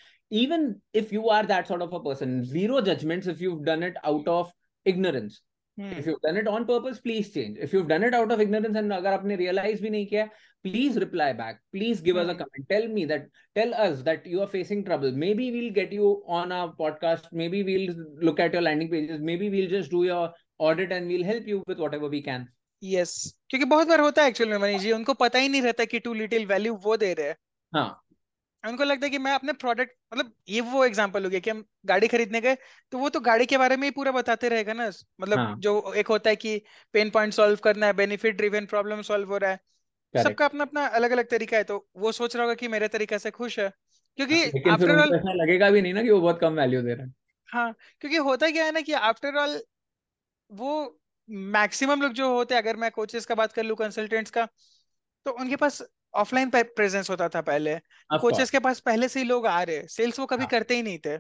Even if you are that sort of a person, zero judgments if you've done it out of ignorance. Hmm. If you've done it on purpose, please change. If you've done it out of ignorance and agar aapne realize bhi nahi kiya, please reply back. Please give us a comment. Tell me that, tell us that you are facing trouble. Maybe we'll get you on our podcast. Maybe we'll look at your landing pages. Maybe we'll just do your audit and we'll help you with whatever we can. Yes. क्योंकि बहुत बार होता है actually में मनीष जी, उनको पता ही नहीं रहता कि टू लिटिल वैल्यू वो दे रहे हैं। हाँ, उनको लगता है कि मैं अपने प्रोडक्ट, मतलब ये वो एग्जांपल हो गया कि हम गाड़ी खरीदने गए तो वो तो गाड़ी के बारे में ही पूरा बताते रहेगा ना। मतलब हाँ। जो एक होता है कि पेन पॉइंट सॉल्व करना है, बेनिफिट ड्रिवन प्रॉब्लम सॉल्व हो रहा है, सबका अपना अपना अलग अलग तरीका है। तो वो सोच रहा होगा कि मेरे तरीका से खुश है, क्योंकि आफ्टर ऑल लगेगा भी नहीं ना कि वो बहुत कम वैल्यू दे रहा है। हाँ, क्योंकि होता क्या है ना कि आफ्टर ऑल वो मैक्सिमम लोग जो होते हैं, अगर मैं कोचेस का बात कर लूं, कंसल्टेंट्स का, तो उनके पास ऑफलाइन प्रेजेंस होता था पहले। कोचेस के पास पहले से ही लोग आ रहे, सेल्स वो कभी हाँ। करते ही नहीं थे।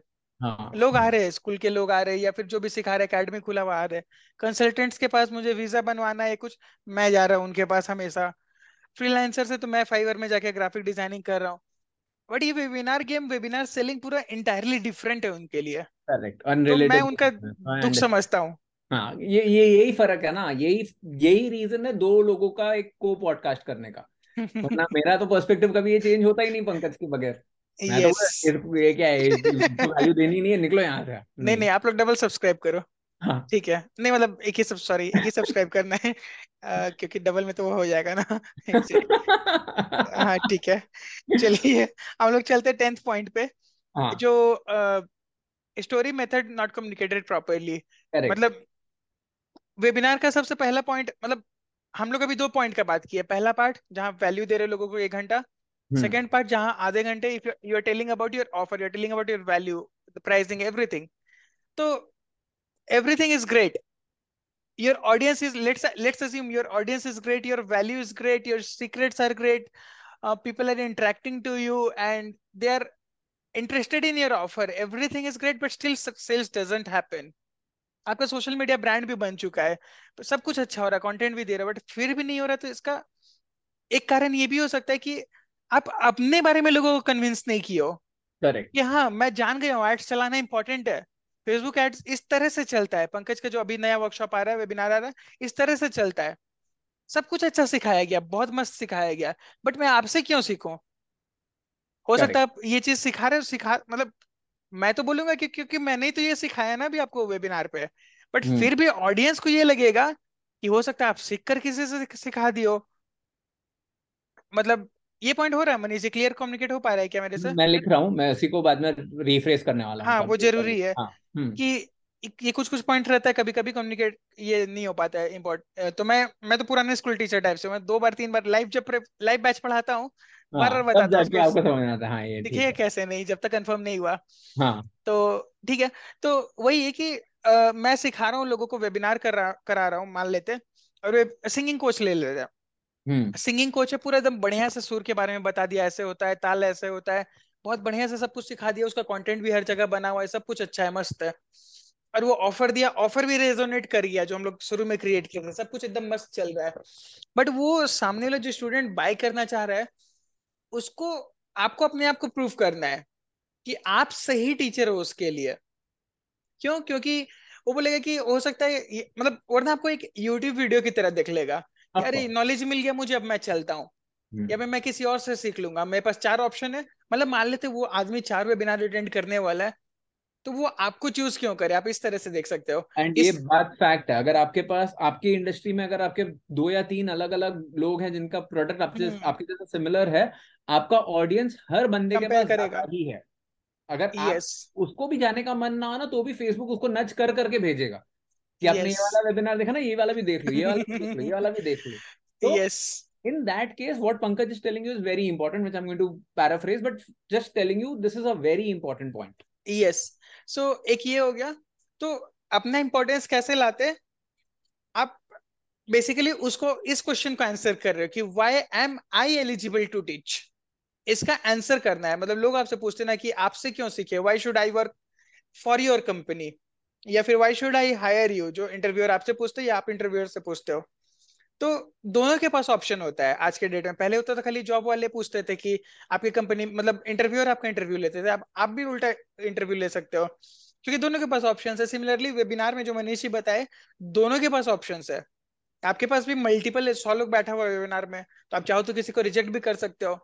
हाँ। लोग आ रहे, स्कूल के लोग आ रहे, या फिर जो भी सिखा रहे, अकेडमी खुला हुआ आ रहे। कंसल्टेंट्स के पास मुझे वीजा बनवाना है कुछ, मैं जा रहा हूँ उनके पास हमेशा। फ्रीलांसर से तो मैं फाइवर में जाके ग्राफिक डिजाइनिंग कर रहा हूँ। बट ये वेबिनार गेम, वेबिनार सेलिंग पूरा इंटायरली डिफरेंट है उनके लिए। Correct, unrelated. तो मैं उनका दुख समझता हूँ। हाँ, ये ये यही फर्क है ना, यही यही रीजन है दो लोगों का एक को पॉडकास्ट करने का। वरना मेरा तो पर्सपेक्टिव कभी ये चेंज होता ही नहीं पंकज के बगैर। yes. क्या है, वैल्यू देनी नहीं है, निकलो यहाँ से। नहीं नहीं, आप लोग डबल सब्सक्राइब करो। हाँ ठीक है, नहीं मतलब एक ही सब सॉरी एक ही सब्सक्राइब करना है आ, क्योंकि डबल में तो वो हो जाएगा ना। हाँ ठीक है, चलिए हम लोग चलते हैं टेंथ पॉइंट पे। हाँ. जो story method not communicated properly, मतलब वेबिनार का सबसे पहला पॉइंट, मतलब हम लोग अभी दो पॉइंट का बात किया। पहला पार्ट जहाँ वैल्यू दे रहे लोगों को एक घंटा, सेकेंड पार्ट जहाँ आधे घंटे if you are telling about your offer, you are telling about your value, the pricing, everything. तो everything is great, your audience is, let's let's assume your audience is great, your value is great, your secrets are great, uh, people are interacting to you and they are interested in your offer, everything is great, but still sales doesn't happen. आपका social media brand भी बन चुका है, सब कुछ अच्छा हो रहा है, कंटेंट भी दे रहा है, बट फिर भी नहीं हो रहा। तो इसका एक कारण ये भी हो सकता है कि आप अपने बारे में लोगों को कन्विंस नहीं किए हो। करेक्ट, कि हाँ मैं जान गया हूँ एड्स चलाना इंपॉर्टेंट है, फेसबुक एड्स इस तरह से चलता है, पंकज का जो अभी नया वर्कशॉप आ रहा है, वेबिनार आ रहा है, इस तरह से चलता है, सब कुछ अच्छा सिखाया गया, बहुत मस्त सिखाया गया, बट मैं आपसे क्यों सीखूं? हो सकता है आप ये चीज सिखा रहे हो, सिखा मतलब मैं तो बोलूंगा कि क्योंकि मैंने ही तो ये सिखाया ना अभी आपको वेबिनार पे, बट फिर भी ऑडियंस को ये लगेगा कि हो सकता है आप सीख कर किसी से सिखा दियो। मतलब ये पॉइंट हो रहा है मनीष जी, क्लियर कम्युनिकेट हो पा रहा है क्या मेरे से? मैं लिख रहा हूँ, मैं इसी को बाद में रिफ्रेश करने वाला हूँ। हाँ वो जरूरी है। हाँ, कि ये कुछ कुछ पॉइंट रहता है, कभी कभी कम्युनिकेट ये नहीं हो पाता है इम्पोर्ट। तो मैं मैं तो पुराने स्कूल टीचर टाइप से, मैं दो बार तीन बार लाइव जब लाइव बैच पढ़ाता हूँ, बार बार बताता हूँ, आपको समझ आता है देखिए कैसे नहीं, जब तक कंफर्म नहीं हुआ। हाँ तो ठीक है, तो वही है कि मैं सिखा रहा हूँ लोगों को, वेबिनार करा रहा हूँ मान लेते, और सिंगिंग कोच ले लेते हैं, सिंगिंग कोच है, पूरा एकदम बढ़िया से सुर के बारे में बता दिया, ऐसे होता है ताल, ऐसे होता है, बहुत बढ़िया से सब कुछ सिखा दिया, उसका कंटेंट भी हर जगह बना हुआ है, सब कुछ अच्छा है, मस्त है, और वो ऑफर दिया, ऑफर भी रेजोनेट कर गया जो हम लोग शुरू में क्रिएट किया था, सब कुछ एकदम मस्त चल रहा है, बट वो सामने वाला जो स्टूडेंट बाय करना चाह रहा है, उसको आपको अपने आप को प्रूव करना है कि आप सही टीचर हो उसके लिए। क्यों? क्योंकि वो बोलेगा कि हो सकता है मतलब, वरना आपको एक यूट्यूब वीडियो की तरह देख लेगा, अरे नॉलेज मिल गया मुझे, अब मैं चलता हूँ, या मैं किसी और से सीख लूंगा, मेरे पास चार ऑप्शन है। मतलब मान लेते वो आदमी चार वेबिनार अटेंड करने वाला है, तो वो आपको चूज क्यों करे? आप इस तरह से देख सकते हो। एंड ये बात फैक्ट है, अगर आपके पास आपकी इंडस्ट्री में अगर आपके दो या तीन अलग अलग लोग हैं जिनका प्रोडक्ट आपसे आपके जैसा सिमिलर है, आपका ऑडियंस हर बंदे के पास ही है। अगर उसको भी जाने का मन ना हो ना, तो भी फेसबुक उसको नच कर करके भेजेगा कि आपने yes. ये वाला वेबिनार देखा ना, ये वाला भी देख लो, ये वाला भी देख लो, ये वाला भी देख लो। तो yes. in that case, what Pankaj is telling you is very important, which I'm going to paraphrase, but just telling you, this is a very important point. Yes. So एक ये हो गया। तो अपना इम्पोर्टेंस कैसे लाते? आप बेसिकली उसको इस क्वेश्चन को आंसर कर रहे हो कि why am I eligible to teach, इसका आंसर करना है। मतलब लोग आपसे पूछते ना कि आपसे क्यों सीखे, why should I work for your company, या फिर why should I hire you, जो इंटरव्यूअर आपसे पूछते हो या आप इंटरव्यूअर से पूछते हो। तो दोनों के पास ऑप्शन होता है आज के डेट में। पहले होता था खाली जॉब वाले पूछते थे कि आपकी कंपनी, मतलब इंटरव्यूअर आपका इंटरव्यू लेते थे, आप, आप भी उल्टा इंटरव्यू ले सकते हो, क्योंकि दोनों के पास ऑप्शन है। सिमिलरली वेबिनार में जो मनीष जी बताए, दोनों के पास ऑप्शन है। आपके पास भी मल्टीपल सौ लोग बैठा हुआ है वेबिनार में, तो आप चाहो तो किसी को रिजेक्ट भी कर सकते हो,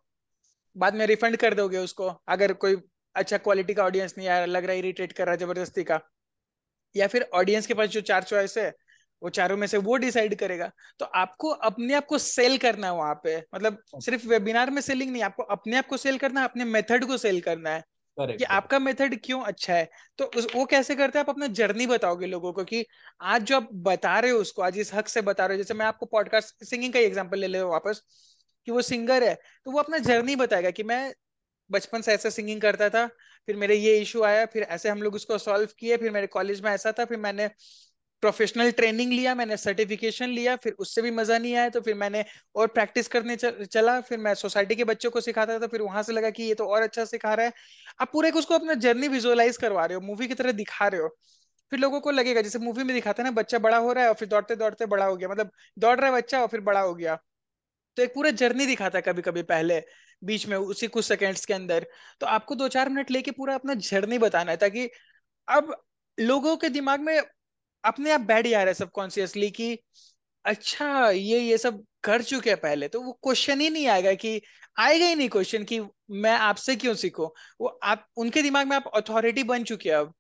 बाद में रिफंड कर दोगे उसको, अगर कोई अच्छा क्वालिटी का ऑडियंस नहीं आया, लग रहा है इरिटेट कर रहा है जबरदस्ती का, या फिर ऑडियंस के पास जो चार चॉइस है वो चारों में से वो डिसाइड करेगा। तो आपको अपने आप को सेल करना है वहां पे, मतलब सिर्फ वेबिनार में सेलिंग नहीं, आपको अपने आप को सेल करना है, अपने मेथड को सेल करना है कि आपका मेथड क्यों अच्छा है। तो उस, वो कैसे करते हैं? आप अपना जर्नी बताओगे लोगों को कि आज जो आप बता रहे हो उसको आज इस हक से बता रहे हो। जैसे मैं आपको पॉडकास्ट सिंगिंग का एग्जाम्पल ले ले वापस, कि वो सिंगर है तो वो अपना जर्नी बताएगा कि मैं बचपन से ऐसे सिंगिंग करता था, फिर मेरे ये इशू आया, फिर ऐसे हम लोग उसको सॉल्व किए, फिर मेरे कॉलेज में ऐसा था, फिर मैंने प्रोफेशनल ट्रेनिंग लिया, मैंने सर्टिफिकेशन लिया, फिर उससे भी मजा नहीं आया, तो फिर मैंने और प्रैक्टिस करने चला, फिर मैं सोसाइटी के बच्चों को सिखाता था, फिर वहां से लगा कि ये तो और अच्छा सिखा रहा है। आप पूरे उसको अपना जर्नी विजुअलाइज करवा रहे हो, मूवी की तरह दिखा रहे हो, फिर लोगों को लगेगा जैसे मूवी में दिखाते हैं ना, बच्चा बड़ा हो रहा है और फिर दौड़ते दौड़ते बड़ा हो गया, मतलब दौड़ रहा है बच्चा और फिर बड़ा हो गया। तो एक पूरा जर्नी दिखाता है कभी कभी पहले, बीच में उसी कुछ सेकंड्स के अंदर। तो आपको दो चार मिनट लेके पूरा अपना जर्नी बताना है, ताकि अब लोगों के दिमाग में अपने आप बैठ जा रहा है सबकॉन्शियसली कि अच्छा ये ये सब कर चुके हैं पहले, तो वो क्वेश्चन ही नहीं आएगा, कि आएगा ही नहीं क्वेश्चन कि मैं आपसे क्यों सीखूं, वो आप उनके दिमाग में आप अथॉरिटी बन चुके हैं अब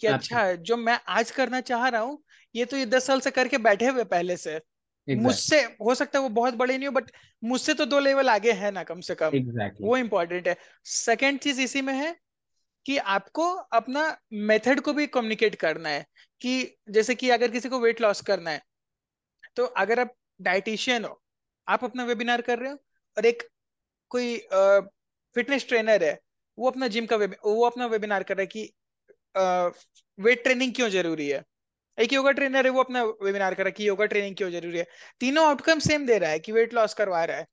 कि अच्छा जो मैं आज करना चाह रहा हूँ ये तो ये दस साल से करके बैठे हुए पहले से, exactly. मुझसे हो सकता है वो बहुत बड़े नहीं हो बट मुझसे तो दो लेवल आगे है ना कम से कम, exactly. वो इम्पोर्टेंट है. सेकेंड चीज इसी में है कि आपको अपना मेथड को भी कम्युनिकेट करना है कि जैसे कि अगर किसी को वेट लॉस करना है तो अगर आप डाइटिशियन हो, आप अपना वेबिनार कर रहे हो और एक कोई फिटनेस ट्रेनर है वो अपना जिम का वो अपना वेबिनार कर रहा है कि वेट ट्रेनिंग क्यों जरूरी है, एक योगा ट्रेनर है वो अपना वेबिनार कर रहा है कि योगा ट्रेनिंग क्यों जरूरी है, तीनों आउटकम सेम दे रहा है कि वेट लॉस करवा रहा है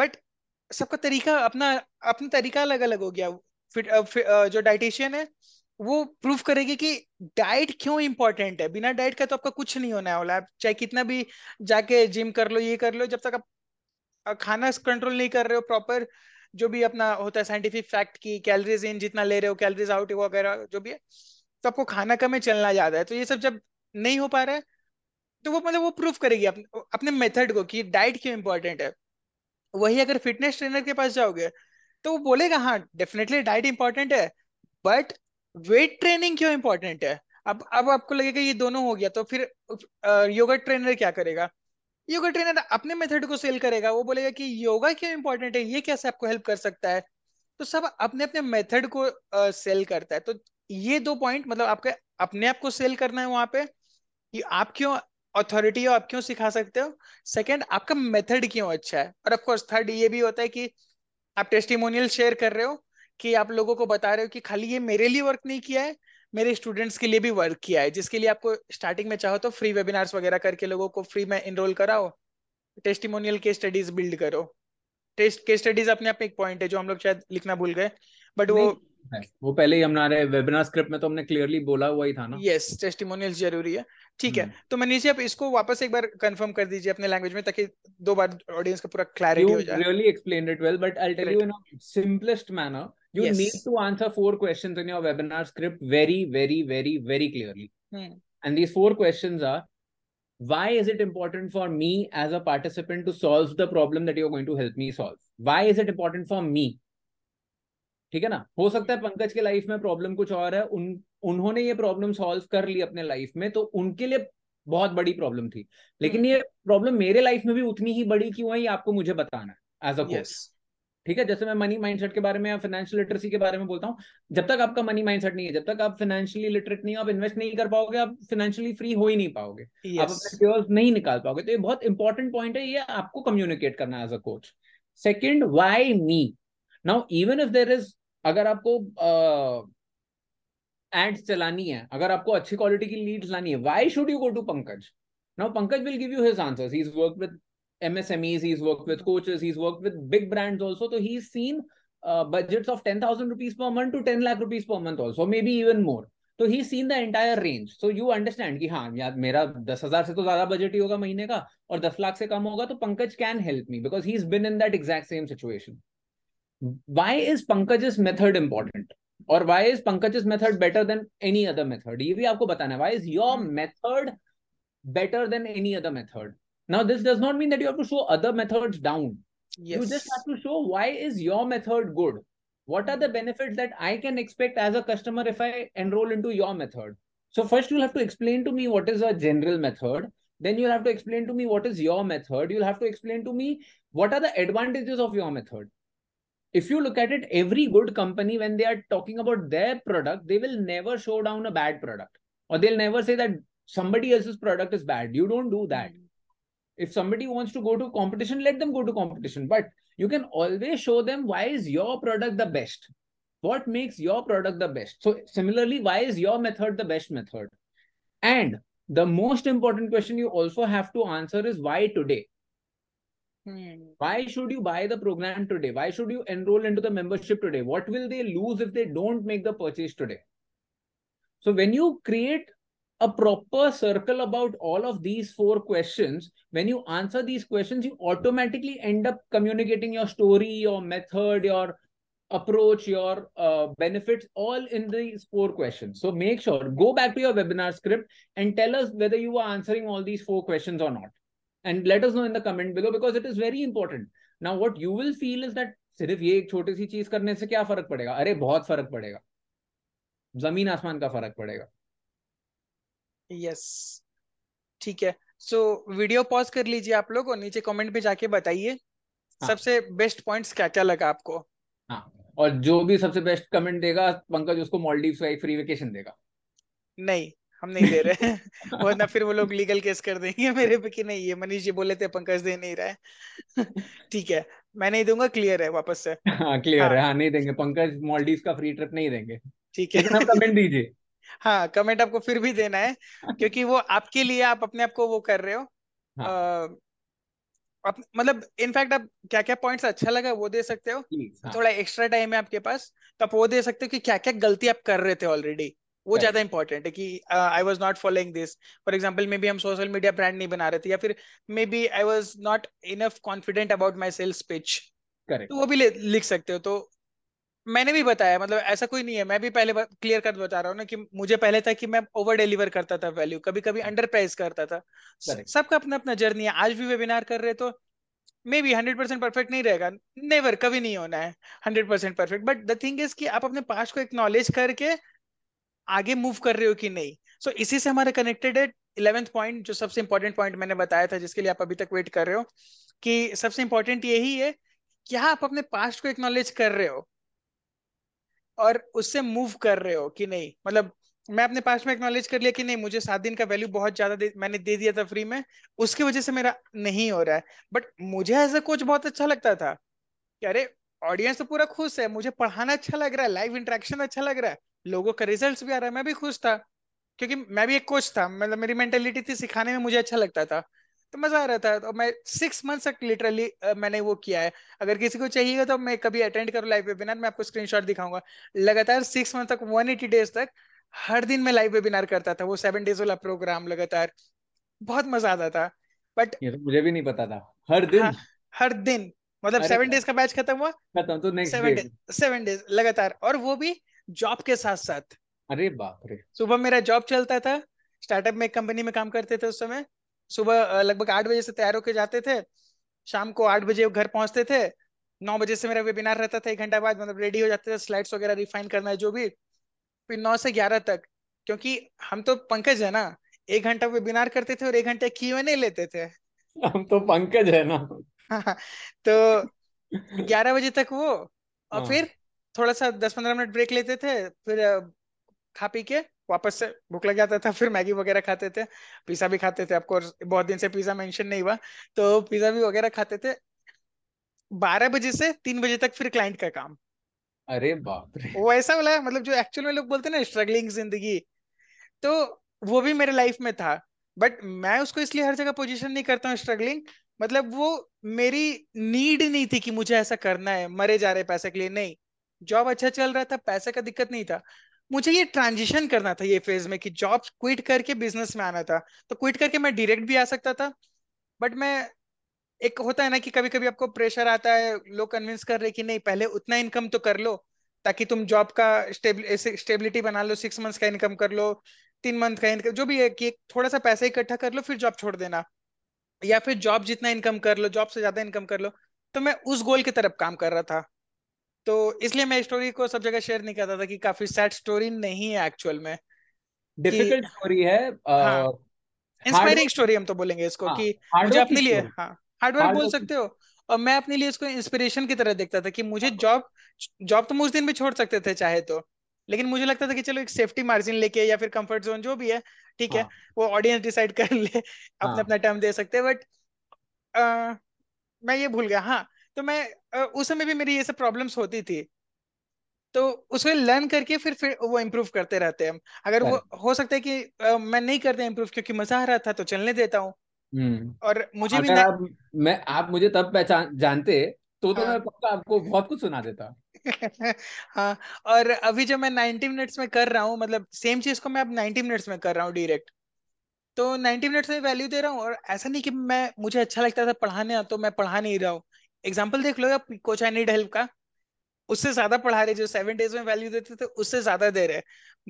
बट सबका तरीका अपना अपना तरीका अलग अलग हो गया. फिट, फिट, जो डाइटिशियन है वो प्रूव करेगी कि डाइट क्यों इंपॉर्टेंट है, बिना डाइट का तो आपका कुछ नहीं होने वाला, आप चाहे कितना भी जाके जिम कर लो ये कर लो जब तक आप खाना कंट्रोल नहीं कर रहे हो प्रॉपर, जो भी अपना होता है साइंटिफिक फैक्ट की कैलोरीज इन जितना ले रहे हो कैलोरीज आउट वगैरह जो भी है, तो आपको खाना कम ही चलना ज्यादा है, तो ये सब जब नहीं हो पा रहा है तो वो मतलब वो प्रूफ करेगी अपने, अपने मेथड को कि डाइट क्यों इंपॉर्टेंट है. वही अगर फिटनेस ट्रेनर के पास जाओगे तो वो बोलेगा हाँ डेफिनेटली डाइट इंपॉर्टेंट है बट वेट ट्रेनिंग क्यों इंपॉर्टेंट है. अब अब आपको लगेगा ये दोनों हो गया तो फिर योगा ट्रेनर क्या करेगा, योगा ट्रेनर अपने मेथड को सेल करेगा, वो बोलेगा कि योगा क्यों इंपॉर्टेंट है, ये कैसे आपको हेल्प कर सकता है, तो सब अपने अपने मेथड को आ, सेल करता है. तो ये दो पॉइंट मतलब आपके अपने आप को सेल करना है वहां पे कि आप क्यों अथॉरिटी हो, आप क्यों सिखा सकते हो, सेकंड आपका मेथड क्यों अच्छा है, और ऑफकोर्स थर्ड ये भी होता है कि आप टेस्टिमोनियल शेयर कर रहे हो कि आप लोगों को बता रहे हो कि खाली ये मेरे लिए वर्क नहीं किया है, मेरे स्टूडेंट्स के लिए भी वर्क किया है, जिसके लिए आपको स्टार्टिंग में चाहो तो फ्री वेबिनार्स वगैरह करके लोगों को फ्री में इनरोल कराओ, टेस्टिमोनियल केस स्टडीज बिल्ड करो. टेस्ट केस स्टडीज अपने आप में एक पॉइंट है जो हम लोग शायद लिखना भूल गए बट वो वो पहले ही हमारे वेबिनार स्क्रिप्ट में तो हमने क्लियरली बोला हुआ ही था ना. यस yes, टेस्टिमोनियल्स जरूरी है. ठीक है तो मनीष आप इसको वापस एक बार कंफर्म कर दीजिए अपने लैंग्वेज में ताकि दो बार ऑडियंस का पूरा क्लैरिटी हो जाए. Really explain it well but I will tell you in simplest manner. You yes. need to answer four questions in your webinar script very, very, very, very clearly. Hmm. And these four questions are, why is it important for me as a participant to solve the problem that you're going to help me solve? Why is it important for me? ठीक है ना, हो सकता है पंकज के life में problem कुछ और है, उन उन्होंने ये प्रॉब्लम सॉल्व कर ली अपने लाइफ में तो उनके लिए बहुत बड़ी प्रॉब्लम थी, लेकिन ये प्रॉब्लम मेरे लाइफ में भी उतनी ही बड़ी क्यों है आपको मुझे बताना है एज अ कोच. ठीक है, जैसे मैं मनी माइंडसेट के बारे में या फाइनेंशियल लिटरेसी के बारे में बोलता हूँ, जब तक आपका मनी माइंडसेट नहीं है, जब तक आप फाइनेंशियली लिटरेट नहीं हो, आप इन्वेस्ट नहीं कर पाओगे, आप फाइनेंशियली फ्री हो ही नहीं पाओगे, yes. आप अपने शेयर्स नहीं निकाल पाओगे. तो ये बहुत इंपॉर्टेंट पॉइंट है, ये आपको कम्युनिकेट करना है as a coach. Second, why me. Now even if there is, अगर आपको एड्स uh, चलानी है, अगर आपको अच्छी क्वालिटी की लीड्स लानी है, why should you go to Pankaj. Now Pankaj will give you his answers. He is work with M S M Es, he's worked with coaches, he's worked with big brands also. So he's seen uh, budgets of ten thousand rupees per month to ten lakh rupees per month also, maybe even more. So he's seen the entire range. So you understand कि हाँ यार मेरा ten thousand से तो ज़्यादा budget ही होगा महीने का और ten lakh से कम होगा, तो Pankaj can help me because he's been in that exact same situation. Why is Pankaj's method important? Or why is Pankaj's method better than any other method? ये भी आपको बताना है. Why is your method better than any other method? Now, this does not mean that you have to show other methods down. Yes. You just have to show why is your method good? What are the benefits that I can expect as a customer if I enroll into your method? So first you'll have to explain to me what is a general method. Then you'll have to explain to me what is your method. You'll have to explain to me what are the advantages of your method. If you look at it, every good company, when they are talking about their product, they will never show down a bad product. Or they'll never say that somebody else's product is bad. You don't do that. If somebody wants to go to competition, let them go to competition. But you can always show them why is your product the best? What makes your product the best? So similarly, why is your method the best method? And the most important question you also have to answer is why today? Hmm. Why should you buy the program today? Why should you enroll into the membership today? What will they lose if they don't make the purchase today? So when you create a proper circle about all of these four questions, when you answer these questions, you automatically end up communicating your story, your method, your approach, your uh, benefits, all in these four questions. So make sure, go back to your webinar script and tell us whether you are answering all these four questions or not. And let us know in the comment below because it is very important. Now what you will feel is that सिर्फ ये एक छोटी सी चीज करने से क्या फर्क पड़ेगा? अरे बहुत फर्क पड़ेगा, जमीन आसमान का फर्क पड़ेगा। Yes yes. ठीक है, सो so, वीडियो पॉज कर लीजिए आप लोग और नीचे कमेंट पे जाके बताइए हाँ. सबसे बेस्ट पॉइंट्स क्या क्या लगा आपको हाँ. और जो भी सबसे बेस्ट कमेंट देगा पंकज उसको मालदीव्स का एक फ्री वेकेशन देगा। नहीं हम नहीं दे रहे वरना फिर वो लोग लीगल केस कर देंगे मेरे पे कि नहीं ये मनीष जी बोले थे पंकज दे नहीं रहा है। ठीक है मैं नहीं दूंगा, क्लियर है वापस से हाँ, क्लियर हाँ. है हाँ, नहीं देंगे पंकज मालदीव्स का फ्री ट्रिप नहीं देंगे। ठीक है कमेंट दीजिए हाँ, कमेंट आपको फिर भी देना है क्योंकि वो आपके लिए आप अपने आप को वो कर रहे हो हाँ. आ, आप, मतलब इनफैक्ट आप क्या क्या पॉइंट्स अच्छा लगा वो दे सकते हो हाँ. थोड़ा एक्स्ट्रा टाइम है आपके पास तो आप वो दे सकते हो कि क्या क्या गलती आप कर रहे थे ऑलरेडी, वो ज्यादा इंपॉर्टेंट है कि I was not following this. For example may be हम सोशल मीडिया ब्रांड नहीं बना रहे थे या फिर may be I was not enough confident about my sales pitch, तो वो भी लिख सकते हो। तो मैंने भी बताया, मतलब ऐसा कोई नहीं है, मैं भी पहले क्लियर कर बता रहा हूँ ना कि मुझे पहले था कि मैं ओवर डिलीवर करता था वैल्यू, कभी कभी अंडर प्राइस करता था। सबका अपना अपना जर्नी है। आज भी वेबिनार कर रहे तो maybe hundred percent perfect नहीं रहेगा, नेवर कभी नहीं होना है hundred percent perfect, but the thing is कि आप अपने पास्ट को एक्नॉलेज करके आगे मूव कर रहे हो कि नहीं। सो so, इसी से हमारा कनेक्टेड है इलेवेंथ पॉइंट, जो सबसे इंपॉर्टेंट पॉइंट मैंने बताया था जिसके लिए आप अभी तक वेट कर रहे हो, कि सबसे इंपॉर्टेंट यही है क्या आप अपने पास्ट को एक्नॉलेज कर रहे हो और उससे मूव कर रहे हो कि नहीं। मतलब मैं अपने पास्ट में एक्नॉलेज कर लिया कि नहीं मुझे सात दिन का वैल्यू बहुत ज्यादा मैंने दे दिया था फ्री में, उसकी वजह से मेरा नहीं हो रहा है, बट मुझे ऐसा कुछ बहुत अच्छा लगता था कि अरे ऑडियंस तो पूरा खुश है, मुझे पढ़ाना अच्छा लग रहा है, लाइव इंटरेक्शन अच्छा लग रहा है, लोगों का रिजल्ट भी आ रहा है, मैं भी खुश था क्योंकि मैं भी एक कोच था, मतलब मेरी मेंटेलिटी थी, सिखाने में मुझे अच्छा लगता था तो मजा आ रहा था। तो मैं सिक्स मंथ्स तक लिटरली मैंने वो किया है। अगर किसी को चाहिएगा तो मैं कभी अटेंड करूँ लाइव वेबिनार, मैं आपको स्क्रीनशॉट दिखाऊंगा। लगातार सिक्स मंथ तक एक सौ अस्सी डेज तक हर दिन मैं लाइव वेबिनार करता था, वो सेवन डेज वाला प्रोग्राम लगातार, बहुत मजा आता था। बट ये तो मुझे भी नहीं पता था, हर दिन हाँ, हर दिन मतलब सेवन डेज का बैच खत्म हुआ खत्म तो नेक्स्ट डे सेवन डेज लगातार, और वो भी जॉब के साथ साथ। अरे बाप रे, सुबह मेरा जॉब चलता था, स्टार्टअप में कंपनी में काम करते थे उस समय, सुबह लगभग आठ बजे से तैयार होकर जाते थे, शाम को आठ बजे घर पहुंचते थे, नौ बजे से मेरा वेबिनार रहता था, एक घंटा बाद मतलब रेडी हो जाते थे, स्लाइड्स वगैरह रिफाइन करना है जो भी, फिर नौ से ग्यारह तक, क्योंकि हम तो पंकज है ना, एक घंटा वेबिनार करते थे और एक घंटा क्यू एंड ए लेते थे, हम तो पंकज है ना तो ग्यारह बजे तक वो, और फिर थोड़ा सा दस पंद्रह मिनट ब्रेक लेते थे, फिर खा पी के वापस से भूख लग जाता था, फिर मैगी वगैरह खाते थे, पिज्जा भी खाते थे, आपको बहुत दिन से पिज्जा मेंशन नहीं हुआ तो पिज्जा भी वगैरह खाते थे। बारह बजे से तीन बजे तक फिर क्लाइंट का काम। अरे बाप रे, वो ऐसा वाला मतलब जो एक्चुअल में लोग बोलते हैं ना स्ट्रगलिंग जिंदगी, तो वो भी मेरे लाइफ में था, बट मैं उसको इसलिए हर जगह पोजिशन नहीं करता हूँ स्ट्रगलिंग, मतलब वो मेरी नीड नहीं थी कि मुझे ऐसा करना है मरे जा रहे पैसे के लिए, नहीं, जॉब अच्छा चल रहा था, पैसे का दिक्कत नहीं था, मुझे ये ट्रांजिशन करना था ये फेज में कि जॉब क्विट करके बिजनेस में आना था। तो क्विट करके मैं डायरेक्ट भी आ सकता था, बट मैं एक होता है ना कि कभी कभी आपको प्रेशर आता है, लोग कन्विंस कर रहे कि नहीं पहले उतना इनकम तो कर लो ताकि तुम जॉब का स्टेबिलिटी बना लो, सिक्स मंथ्स का इनकम कर लो, तीन मंथ का इनकम जो भी है, कि थोड़ा सा पैसा इकट्ठा कर लो फिर जॉब छोड़ देना, या फिर जॉब जितना इनकम कर लो, जॉब से ज्यादा इनकम कर लो। तो मैं उस गोल की तरफ काम कर रहा था, तो इसलिए मैं स्टोरी को सब जगह शेयर नहीं करता था कि काफी सैड स्टोरी नहीं है एक्चुअल में, डिफिकल्ट स्टोरी है, इंस्पायरिंग स्टोरी हम तो बोलेंगे इसको हाँ, कि मुझे अपने लिए हाँ हार्डवर्क बोल सकते हो, और मैं अपने लिए इसको इंस्पिरेशन की तरह देखता था कि मुझे जॉब जॉब तो मुझ दिन भी छोड़ सकते थे चाहे तो, लेकिन मुझे लगता था कि चलो एक सेफ्टी मार्जिन लेके या फिर कंफर्ट जोन जो भी है ठीक है, वो ऑडियंस डिसाइड कर ले, अपना अपना टर्म दे सकते हैं, बट मैं ये भूल गया हाँ। तो मैं उस समय भी मेरी ये सब प्रॉब्लम्स होती थी, तो उसमें लर्न करके फिर फिर वो इम्प्रूव करते रहते हैं। अगर वो हो सकता है कि आ, मैं नहीं करता इम्प्रूव क्योंकि मजा आ रहा था तो चलने देता हूँ, और मुझे भी आप, मैं आप मुझे तब पहचान जानते तो तो हाँ। मैं पक्का आपको बहुत कुछ सुना देता हाँ, और अभी जब मैं नाइनटी मिनट्स में कर रहा हूँ, मतलब सेम चीज को मैं अब नाइनटी मिनट्स में कर रहा हूँ डायरेक्ट, तो नाइनटी मिनट्स में वैल्यू दे रहा हूँ। और ऐसा नहीं कि मैं मुझे अच्छा लगता था पढ़ाने तो मैं पढ़ा नहीं रहा हूँ, एग्जाम्पल देख लो आप कोच आई नीड हेल्प का, उससे ज्यादा पढ़ा रहे, जो सेवन डेज में वैल्यू देते थे उससे ज्यादा दे रहे,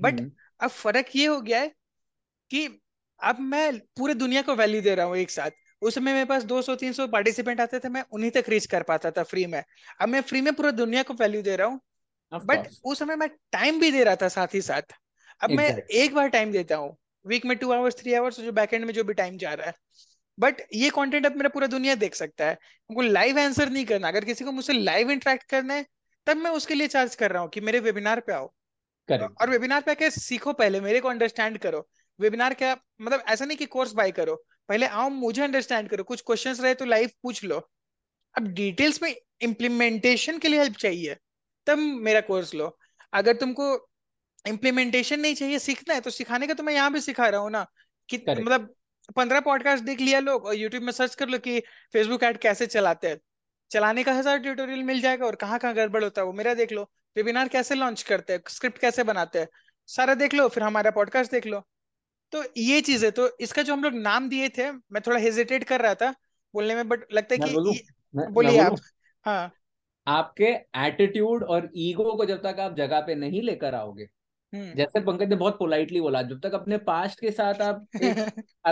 बट अब फर्क ये हो गया है कि अब मैं पूरे दुनिया को वैल्यू दे रहा हूँ एक साथ, उस समय मेरे पास दो सौ तीन सौ पार्टिसिपेंट आते थे, मैं उन्हीं तक रीच कर पाता था फ्री में। अब मैं फ्री में पूरा दुनिया को वैल्यू दे रहा हूँ, बट उस समय मैं टाइम भी दे रहा था साथ ही साथ। अब exactly. मैं एक बार टाइम देता हूँ वीक में टू आवर्स, थ्री आवर्स, जो बैकएंड में जो भी टाइम जा रहा है, बट ये कंटेंट अब मेरा पूरा दुनिया देख सकता है। उनको लाइव आंसर नहीं करना, अगर किसी को मुझसे लाइव इंटरेक्ट करना है तब मैं उसके लिए चार्ज कर रहा हूँ कि मेरे वेबिनार पे आओ Correct. और वेबिनार पे आके सीखो, पहले मेरे को अंडरस्टैंड करो। वेबिनार क्या मतलब, ऐसा नहीं कि कोर्स बाय करो, पहले आओ मुझे अंडरस्टैंड करो, कुछ क्वेश्चंस रहे तो लाइव पूछ लो। अब डिटेल्स में इम्प्लीमेंटेशन के लिए हेल्प चाहिए तब मेरा कोर्स लो। अगर तुमको इम्प्लीमेंटेशन नहीं चाहिए, सीखना है तो सिखाने का तो मैं यहाँ भी सिखा रहा हूँ ना, कि Correct. मतलब पंद्रह पॉडकास्ट देख लिया लोग और यूट्यूब में सर्च कर लो कि फेसबुक ऐड कैसे चलाते हैं, चलाने का हजार ट्यूटोरियल मिल जाएगा और कहाँ कहाँ गड़बड़ होता है वो मेरा देख लो। वेबिनार कैसे लॉन्च करते हैं, स्क्रिप्ट कैसे बनाते हैं, सारा देख लो, फिर हमारा पॉडकास्ट देख लो। तो ये चीज है। तो इसका जो हम लोग नाम दिए थे, मैं थोड़ा हेजिटेट कर रहा था बोलने में, बट लगता है कि बोलिए आप। हाँ, आपके एटीट्यूड और ईगो को जब तक आप जगह पे नहीं लेकर आओगे, जैसे पंकज ने बहुत पोलाइटली बोला, जब तक अपने पास्ट के साथ आप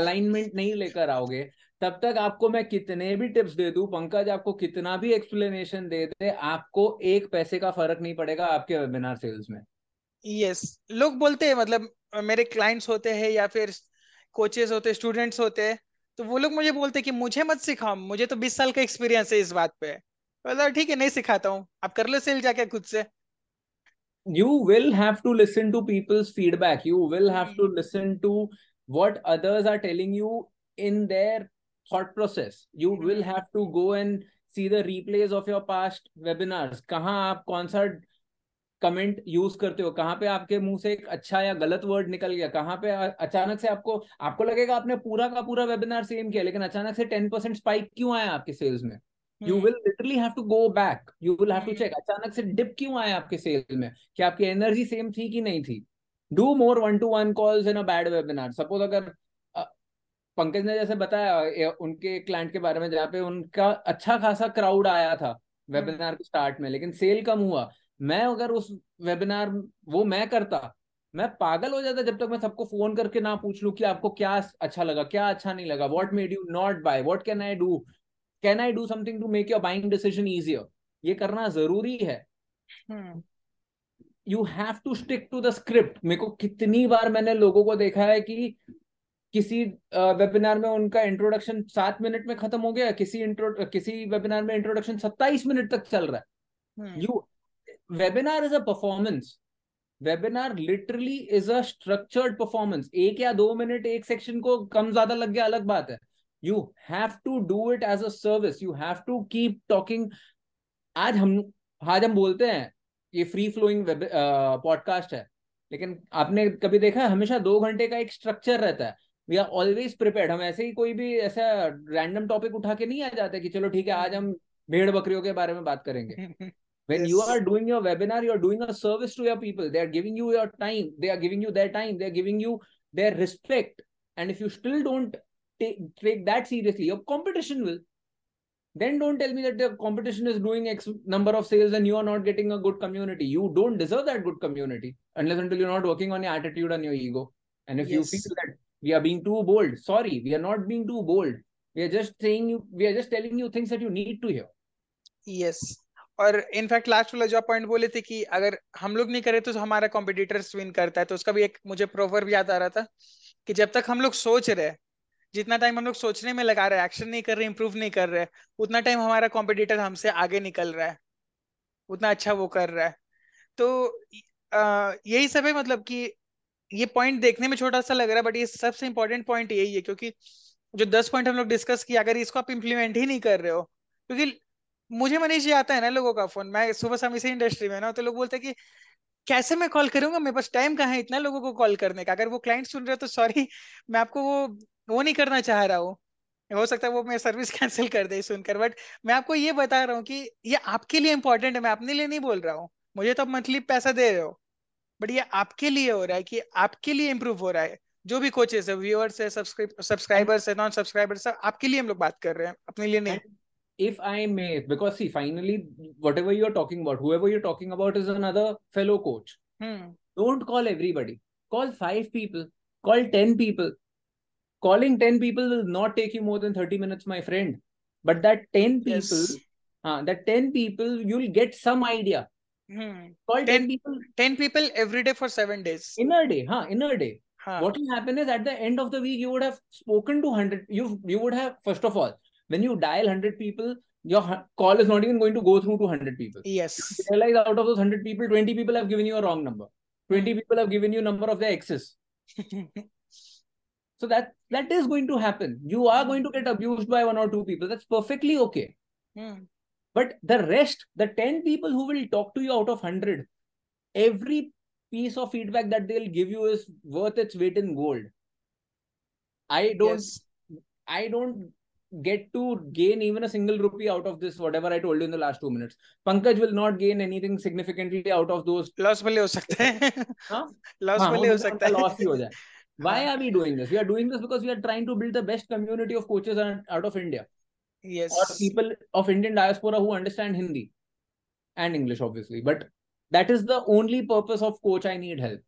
अलाइनमेंट नहीं लेकर आओगे, तब तक आपको मैं कितने भी टिप्स दे दूं, पंकज आपको कितना भी एक्सप्लेनेशन दे दे, आपको एक पैसे का फर्क नहीं पड़ेगा आपके वेबिनार सेल्स में। Yes yes. लोग बोलते हैं, मतलब मेरे क्लाइंट्स होते हैं या फिर कोचेस होते, स्टूडेंट्स होते हैं, तो वो लोग मुझे बोलते हैं कि मुझे मत सिखाओ, मुझे तो बीस साल का एक्सपीरियंस है इस बात पे। मतलब ठीक है, नहीं सिखाता हूँ, आप कर लो सेल जाके खुद से। You will have to listen to people's feedback. You will have to listen to what others are telling you in their thought process. You will have to go and see the replays of your past webinars. कहाँ आप कौन सा comment use करते हो, कहाँ पे आपके मुंह से एक अच्छा या गलत वर्ड निकल गया, कहाँ पे अचानक से आपको आपको लगेगा आपने पूरा का पूरा वेबिनार सेम किया, लेकिन अचानक से टेन परसेंट स्पाइक क्यों आया आपके सेल्स में? You will literally have to go back. You will have to check. अचानक से डिप क्यों आया आपके सेल में? क्या आपकी एनर्जी सेम थी कि नहीं थी? Do more one-to-one calls in a bad webinar. Suppose अगर पंकज ने जैसे बताया उनके क्लाइंट के बारे में, जहाँ पे उनका अच्छा खासा क्राउड आया था वेबिनार के स्टार्ट में, लेकिन सेल कम हुआ। मैं अगर उस वेबिनार वो मैं करता, मैं पागल हो जाता जब तक मैं सबको फोन करके ना पूछ लूँ कि आपको क्या अच्छा लगा, क्या अच्छा नहीं लगा, what made you not buy, what can I do? Can I do something to make your buying decision easier? ये करना जरूरी है। hmm. You have to stick to the script. मेरे को कितनी बार मैंने लोगों को देखा है कि किसी वेबिनार में उनका इंट्रोडक्शन सात मिनट में खत्म हो गया, किसी इंट्रो किसी वेबिनार में इंट्रोडक्शन सत्ताईस मिनट तक चल रहा है। You webinar is a performance, webinar literally is a structured performance. एक या दो मिनट एक सेक्शन को कम ज्यादा लग गया अलग बात है। You have to do it as a service. You have to keep talking. आज हम आज हम बोलते हैं ये free flowing web podcast है, लेकिन आपने कभी देखा है हमेशा दो घंटे का एक स्ट्रक्चर रहता है। We are always prepared. हम ऐसे ही कोई भी ऐसा रैंडम टॉपिक उठा के नहीं आ जाते कि चलो ठीक है आज हम भेड़ बकरियों के बारे में बात करेंगे। When you are doing your webinar, you are doing a service to your people. They are giving you your time. They are giving you their time. They are giving you their respect. And if you still don't take that seriously, your competition will. Then don't tell me that the competition is doing X number of sales and you are not getting a good community. You don't deserve that good community unless until you're not working on your attitude and your ego. And if yes. you feel that we are being too bold, sorry, we are not being too bold. We are just saying you, we are just telling you things that you need to hear. Yes. और in fact last वाला जो point बोले थे कि अगर हम लोग नहीं करे तो हमारा कॉम्पिटिटर्स विन करता है, तो उसका भी एक मुझे प्रोवर्ब याद आ रहा था कि जब तक हम लोग सोच रहे हैं, जितना टाइम हम लोग सोचने में लगा रहे हैं, एक्शन नहीं कर रहे, इंप्रूव नहीं कर रहे, उतना टाइम हमारा कॉम्पिटिटर हमसे आगे निकल रहा है, उतना अच्छा वो कर रहा है। तो आ, यही सब है, मतलब कि ये पॉइंट देखने में छोटा सा लग रहा है, बट ये सबसे इंपॉर्टेंट पॉइंट यही है, क्योंकि जो दस पॉइंट हम लोग डिस्कस किया अगर इसको आप इम्प्लीमेंट ही नहीं कर रहे हो, क्योंकि मुझे मनीष जी आता है ना लोगों का फोन, मैं सुबह शाम इसी इंडस्ट्री में ना, तो लोग बोलते हैं कि कैसे मैं कॉल करूंगा, मेरे पास टाइम कहाँ है इतना लोगों को कॉल करने का। अगर वो क्लाइंट सुन रहे हो तो सॉरी, मैं आपको वो वो नहीं करना चाह रहा हूँ, हो सकता है वो मेरी सर्विस कैंसिल कर दे सुनकर, बट मैं आपको ये बता रहा हूँ कि ये आपके लिए इंपॉर्टेंट है, मैं अपने लिए नहीं बोल रहा हूँ। मुझे तो आप मंथली पैसा दे रहे हो, बट ये आपके लिए हो रहा है कि आपके लिए इम्प्रूव हो रहा है। जो भी कोचेस है, व्यूअर्स है, सब्सक्राइबर्स है, नॉन सब्सक्राइबर्स है, आपके लिए हम लोग बात कर रहे हैं, अपने लिए नहीं। If I may, because see, finally, whatever you are talking about, whoever you are talking about is another fellow coach. Hmm. Don't call everybody. Call five people. Call ten people. calling ten people will not take you more than thirty minutes, my friend. But that ten people, yes. uh, that ten people, you'll get some idea. Hmm. Call ten, ten people. ten people every day for seven days. In a day, huh? In a day. Huh. What will happen is at the end of the week, you would have spoken to one hundred. You, you would have, first of all, when you dial one hundred people, your call is not even going to go through to one hundred people. Yes. You realize out of those one hundred people, twenty people have given you a wrong number. twenty people have given you a number of their exes. So that, that is going to happen. You are going to get abused by one or two people. That's perfectly okay. Hmm. But the rest, the ten people who will talk to you out of one hundred, every piece of feedback that they'll give you is worth its weight in gold. I don't, yes. I don't get to gain even a single rupee out of this, whatever I told you in the last two minutes. Pankaj will not gain anything significantly out of those. Loss bhi ho sakta hai. Huh? Loss bhi ho sakta hai. Loss bhi ho jaye. Why are we doing this? We are doing this because we are trying to build the best community of coaches out of India. Yes. Or people of Indian diaspora who understand Hindi and English, obviously. But that is the only purpose of Coach I Need Help.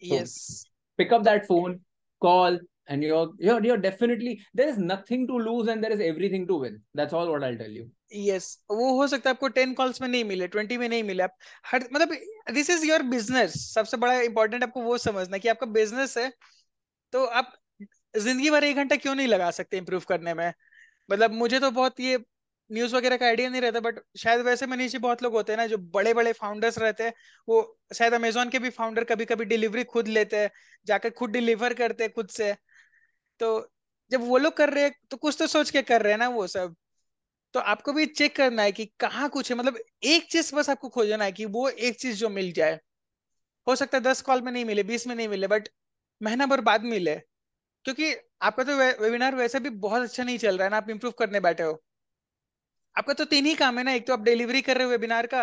So yes. Pick up that phone, call, and you're, you're, you're definitely, there is nothing to lose and there is everything to win. That's all what I'll tell you. Yes. वो हो सकता है आपको ten calls में नहीं मिले, twenty में नहीं मिले. आप हर मतलब this is your business. सबसे बड़ा important आपको वो समझना कि आपका business है, तो आप जिंदगी भर एक घंटा क्यों नहीं लगा सकते improve करने में. मतलब मुझे तो बहुत ये न्यूज वगैरह का आइडिया नहीं रहता, बट शायद वैसे मनीष जी बहुत लोग होते हैं ना जो बड़े बड़े फाउंडर्स रहते हैं, वो शायद अमेज़न के भी फाउंडर कभी कभी डिलीवरी खुद लेते हैं, जाकर खुद डिलीवर करते हैं खुद से. तो जब वो लोग कर रहे हैं तो कुछ तो सोच के कर रहे हैं ना वो सब. तो आपको भी चेक करना है कि कहाँ कुछ है. मतलब एक चीज बस आपको खोजना है कि वो एक चीज जो मिल जाए. हो सकता है दस कॉल में नहीं मिले, बीस में नहीं मिले, बट महीना भर बाद मिले. क्योंकि आपका तो वे, वेबिनार वैसे भी बहुत अच्छा नहीं चल रहा है ना, आप इम्प्रूव करने बैठे हो. आपका तो तीन ही काम है ना, एक तो आप डिलीवरी कर रहे हो वेबिनार का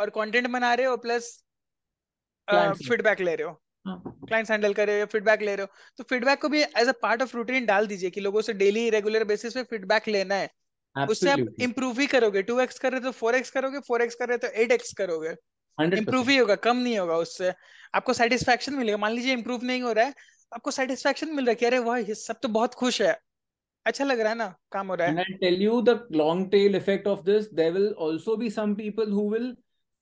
और कंटेंट बना रहे हो, प्लस फीडबैक ले रहे हो, क्लाइंट्स हैंडल कर रहे हो, फीडबैक ले रहे हो. तो फीडबैक को भी as a part of routine डाल दीजिए कि लोगों से डेली रेगुलर बेसिस पे फीडबैक लेना है. Absolutely. उससे आप इम्प्रूव ही करोगे. टू एक्स कर रहे तो फोर एक्स करोगे, फोर एक्स कर रहे तो एट एक्स करोगे. इम्प्रूव ही होगा, कम नहीं होगा. उससे आपको सेटिस्फेक्शन मिलेगा. मान लीजिए इम्प्रूव नहीं हो रहा है, आपको satisfaction मिल रहा है कि अरे वाह, ये सब तो बहुत खुश है, अच्छा लग रहा है ना, काम हो रहा है. And I'll tell you the long tail effect of this. There will also be some people who will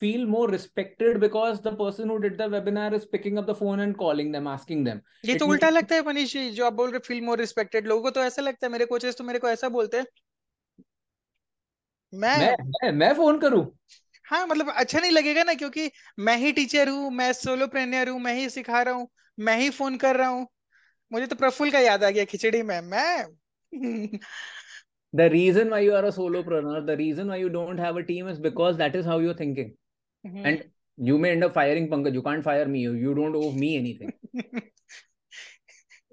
feel more respected because the person who did the webinar is picking up the phone and calling them, asking them. ये तो उल्टा लगता है मनीष जी, जो आप बोल रहे feel more respected. लोगों को तो ऐसा लगता है, मेरे कोचेस तो मेरे को ऐसा बोलते हैं, मैं मैं मैं फोन करूं. हाँ, मतलब अच्छा नहीं लगेगा ना, क्योंकि मैं ही टीचर हूँ, मैं सोलोप्रेन्योर हूँ, मैं ही सिखा रहा हूँ, मैं ही फोन कर रहा हूँ. मुझे तो प्रफुल का याद आ गया खिचड़ी में. मैं the reason why you are a solopreneur, the reason why you don't have a team is because that is how you're thinking. Mm-hmm. And you may end up firing Pankaj. You can't fire me. You don't owe me anything.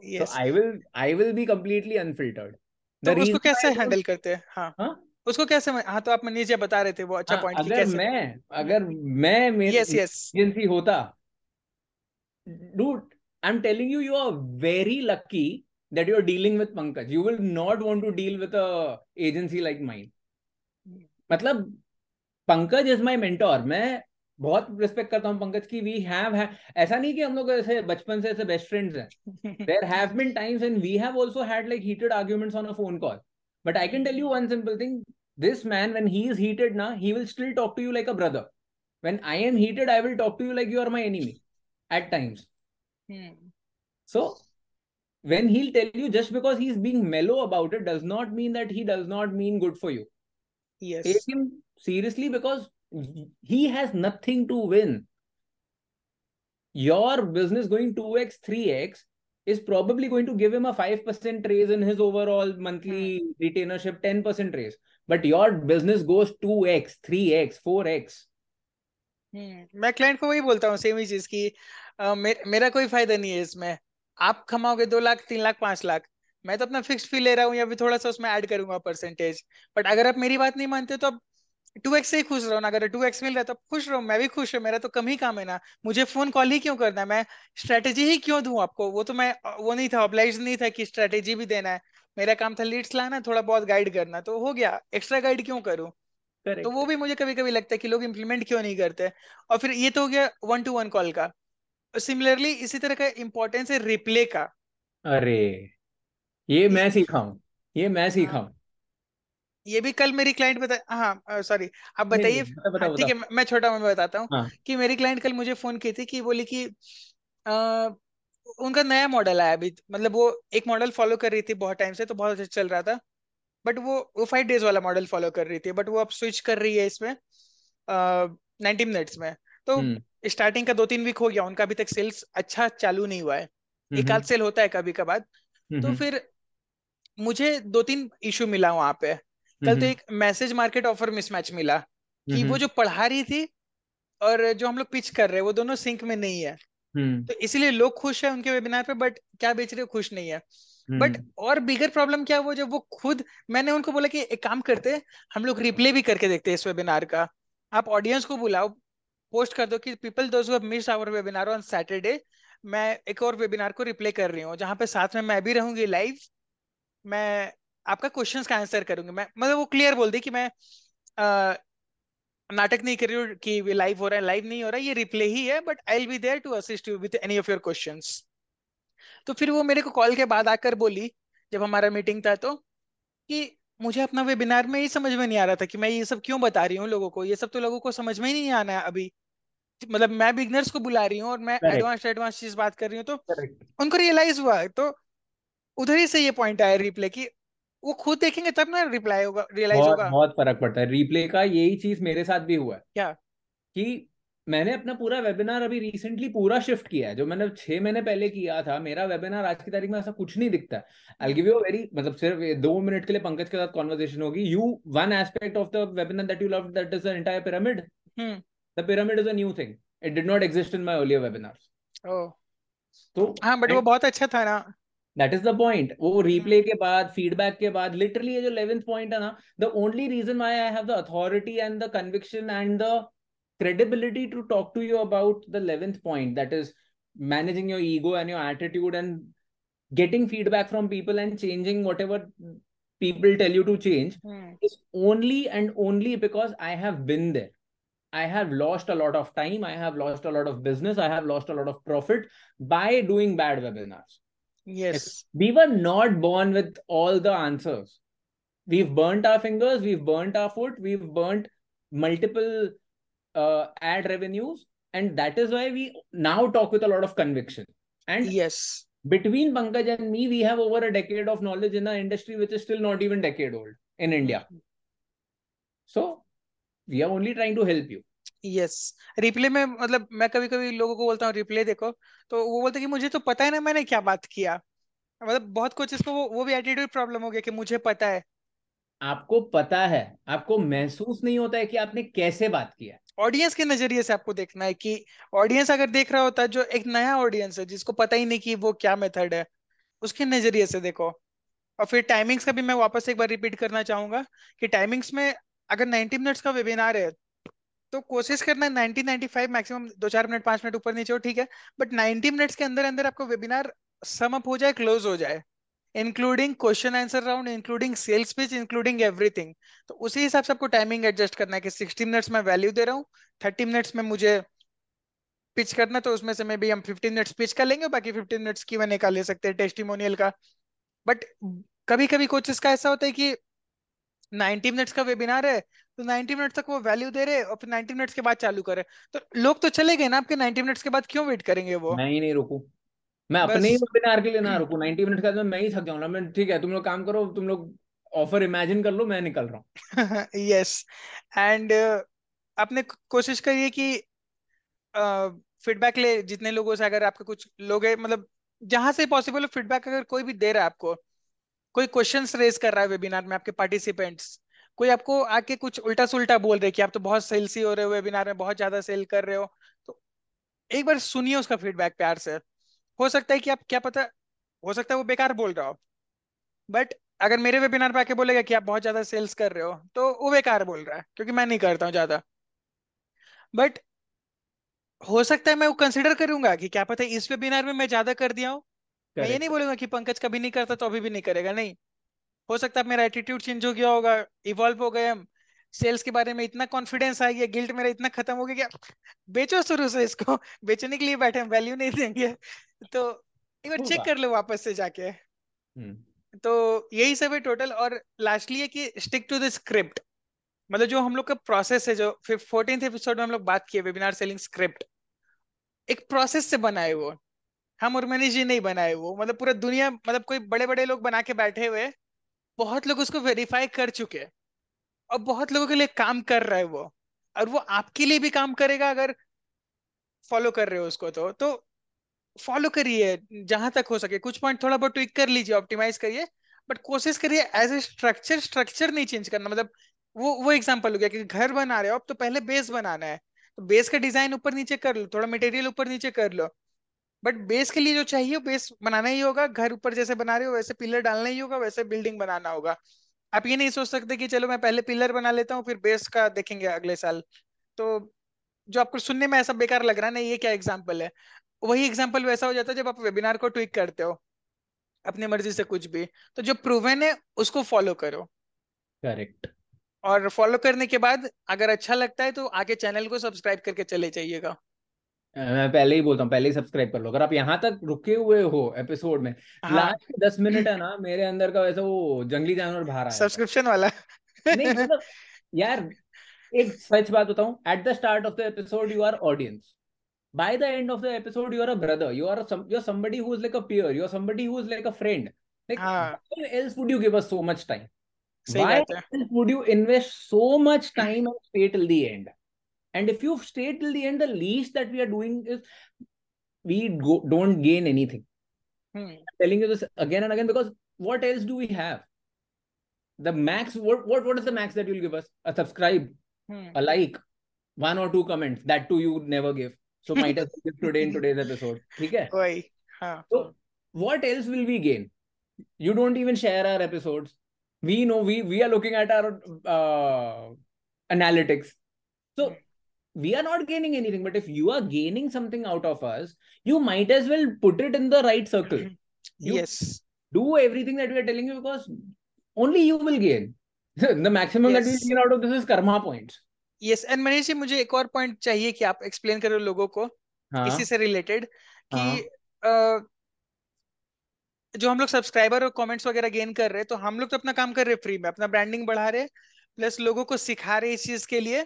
Yes. So I will I will be completely unfiltered. The तो उसको कैसे handle करते हैं? हाँ. हाँ? उसको कैसे? हाँ, तो आप मनीष जी बता रहे थे वो अच्छा पॉइंट. अगर कैसे? मैं अगर मैं मेरी yes, yes. होता. Dude, I'm telling you, you are very lucky that you're dealing with Pankaj. You will not want to deal with a agency like mine. मतलब Pankaj is my mentor. मैं बहुत respect करता हूँ Pankaj की. We have, have ऐसा नहीं कि हम लोग ऐसे बचपन से ऐसे best friends हैं. There have been times when we have also had like heated arguments on a phone call. But I can tell you one simple thing. This man, when he is heated, na, he will still talk to you like a brother. When I am heated, I will talk to you like you are my enemy. At times. Hmm. So when he'll tell you, just because he's being mellow about it does not mean that he does not mean good for you. Yes. Take him seriously because he has nothing to win. Your business going two X, three X is probably going to give him a five percent raise in his overall monthly retainership, ten percent raise. But your business goes two X, three X, four X. मैं client को वही बोलता हूँ, same ही चीज की आ, मे, मेरा कोई फायदा नहीं है इसमें. आप कमाओगे दो लाख, तीन लाख, पांच लाख, मैं तो अपना फिक्स फी ले रहा हूँ या भी थोड़ा सा उसमें ऐड करूंगा परसेंटेज. बट अगर आप मेरी बात नहीं मानते तो आप टू एक्स से ही खुश रहो ना. अगर टू एक्स मिल रहा है तो आप खुश रहो. मैं भी खुश हूँ, मेरा तो कम ही काम है ना. मुझे फोन कॉल ही क्यों करना है, मैं स्ट्रेटेजी ही क्यों दूं आपको. वो तो मैं वो नहीं था, ऑब्लाइज नहीं था कि स्ट्रेटेजी भी देना है. मेरा काम था लीड्स लाना, थोड़ा बहुत गाइड करना, तो हो गया. एक्स्ट्रा गाइड क्यों करूँ. Correct. तो वो भी मुझे कभी कभी लगता है कि लोग इम्प्लीमेंट क्यों नहीं करते. और फिर ये तो हो गया वन टू वन कॉल का. सिमिलरली इसी तरह का इम्पोर्टेंस है रिप्ले का. अरे ये मैं ये सीखा हूँ, ये मैं सीखा हाँ हूँ। ये भी कल मेरी क्लाइंट बता हाँ सॉरी आप नहीं बताइए। नहीं बता हाँ, बता ठीक है, बता। मैं छोटा मैं बताता हूँ हाँ कि मेरी क्लाइंट कल मुझे फोन की थी कि बोली कि आ, उनका नया मॉडल आया अभी, मतलब वो एक मॉडल फॉलो कर रही थी बहुत टाइम से, तो बहुत अच्छा चल रहा था, बट वो वो फाइव डेज वाला मॉडल फॉलो कर रही थी, बट वो अब स्विच कर रही है इसमें नाइन्टी मिनट्स में। तो हम्म स्टार्टिंग का दो तीन वीक हो गया उनका, अभी तक सेल्स अच्छा चालू नहीं हुआ है, एक आध हम्म सेल होता है कभी कभार। तो हम्म फिर मुझे दो तीन इशू मिला वहां पे। कल तो हम्म एक मैसेज मार्केट ऑफर मिसमैच मिला कि वो हम्म जो पढ़ा रही थी और जो हम लोग पिच कर रहे हैं वो दोनों सिंक में नहीं है, हम्म तो इसीलिए लोग खुश है उनके वेबिनार पे, बट क्या बेच रहे हो खुश नहीं है। बट हम्म और बिगर प्रॉब्लम क्या हुआ, जब वो खुद, मैंने उनको बोला कि एक काम करते हैं, हम लोग रिप्ले भी करके देखते हैं इस वेबिनार का, आप ऑडियंस को बुलाओ, पोस्ट कर दो कि people those who have missed our webinar on Saturday, मैं एक और वेबिनार को रिप्ले कर रही हूँ जहां पे साथ में मैं भी रहूंगी लाइव, मैं आपका क्वेश्चंस का आंसर करूंगी। मैं मतलब वो क्लियर बोल दी कि मैं अ, नाटक नहीं कर रही हूँ कि ये लाइव हो रहा है, लाइव नहीं हो रहा है, ये रिप्ले ही है, but I will be there to assist you with any of your questions. तो फिर वो मेरे को कॉल के बाद आकर बोली, जब हमारा मीटिंग था, तो कि मुझे अपना वेबिनार में ये समझ में नहीं आ रहा था कि मैं ये सब क्यों बता रही हूँ लोगों को, ये सब तो लोगों को समझ में ही नहीं आना है अभी, मतलब मैं बिगनर्स को बुला रही हूँ और मैं करेक्ट एडवांस एडवांस चीज बात कर रही हूँ, तो करेक्ट उनको रियलाइज हुआ। तो उधर ही से ये पॉइंट आया रिप्ले की, वो खुद देखेंगे तब ना रिप्लाई होगा, रियलाइज बहुत होगा बहुत फर्क पड़ता है रीप्ले का। यही चीज मेरे साथ भी हुआ है क्या। कि मैंने अपना पूरा वेबिनार अभी रिसेंटली पूरा शिफ्ट किया है, जो मैंने छह महीने पहले किया था। मेरा वेबिनार आज की तारीख में ऐसा कुछ नहीं दिखता है। I give hmm you a very, मतलब सिर्फ ये दो मिनट के लिए पंकज के साथ कॉन्वर्सेशन होगी। You one aspect of the webinar that you love, that is the entire pyramid. Hmm the pyramid is a new thing, it did not exist in my earlier webinars. ओ तो हाँ, but वो बहुत अच्छा था ना। That is the point. वो हम्म replay के बाद, फीडबैक के बाद, लिटरली ये जो इलेवेंथ पॉइंट है ना, the only reason why I have the authority and the conviction and the credibility to talk to you about the eleventh point, that is managing your ego and your attitude and getting feedback from people and changing whatever people tell you to change, hmm is only and only because I have been there. I have lost a lot of time, I have lost a lot of business, I have lost a lot of profit by doing bad webinars. If yes we were not born with all the answers, we've burnt our fingers, we've burnt our foot, we've burnt multiple uh, ad revenues, and that is why we now talk with a lot of conviction. And yes between Pankaj and me, we have over a decade of knowledge in an industry which is still not even decade old in India. So we are only trying to help you. Yes replay में, मतलब मैं कभी कभी लोगों को बोलता हूँ replay देखो, तो वो बोलते हैं कि मुझे तो पता है ना मैंने क्या बात किया, मतलब बहुत कुछ इसको वो वो भी एटीट्यूड प्रॉब्लम हो गया कि मुझे पता है। आपको पता है, आपको महसूस नहीं होता है कि आपने कैसे बात किया है। ऑडियंस के नजरिए से आपको देखना है कि ऑडियंस अगर देख रहा होता, जो एक नया ऑडियंस है जिसको पता ही नहीं कि वो क्या मेथड है, उसके नजरिए से देखो। और फिर टाइमिंग्स का भी मैं वापस एक बार रिपीट करना चाहूंगा कि टाइमिंग्स में अगर नाइन्टी मिनट्स का वेबिनार है तो कोशिश करना नाइन्टी नाइन्टी फाइव मैक्सिमम, दो चार मिनट पांच मिनट ऊपर नीचे हो ठीक है, बट नाइन्टी मिनट्स के अंदर अंदर आपका वेबिनार सम अप हो जाए, क्लोज हो जाए, including question answer round, including sales pitch, including everything. तो उसी हिसाब से आपको टाइमिंग एडजस्ट करना है कि सिक्सटी मिनट्स में वैल्यू दे रहा हूँ, थर्टी मिनट्स में मुझे पिच करना है, तो उसमें से मे बी हम फिफ्टीन मिनट्स पिच का लेंगे और बाकी फिफ्टीन मिनट्स की वन का ले सकते हैं टेस्टिमोनियल का। बट कभी कभी कोचेस का ऐसा होता है कि नाइन्टी मिनट्स का वेबिनार है तो नाइन्टी मिनट तक वो वैल्यू दे रहे हैं और फिर नाइन्टी मिनट्स के बाद चालू करे, तो लोग तो चले गए ना आपके नाइन्टी मिनट्स के बाद, क्यों वेट करेंगे वो मैं ही नहीं रुकू, मैं अपने ही बस। वेबिनार के लिए ना रुकू। नाइन्टी मिनट का तो मैं ही थक जाऊंगा। मैं ठीक है, तुम लोग काम करो, तुम लोग ऑफर इमेजिन कर लो, मैं निकल रहा हूँ। यस एंड आपने कोशिश करिए कि फीडबैक ले जितने लोगों से, अगर आपके कुछ लोग हैं, मतलब जहां से पॉसिबल हो फीडबैक अगर कोई भी दे रहा है, आपको कोई क्वेश्चंस रेज कर रहा है वेबिनार में, आपके पार्टिसिपेंट्स कोई आपको आके कुछ उल्टा सुल्टा बोल रहे हैं कि आप तो बहुत सेल्सी हो रहे हो वेबिनार में, बहुत ज्यादा सेल कर रहे हो, तो एक बार सुनिए उसका फीडबैक प्यार से। हो सकता है कि आप, क्या पता, हो सकता है वो बेकार बोल रहा हो, बट अगर मेरे वेबिनार पे आके बोलेगा कि आप बहुत ज्यादा सेल्स कर रहे हो तो वो बेकार बोल रहा है क्योंकि मैं नहीं करता हूँ ज्यादा। बट हो सकता है मैं वो कंसिडर करूंगा कि क्या पता इस वेबिनार में मैं ज्यादा कर दिया हूँ, मैं ये नहीं करेक्ट, बोलूंगा कि पंकज कभी नहीं करता तो अभी भी नहीं करेगा, नहीं। हो सकता है मेरा एटीट्यूड चेंज हो गया होगा, इवॉल्व हो गए हम, सेल्स के बारे में इतना कॉन्फिडेंस आ गया, गिल्ट मेरा इतना खत्म हो गया कि बेचो शुरू से इसको, बेचने के लिए बैठे हम, वैल्यू नहीं देंगे। तो एक बार चेक कर लो वापस से जाके. तो यही सब है टोटल. और लास्टली है कि स्टिक टू द स्क्रिप्ट, मतलब जो हम लोग का प्रोसेस है, जो फोर्टीन्थ एपिसोड में हम लोग बात किए वेबिनार सेलिंग स्क्रिप्ट, एक प्रोसेस से बनाए वो, हम और मनीष जी नहीं बनाए वो, मतलब पूरा दुनिया, मतलब कोई बड़े बड़े लोग बना के बैठे हुए, बहुत लोग उसको वेरीफाई कर चुके और बहुत लोगों के लिए काम कर रहा है वो, और वो आपके लिए भी काम करेगा अगर फॉलो कर रहे हो उसको. तो तो फॉलो करिए जहां तक हो सके, कुछ पॉइंट थोड़ा बहुत ट्विक कर लीजिए, ऑप्टिमाइज करिए, बट कोशिश करिए एज ए स्ट्रक्चर स्ट्रक्चर नहीं चेंज करना. मतलब वो वो एग्जांपल हो गया कि घर बना रहे हो आप, तो पहले बेस बनाना है, तो बेस का डिजाइन ऊपर नीचे कर लो, थोड़ा मटेरियल ऊपर नीचे कर लो, बट बेस के लिए जो चाहिए बेस बनाना ही होगा. घर ऊपर जैसे बना रहे हो वैसे पिलर डालना ही होगा, वैसे बिल्डिंग बनाना होगा. आप ये नहीं सोच सकते कि चलो मैं पहले पिलर बना लेता हूँ फिर बेस का देखेंगे अगले साल. तो जो आपको सुनने में ऐसा बेकार लग रहा है ना ये क्या एग्जांपल है, वही एग्जांपल वैसा हो जाता है जब आप वेबिनार को ट्विक करते हो अपनी मर्जी से कुछ भी. तो जो प्रूवन है उसको फॉलो करो. करेक्ट. और फॉलो करने के बाद अगर अच्छा लगता है तो आगे चैनल को सब्सक्राइब करके चले जाइएगा. मैं पहले ही बोलता हूँ, पहले ही सब्सक्राइब कर लो. अगर आप यहाँ तक रुके हुए हो एपिसोड में, हाँ. लास्ट के दस मिनट है ना, मेरे अंदर का वैसा वो जंगली जानवर बाहर आया सब्सक्रिप्शन वाला. नहीं मतलब यार एक सच बात बताऊं, at the start of the episode you are audience, by the end of the episode you are a brother, you are some, you're somebody who is like a peer, you're somebody who is like a friend, like ah. why else would you give us so much time? Say why else would you invest so much time and stay till the end? And if you stay till the end, the least that we are doing is we go, don't gain anything. hmm. I'm telling you this again and again because what else do we have? The max, what what, what is the max that you'll give us? A subscribe, hmm. a like, one or two comments, that too you never give. So might as well give today in today's episode. ठीक है? वही, हाँ. So what else will we gain? You don't even share our episodes. We know we we are looking at our uh, analytics. So we are not gaining anything. But if you are gaining something out of us, you might as well put it in the right circle. You yes. Do everything that we are telling you because only you will gain. The maximum yes. that we gain out of this is karma points. Yes and Manish ji मुझे एक और point चाहिए कि आप explain करो लोगों को, हाँ, इसी से रिलेटेड कि हाँ, आ, जो हम लोग सब्सक्राइबर और कमेंट्स वगैरह गेन कर रहे हैं, तो हम लोग तो अपना काम कर रहे हैं फ्री में, अपना ब्रांडिंग बढ़ा रहे, प्लस लोगों को सिखा रहे इस चीज के लिए,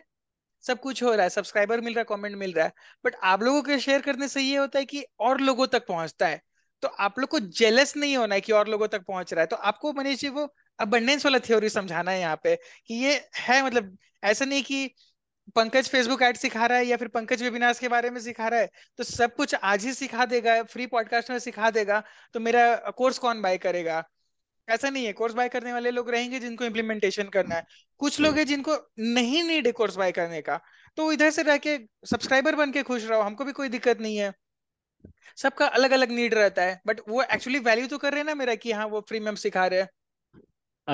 सब कुछ हो रहा है, सब्सक्राइबर मिल रहा है, कॉमेंट मिल रहा है, बट आप लोगों के शेयर करने से ये होता है कि और लोगों तक पहुंचता है. तो आप लोग को जेलस नहीं होना है कि और लोगों तक पहुंच रहा है. तो आपको मनीष जी वो अबंडेंस वाला थ्योरी समझाना है यहाँ पे कि ये है, मतलब ऐसा नहीं कि पंकज फेसबुक ऐड सिखा रहा है या फिर पंकज वेबिनार्स के बारे में सिखा रहा है तो सब कुछ आज ही सिखा देगा, फ्री पॉडकास्ट में सिखा देगा, तो मेरा कोर्स कौन बाय करेगा? ऐसा नहीं है. कोर्स बाय करने वाले लोग रहेंगे जिनको इम्प्लीमेंटेशन करना है, कुछ लोग हैं जिनको नहीं नीड है कोर्स बाय करने का, तो इधर से रह के सब्सक्राइबर बन के खुश रहो, हमको भी कोई दिक्कत नहीं है. सबका अलग अलग नीड रहता है, बट वो एक्चुअली वैल्यू तो कर रहे हैं ना मेरा कि हाँ वो फ्री में हम सिखा रहे हैं.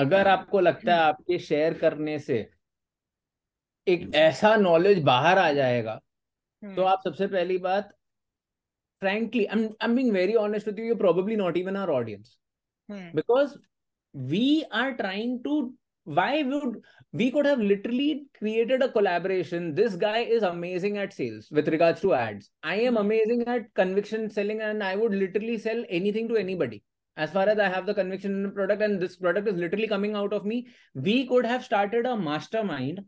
अगर आपको लगता है आपके शेयर करने से एक ऐसा नॉलेज बाहर आ जाएगा, तो आप सबसे पहली बात, frankly I am being very honest with you, you probably not even our audience because we are trying to, why would we could have literally created a collaboration. This guy is amazing at sales with regards to ads, I am amazing at conviction selling and I would literally sell anything to anybody. As far as I have the conviction in the product and this product is literally coming out of me, we could have started a mastermind,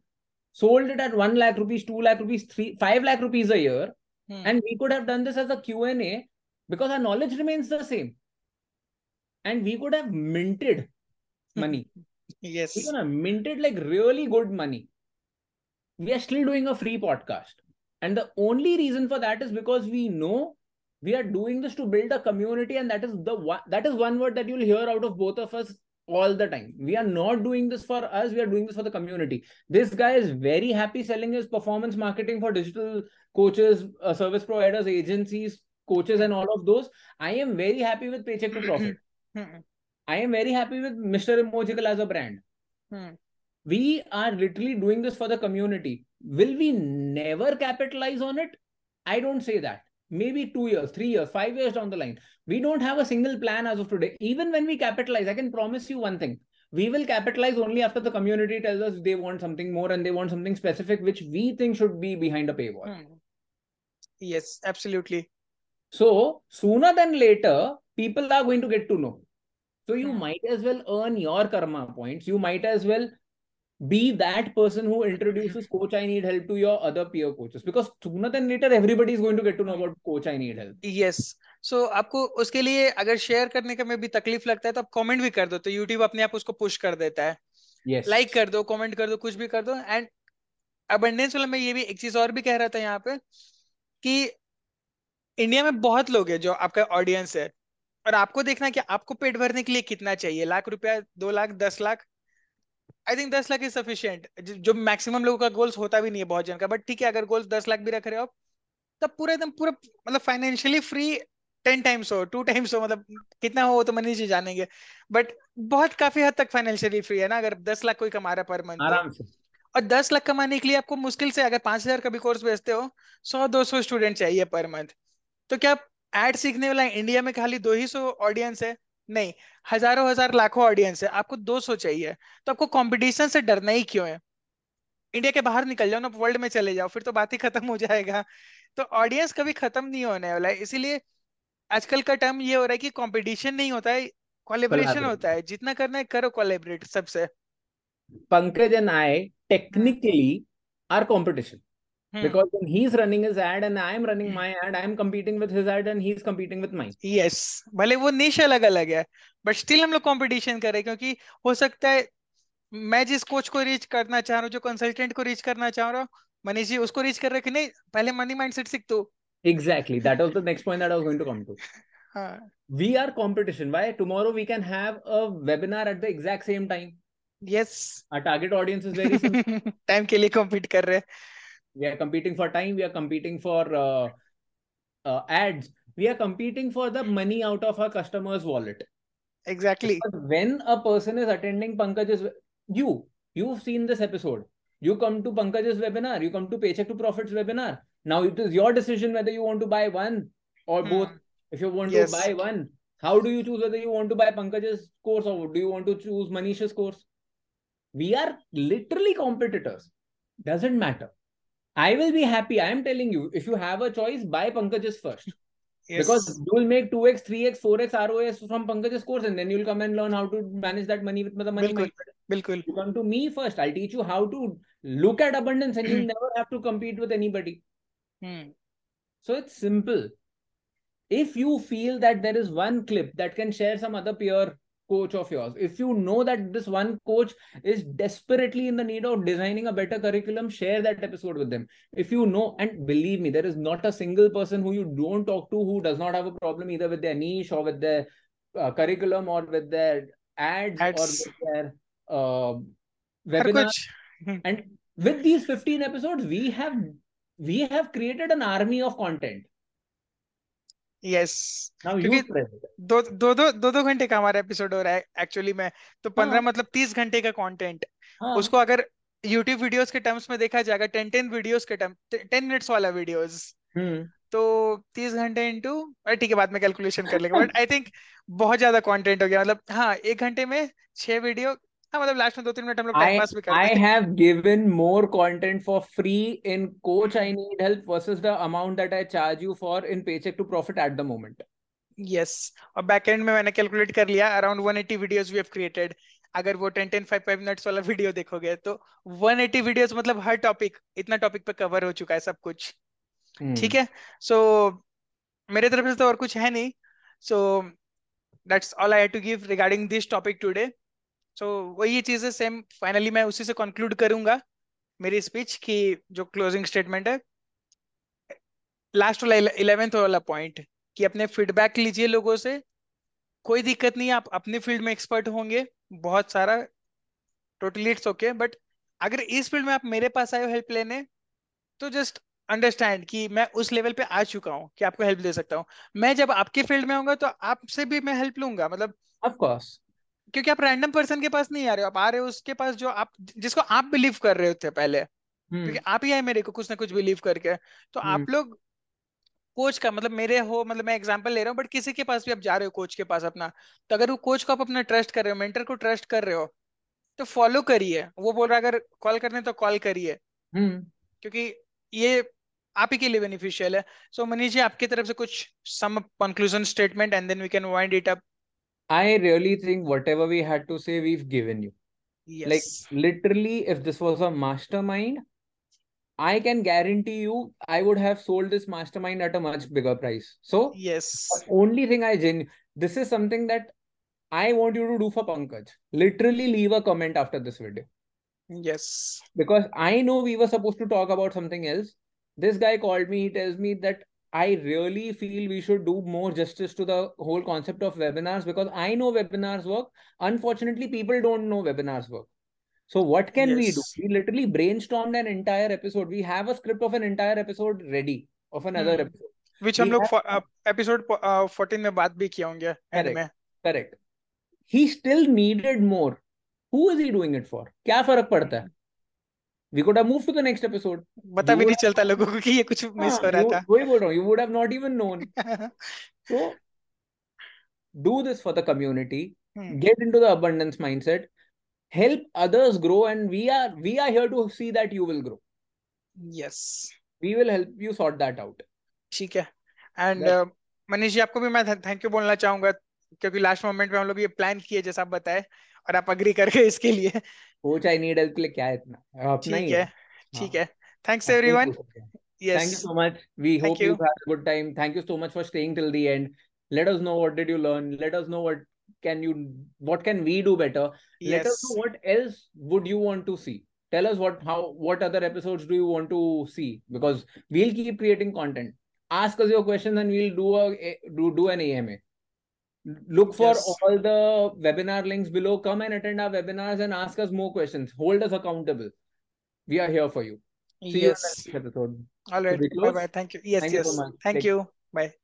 sold it at one lakh rupees, two lakh rupees, three, five lakh rupees a year. Hmm. And we could have done this as a Q and A because our knowledge remains the same. And we could have minted money. Yes. We could have minted like really good money. We are still doing a free podcast. And the only reason for that is because we know we are doing this to build a community, and that is the one, that is one word that you'll hear out of both of us all the time. We are not doing this for us, we are doing this for the community. This guy is very happy selling his performance marketing for digital coaches, uh, service providers, agencies, coaches and all of those. I am very happy with Paycheck to Profit. I am very happy with Mister Emojical as a brand. We are literally doing this for the community. Will we never capitalize on it? I don't say that. Maybe two years, three years, five years down the line. We don't have a single plan as of today. Even when we capitalize, I can promise you one thing. We will capitalize only after the community tells us they want something more and they want something specific, which we think should be behind a paywall. Hmm. Yes, absolutely. So sooner than later, people are going to get to know. So you might as well earn your karma points. You might as well be that person who introduces Coach I Need Help to your other peer coaches, because sooner than later everybody is going to get to know about Coach I Need Help. Yes. So आपको उसके लिए अगर share करने का में भी तकलीफ लगता है तो आप कमेंट भी कर दो, तो YouTube अपने आप उसको पुश कर देता है. Yes. लाइक कर दो, कमेंट कर दो, कुछ भी कर दो. एंड अबंडेंस वाला मैं ये भी एक चीज और भी कह रहा था यहाँ पे कि इंडिया में बहुत लोग हैं जो आपका ऑडियंस है, और आपको देखना कि आपको पेट भरने के लिए कितना चाहिए, लाख रुपया, दो लाख, दस लाख. आई थिंक दस लाख इज सफिशियंट, जो मैक्सिमम लोगों का गोल्स होता भी नहीं है बहुत जन का. बट ठीक है, अगर गोल्स दस लाख भी रख रहे हो तब पूरा एकदम पूरा मतलब फाइनेंशियली फ्री टेन टाइम्स हो, टू टाइम्स हो, मतलब कितना हो तो मनीष जी जानेंगे, बट बहुत काफी हद तक फाइनेंशियली फ्री है ना, अगर दस लाख कोई कमा रहा पर मंथ आराम से. और दस लाख कमाने के लिए आपको मुश्किल से अगर पांच हजार का भी कोर्स बेचते हो सौ दो सौ स्टूडेंट चाहिए पर मंथ. तो क्या एड सीखने वाला इंडिया में खाली दो ही सौ ऑडियंस है? नहीं, हजारों हजार लाखों ऑडियंस है, आपको दो सौ चाहिए. तो आपको कंपटीशन से डरना ही क्यों है? इंडिया के बाहर निकल जाओ ना, वर्ल्ड में चले जाओ, फिर तो बात ही खत्म हो जाएगा. तो ऑडियंस कभी खत्म नहीं होने वाला है, इसीलिए आजकल का टर्म ये हो रहा है कि कंपटीशन नहीं होता है, कोलैबोरेशन होता है. जितना करना है करो, कोलैबोरेट सबसे. Pankaj and I technically are competition. Hmm. Because when he's running his ad and I'm running hmm. my ad, I'm competing with his ad and he's competing with mine. Yes. भले वो niche अलग-अलग है, but still हम लोग competition कर रहे हैं, क्योंकि हो सकता है मैं जिस coach को reach करना चाह रहा हूँ, जो consultant को reach करना चाह रहा हूँ, मनीष जी उसको reach कर रहे कि नहीं, पहले money mindset सीख तो. Exactly. That was the next point that I was going to come to. हाँ. We are competition. Why? Tomorrow we can have a webinar at the exact same time. Yes. Our target audience is very simple. Time के लिए compete कर रहे हैं. We are competing for time. We are competing for uh, uh, ads. We are competing for the money out of our customers' wallet. Exactly. Because when a person is attending Pankaj's, you, you've seen this episode. You come to Pankaj's webinar. You come to Paycheck to Profit's webinar. Now it is your decision whether you want to buy one or hmm. both. If you want yes. to buy one, how do you choose whether you want to buy Pankaj's course or do you want to choose Manish's course? We are literally competitors. Doesn't matter. I will be happy. I am telling you, if you have a choice, buy Pankaj's first. Yes. Because you will make two X, three X, four X R O S from Pankaj's course, and then you will come and learn how to manage that money with the money. Bilkul. Bilkul. You come to me first. I'll teach you how to look at abundance and you'll never have to compete with anybody. Hmm. So it's simple. If you feel that there is one clip that can share some other peer coach of yours, if you know that this one coach is desperately in the need of designing a better curriculum, share that episode with them. If you know, and believe me, there is not a single person who you don't talk to who does not have a problem either with their niche or with their uh, curriculum or with their ads, ads. or with their uh, webinars. And with these fifteen episodes, we have we have created an army of content. Yes. दो दो दो दो दो घंटे का हमारा episode हो रहा है एक्चुअली में, तो पंद्रह मतलब तीस घंटे का कंटेंट. उसको अगर YouTube वीडियोस के टर्म्स में देखा जाएगा, टेन टेन वीडियोस के टर्म टेन मिनट्स वाला वीडियोस, तो तीस घंटे इंटू ठीक है बाद में कैलकुलेशन कर लेंगे, बट आई थिंक बहुत ज्यादा कंटेंट हो गया. मतलब हाँ, एक घंटे में छह वीडियो, हाँ मतलब लास्ट में दो तीन मिनट हम लोग टाइम पास भी करते हैं. I have given more content for free in coach I need help versus the amount that I charge you for in paycheck to profit at the moment. Yes. और back end में मैंने calculate कर लिया, around one eighty videos we have created. अगर वो ten ten five five minutes वाला video देखोगे तो वन एटी वीडियोस, मतलब हर टॉपिक, इतना टॉपिक पे कवर हो चुका है सब कुछ. ठीक है. सो मेरे तरफ से तो और कुछ है नहीं. So that's all I had to give regarding this topic today. So so, वही चीज है सेम. फाइनली मैं उसी से कंक्लूड करूंगा मेरी स्पीच की, जो क्लोजिंग स्टेटमेंट है, लास्ट वाला इलेवेंथ वाला पॉइंट, कि अपने फीडबैक लीजिए लोगों से. कोई दिक्कत नहीं, आप अपने फील्ड में एक्सपर्ट होंगे बहुत सारा, टोटली इट्स ओके. बट अगर इस फील्ड में आप मेरे पास आए हो हेल्प लेने, तो जस्ट अंडरस्टैंड कि मैं उस लेवल पे आ चुका हूँ कि आपको हेल्प दे सकता हूँ. मैं जब आपके फील्ड में आऊंगा तो आपसे भी मैं हेल्प लूंगा, मतलब ऑफ कोर्स, क्योंकि आप रैंडम पर्सन के पास नहीं आ रहे हो, आप आ रहे हो उसके पास जो आप, जिसको आप बिलीव कर रहे होते पहले, क्योंकि आप ही आए मेरे को कुछ ना कुछ बिलीव करके. तो आप लोग कोच का, मतलब मेरे हो, मतलब मैं एग्जांपल ले रहा हूँ, बट किसी के पास भी आप जा रहे हो कोच के पास अपना, तो अगर वो कोच को आप अपना ट्रस्ट कर रहे हो, मेंटर को ट्रस्ट कर रहे हो, तो फॉलो करिए. वो बोल रहा है अगर कॉल करने तो कॉल करिए, क्योंकि ये आप ही के लिए बेनिफिशियल है. सो मनीष जी, आपकी तरफ से कुछ some conclusion statement and then we can wind it up. I really think whatever we had to say, we've given you. Yes. Like literally, if this was a mastermind, I can guarantee you, I would have sold this mastermind at a much bigger price. So yes, the only thing I genu- this is something that I want you to do for Pankaj. Literally leave a comment after this video. Yes. Because I know we were supposed to talk about something else. This guy called me, he tells me that I really feel we should do more justice to the whole concept of webinars, because I know webinars work. Unfortunately, people don't know webinars work. So what can yes. we do? We literally brainstormed an entire episode. We have a script of an entire episode ready of another hmm. episode. Which we hum log have... uh, episode uh, fourteen mein baat bhi kiya honge. Correct. Mein. Correct. He still needed more. Who is he doing it for? Kya farak padta hai? We could have moved to the next episode. Bata bhi nahi chalta logo ko ki ye kuch miss ho raha tha. वही बोल रहा हूँ. You would have not even known. So do this for the community. Hmm. Get into the abundance mindset. Help others grow, and we are we are here to see that you will grow. Yes. We will help you sort that out. ठीक है. And uh, Manish जी, आपको भी मैं thank you बोलना चाहूँगा, क्योंकि last moment में हम लोग ये plan किए जैसा आप बताए, और आप अग्री कर गए इसके लिए. Coach I Need Help के लिए क्या है इतना, अपना ही है. ठीक है, thanks everyone. Yes, thank you so much. We hope you had a good time. Thank you so much for staying till the end. Let us know what did you learn. Let us know what can you what can we do better. Let us know what else would you want to see. Tell us what how what other episodes do you want to see, because we will keep creating content. Ask us your questions and we will do a do do an A M A. Look for yes. all the webinar links below. Come and attend our webinars and ask us more questions. Hold us accountable. We are here for you. See yes. you in the next episode. All right. Bye bye. Thank you. Yes, Thank yes. You so Thank Take you. Care. Bye.